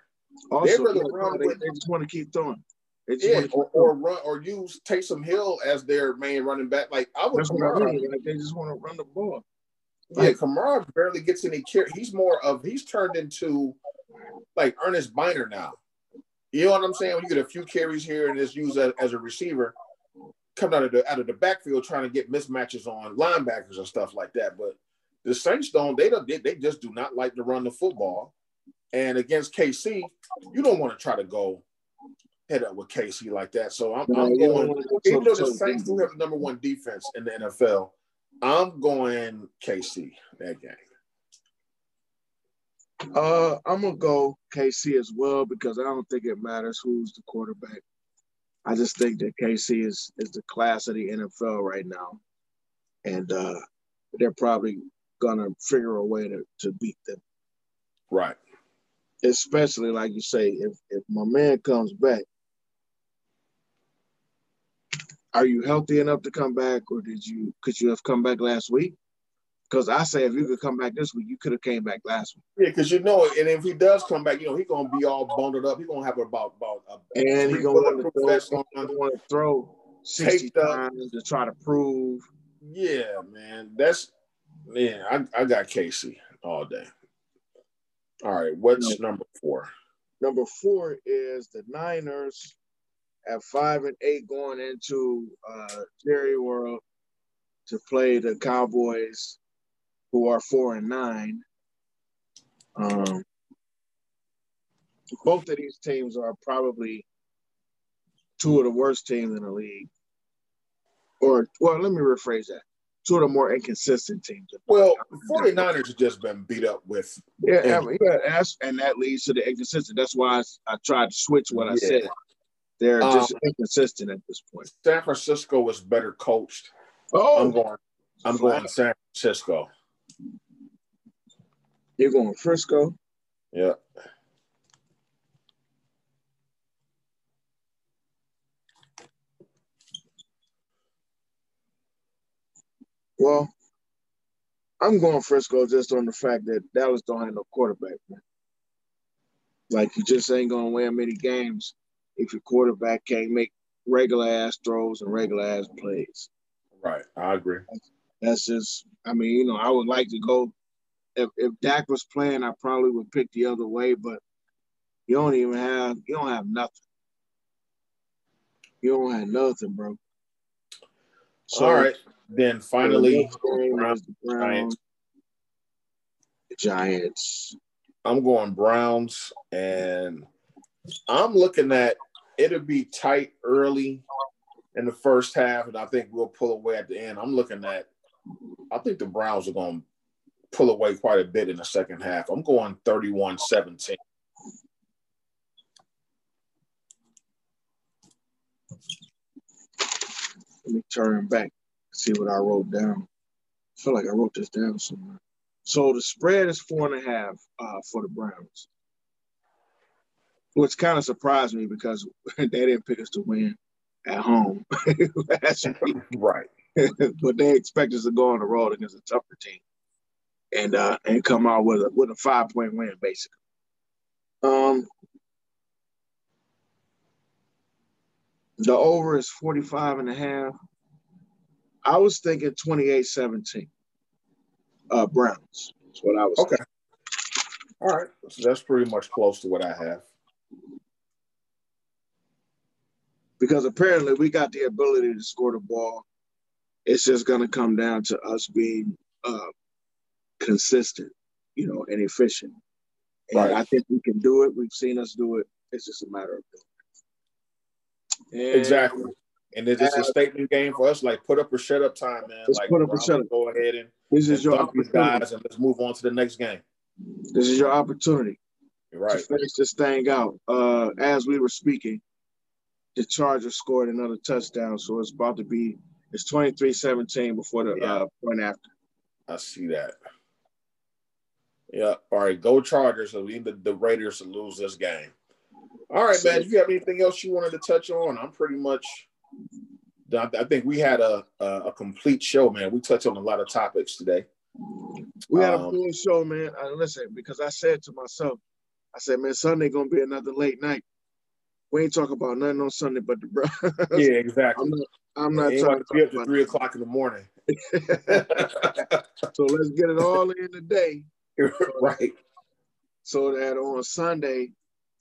Also, they, really yeah, run they, with, they just want to keep throwing. They just yeah, keep or, or run or use Taysom Hill as their main running back. Like, I would really, like they just want to run the ball. Like, yeah, Kamara barely gets any care. He's more of, he's turned into like Ernest Biner now. You know what I'm saying? When you get a few carries here and just use that as a receiver, coming out of the out of the backfield trying to get mismatches on linebackers and stuff like that. But the Saints don't, they don't, they just do not like to run the football. And against K C, you don't want to try to go head up with K C like that. So I'm, no, I'm going, even though the Saints do have the number one defense in the N F L, I'm going K C that game. Uh, I'm gonna go K C as well because I don't think it matters who's the quarterback. I just think that K C is is the class of the N F L right now, and uh, they're probably gonna figure a way to, to beat them. Right. Especially like you say, if if my man comes back, are you healthy enough to come back, or did you could you have come back last week? Because I say if you could come back this week, you could have came back last week. Yeah, because you know, and if he does come back, you know, he's going to be all bundled up. He's going to have about about a and he's going to want to throw sixty times to try to prove. Yeah, man, that's man. I I got K C all day. All right, what's number four? Number four is the Niners at five and eight going into uh, Jerry World to play the Cowboys, who are four and nine. Um, both of these teams are probably two of the worst teams in the league. Or, well, let me rephrase that. Two of the more inconsistent teams. Well, forty-niners have just been beat up with. Yeah, and, yeah that's, and that leads to the inconsistent. That's why I, I tried to switch what I yeah. said. They're just um, inconsistent at this point. San Francisco was better coached. Oh, I'm going. I'm going to San Francisco. You're going Frisco? Yeah. Well, I'm going Frisco just on the fact that Dallas don't have no quarterback, man. Like, you just ain't going to win many games if your quarterback can't make regular-ass throws and regular-ass plays. Right, I agree. That's just, I mean, you know, I would like to go. If, if Dak was playing, I probably would pick the other way, but you don't even have, you don't have nothing. You don't have nothing, bro. So, all right. Then finally, the Browns, the Browns, the Giants. I'm going Browns, and I'm looking at it'll be tight early in the first half, and I think we'll pull away at the end. I'm looking at I think the Browns are going to pull away quite a bit in the second half. I'm going thirty-one seventeen. Let me turn back. See what I wrote down. I feel like I wrote this down somewhere. So the spread is four and a half uh, for the Browns, which kind of surprised me because they didn't pick us to win at home. Right. But they expect us to go on the road against a tougher team and uh, and come out with a, with a five-point win, basically. Um, the over is forty-five and a half. I was thinking twenty-eight seventeen. Uh, Browns. That's what I was okay. thinking. All right. So that's pretty much close to what I have. Because apparently we got the ability to score the ball. It's just going to come down to us being uh, consistent, you know, and efficient. And right. I think we can do it. We've seen us do it. It's just a matter of doing it. Exactly. And it's just a statement game for us, like put up or shut up time, man. Let's like put up or shut up. Go ahead and this is and your guys, and let's move on to the next game. This is your opportunity, right? To finish this thing out. Uh, as we were speaking, the Chargers scored another touchdown, so it's about to be it's twenty-three seventeen before the yeah. uh, point after. I see that. Yeah. All right, go Chargers. So we need the, the Raiders to lose this game. All right, man. Do you have anything else you wanted to touch on? I'm pretty much. I think we had a, a a complete show, man. We touched on a lot of topics today. We had um, a full show, man. I, listen, because I said to myself, I said, man, Sunday going to be another late night. We ain't talking about nothing on Sunday but the bro. Yeah, exactly. I'm not, I'm not talking to be up to three o'clock in the morning. So let's get it all in the day. Right. So that on Sunday,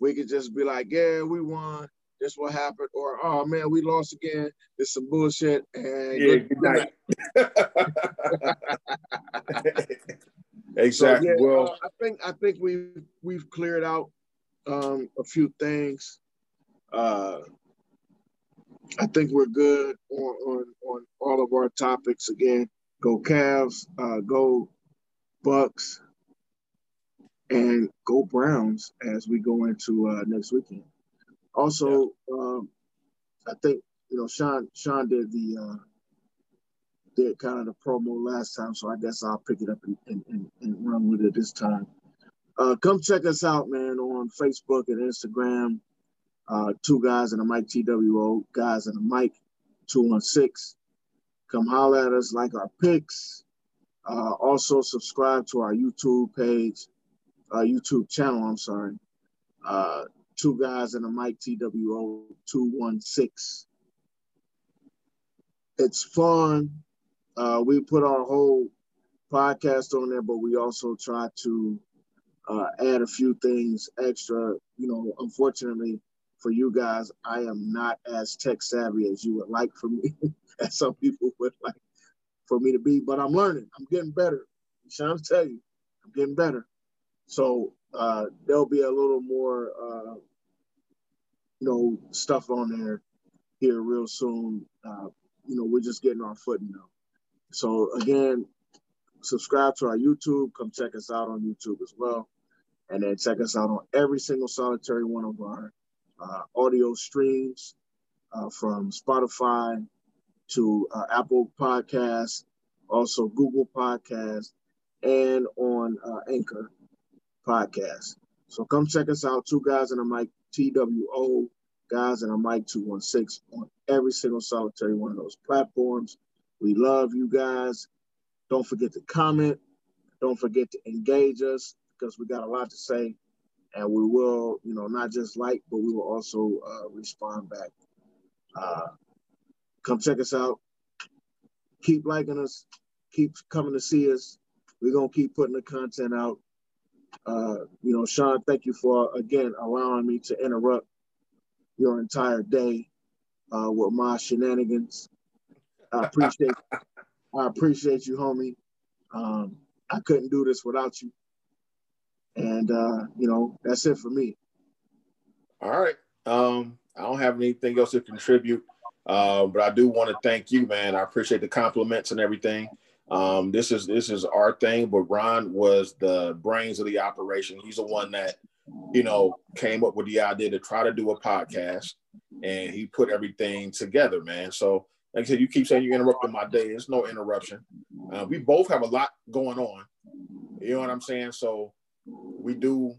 we could just be like, yeah, we won. This what happened, or oh man, we lost again. It's some bullshit. And yeah, good night. Exactly. So, yeah, well, uh, I think I think we we've cleared out um, a few things. Uh, I think we're good on, on on all of our topics. Again, go Cavs, uh, go Bucks, and go Browns as we go into uh, next weekend. Also, yeah. um, I think, you know, Sean Sean did the uh, did kind of the promo last time, so I guess I'll pick it up and, and, and, and run with it this time. Uh, come check us out, man, on Facebook and Instagram. Uh, two guys and a mic, T W O, guys and a mic, two one six. Come holler at us, like our picks. Uh, also subscribe to our YouTube page, our YouTube channel, I'm sorry. Uh, two guys and a mic, T W O, two one six. It's fun. Uh, we put our whole podcast on there, but we also try to uh, add a few things extra. You know, unfortunately, for you guys, I am not as tech savvy as you would like for me, as some people would like for me to be, but I'm learning. I'm getting better. I'm trying to tell you, I'm getting better. So uh, there'll be a little more, uh, you know, stuff on there here real soon. Uh, you know, we're just getting our footing now. So again, subscribe to our YouTube. Come check us out on YouTube as well. And then check us out on every single solitary one of our Uh, audio streams uh, from Spotify to uh, Apple Podcasts, also Google Podcasts, and on uh, Anchor Podcasts. So come check us out, Two Guys and a Mic, T W O, Guys and a Mic two one six, on every single solitary one of those platforms. We love you guys. Don't forget to comment. Don't forget to engage us, because we got a lot to say. And we will, you know, not just like, but we will also uh, respond back. Uh, come check us out. Keep liking us. Keep coming to see us. We're going to keep putting the content out. Uh, you know, Sean, thank you for, again, allowing me to interrupt your entire day uh, with my shenanigans. I appreciate I appreciate you, homie. Um, I couldn't do this without you. And, uh, you know, that's it for me. All right. Um, I don't have anything else to contribute, uh, but I do want to thank you, man. I appreciate the compliments and everything. Um, this is this is our thing, but Ron was the brains of the operation. He's the one that, you know, came up with the idea to try to do a podcast, and he put everything together, man. So, like I said, you keep saying you're interrupting my day. It's no interruption. Uh, we both have a lot going on. You know what I'm saying? So, we do,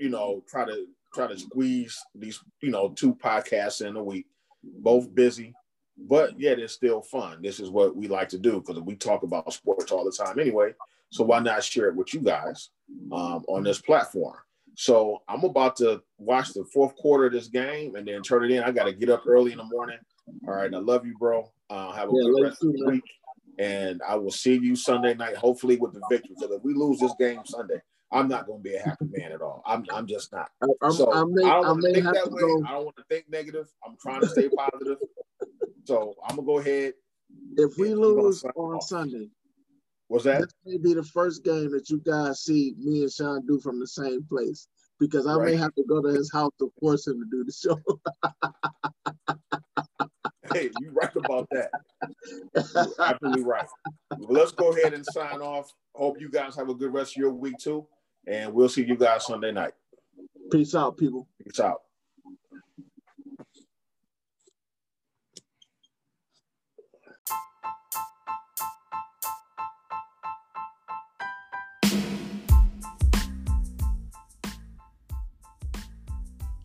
you know, try to try to squeeze these, you know, two podcasts in a week, both busy, but yet it's still fun. This is what we like to do, because we talk about sports all the time anyway. So why not share it with you guys um, on this platform? So I'm about to watch the fourth quarter of this game and then turn it in. I got to get up early in the morning. All right. I love you, bro. Uh, have a yeah, good rest of the week. And I will see you Sunday night, hopefully with the victory. Because if we lose this game Sunday, I'm not going to be a happy man at all. I'm, I'm just not. I'm, so I'm, I'm, I don't want to think that way. Go. I don't want to think negative. I'm trying to stay positive. So I'm going to go ahead. If we lose on off. Sunday, what's that? This may be the first game that you guys see me and Sean do from the same place, because I right. may have to go to his house to force him to do the show. Hey, you're right about that. You're absolutely right. Well, let's go ahead and sign off. Hope you guys have a good rest of your week, too. And we'll see you guys Sunday night. Peace out, people. Peace out.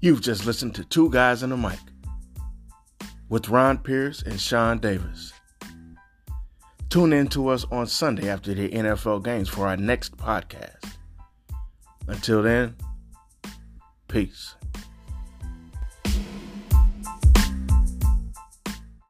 You've just listened to Two Guys and a Mic with Ron Pierce and Sean Davis. Tune in to us on Sunday after the N F L games for our next podcast. Until then, peace.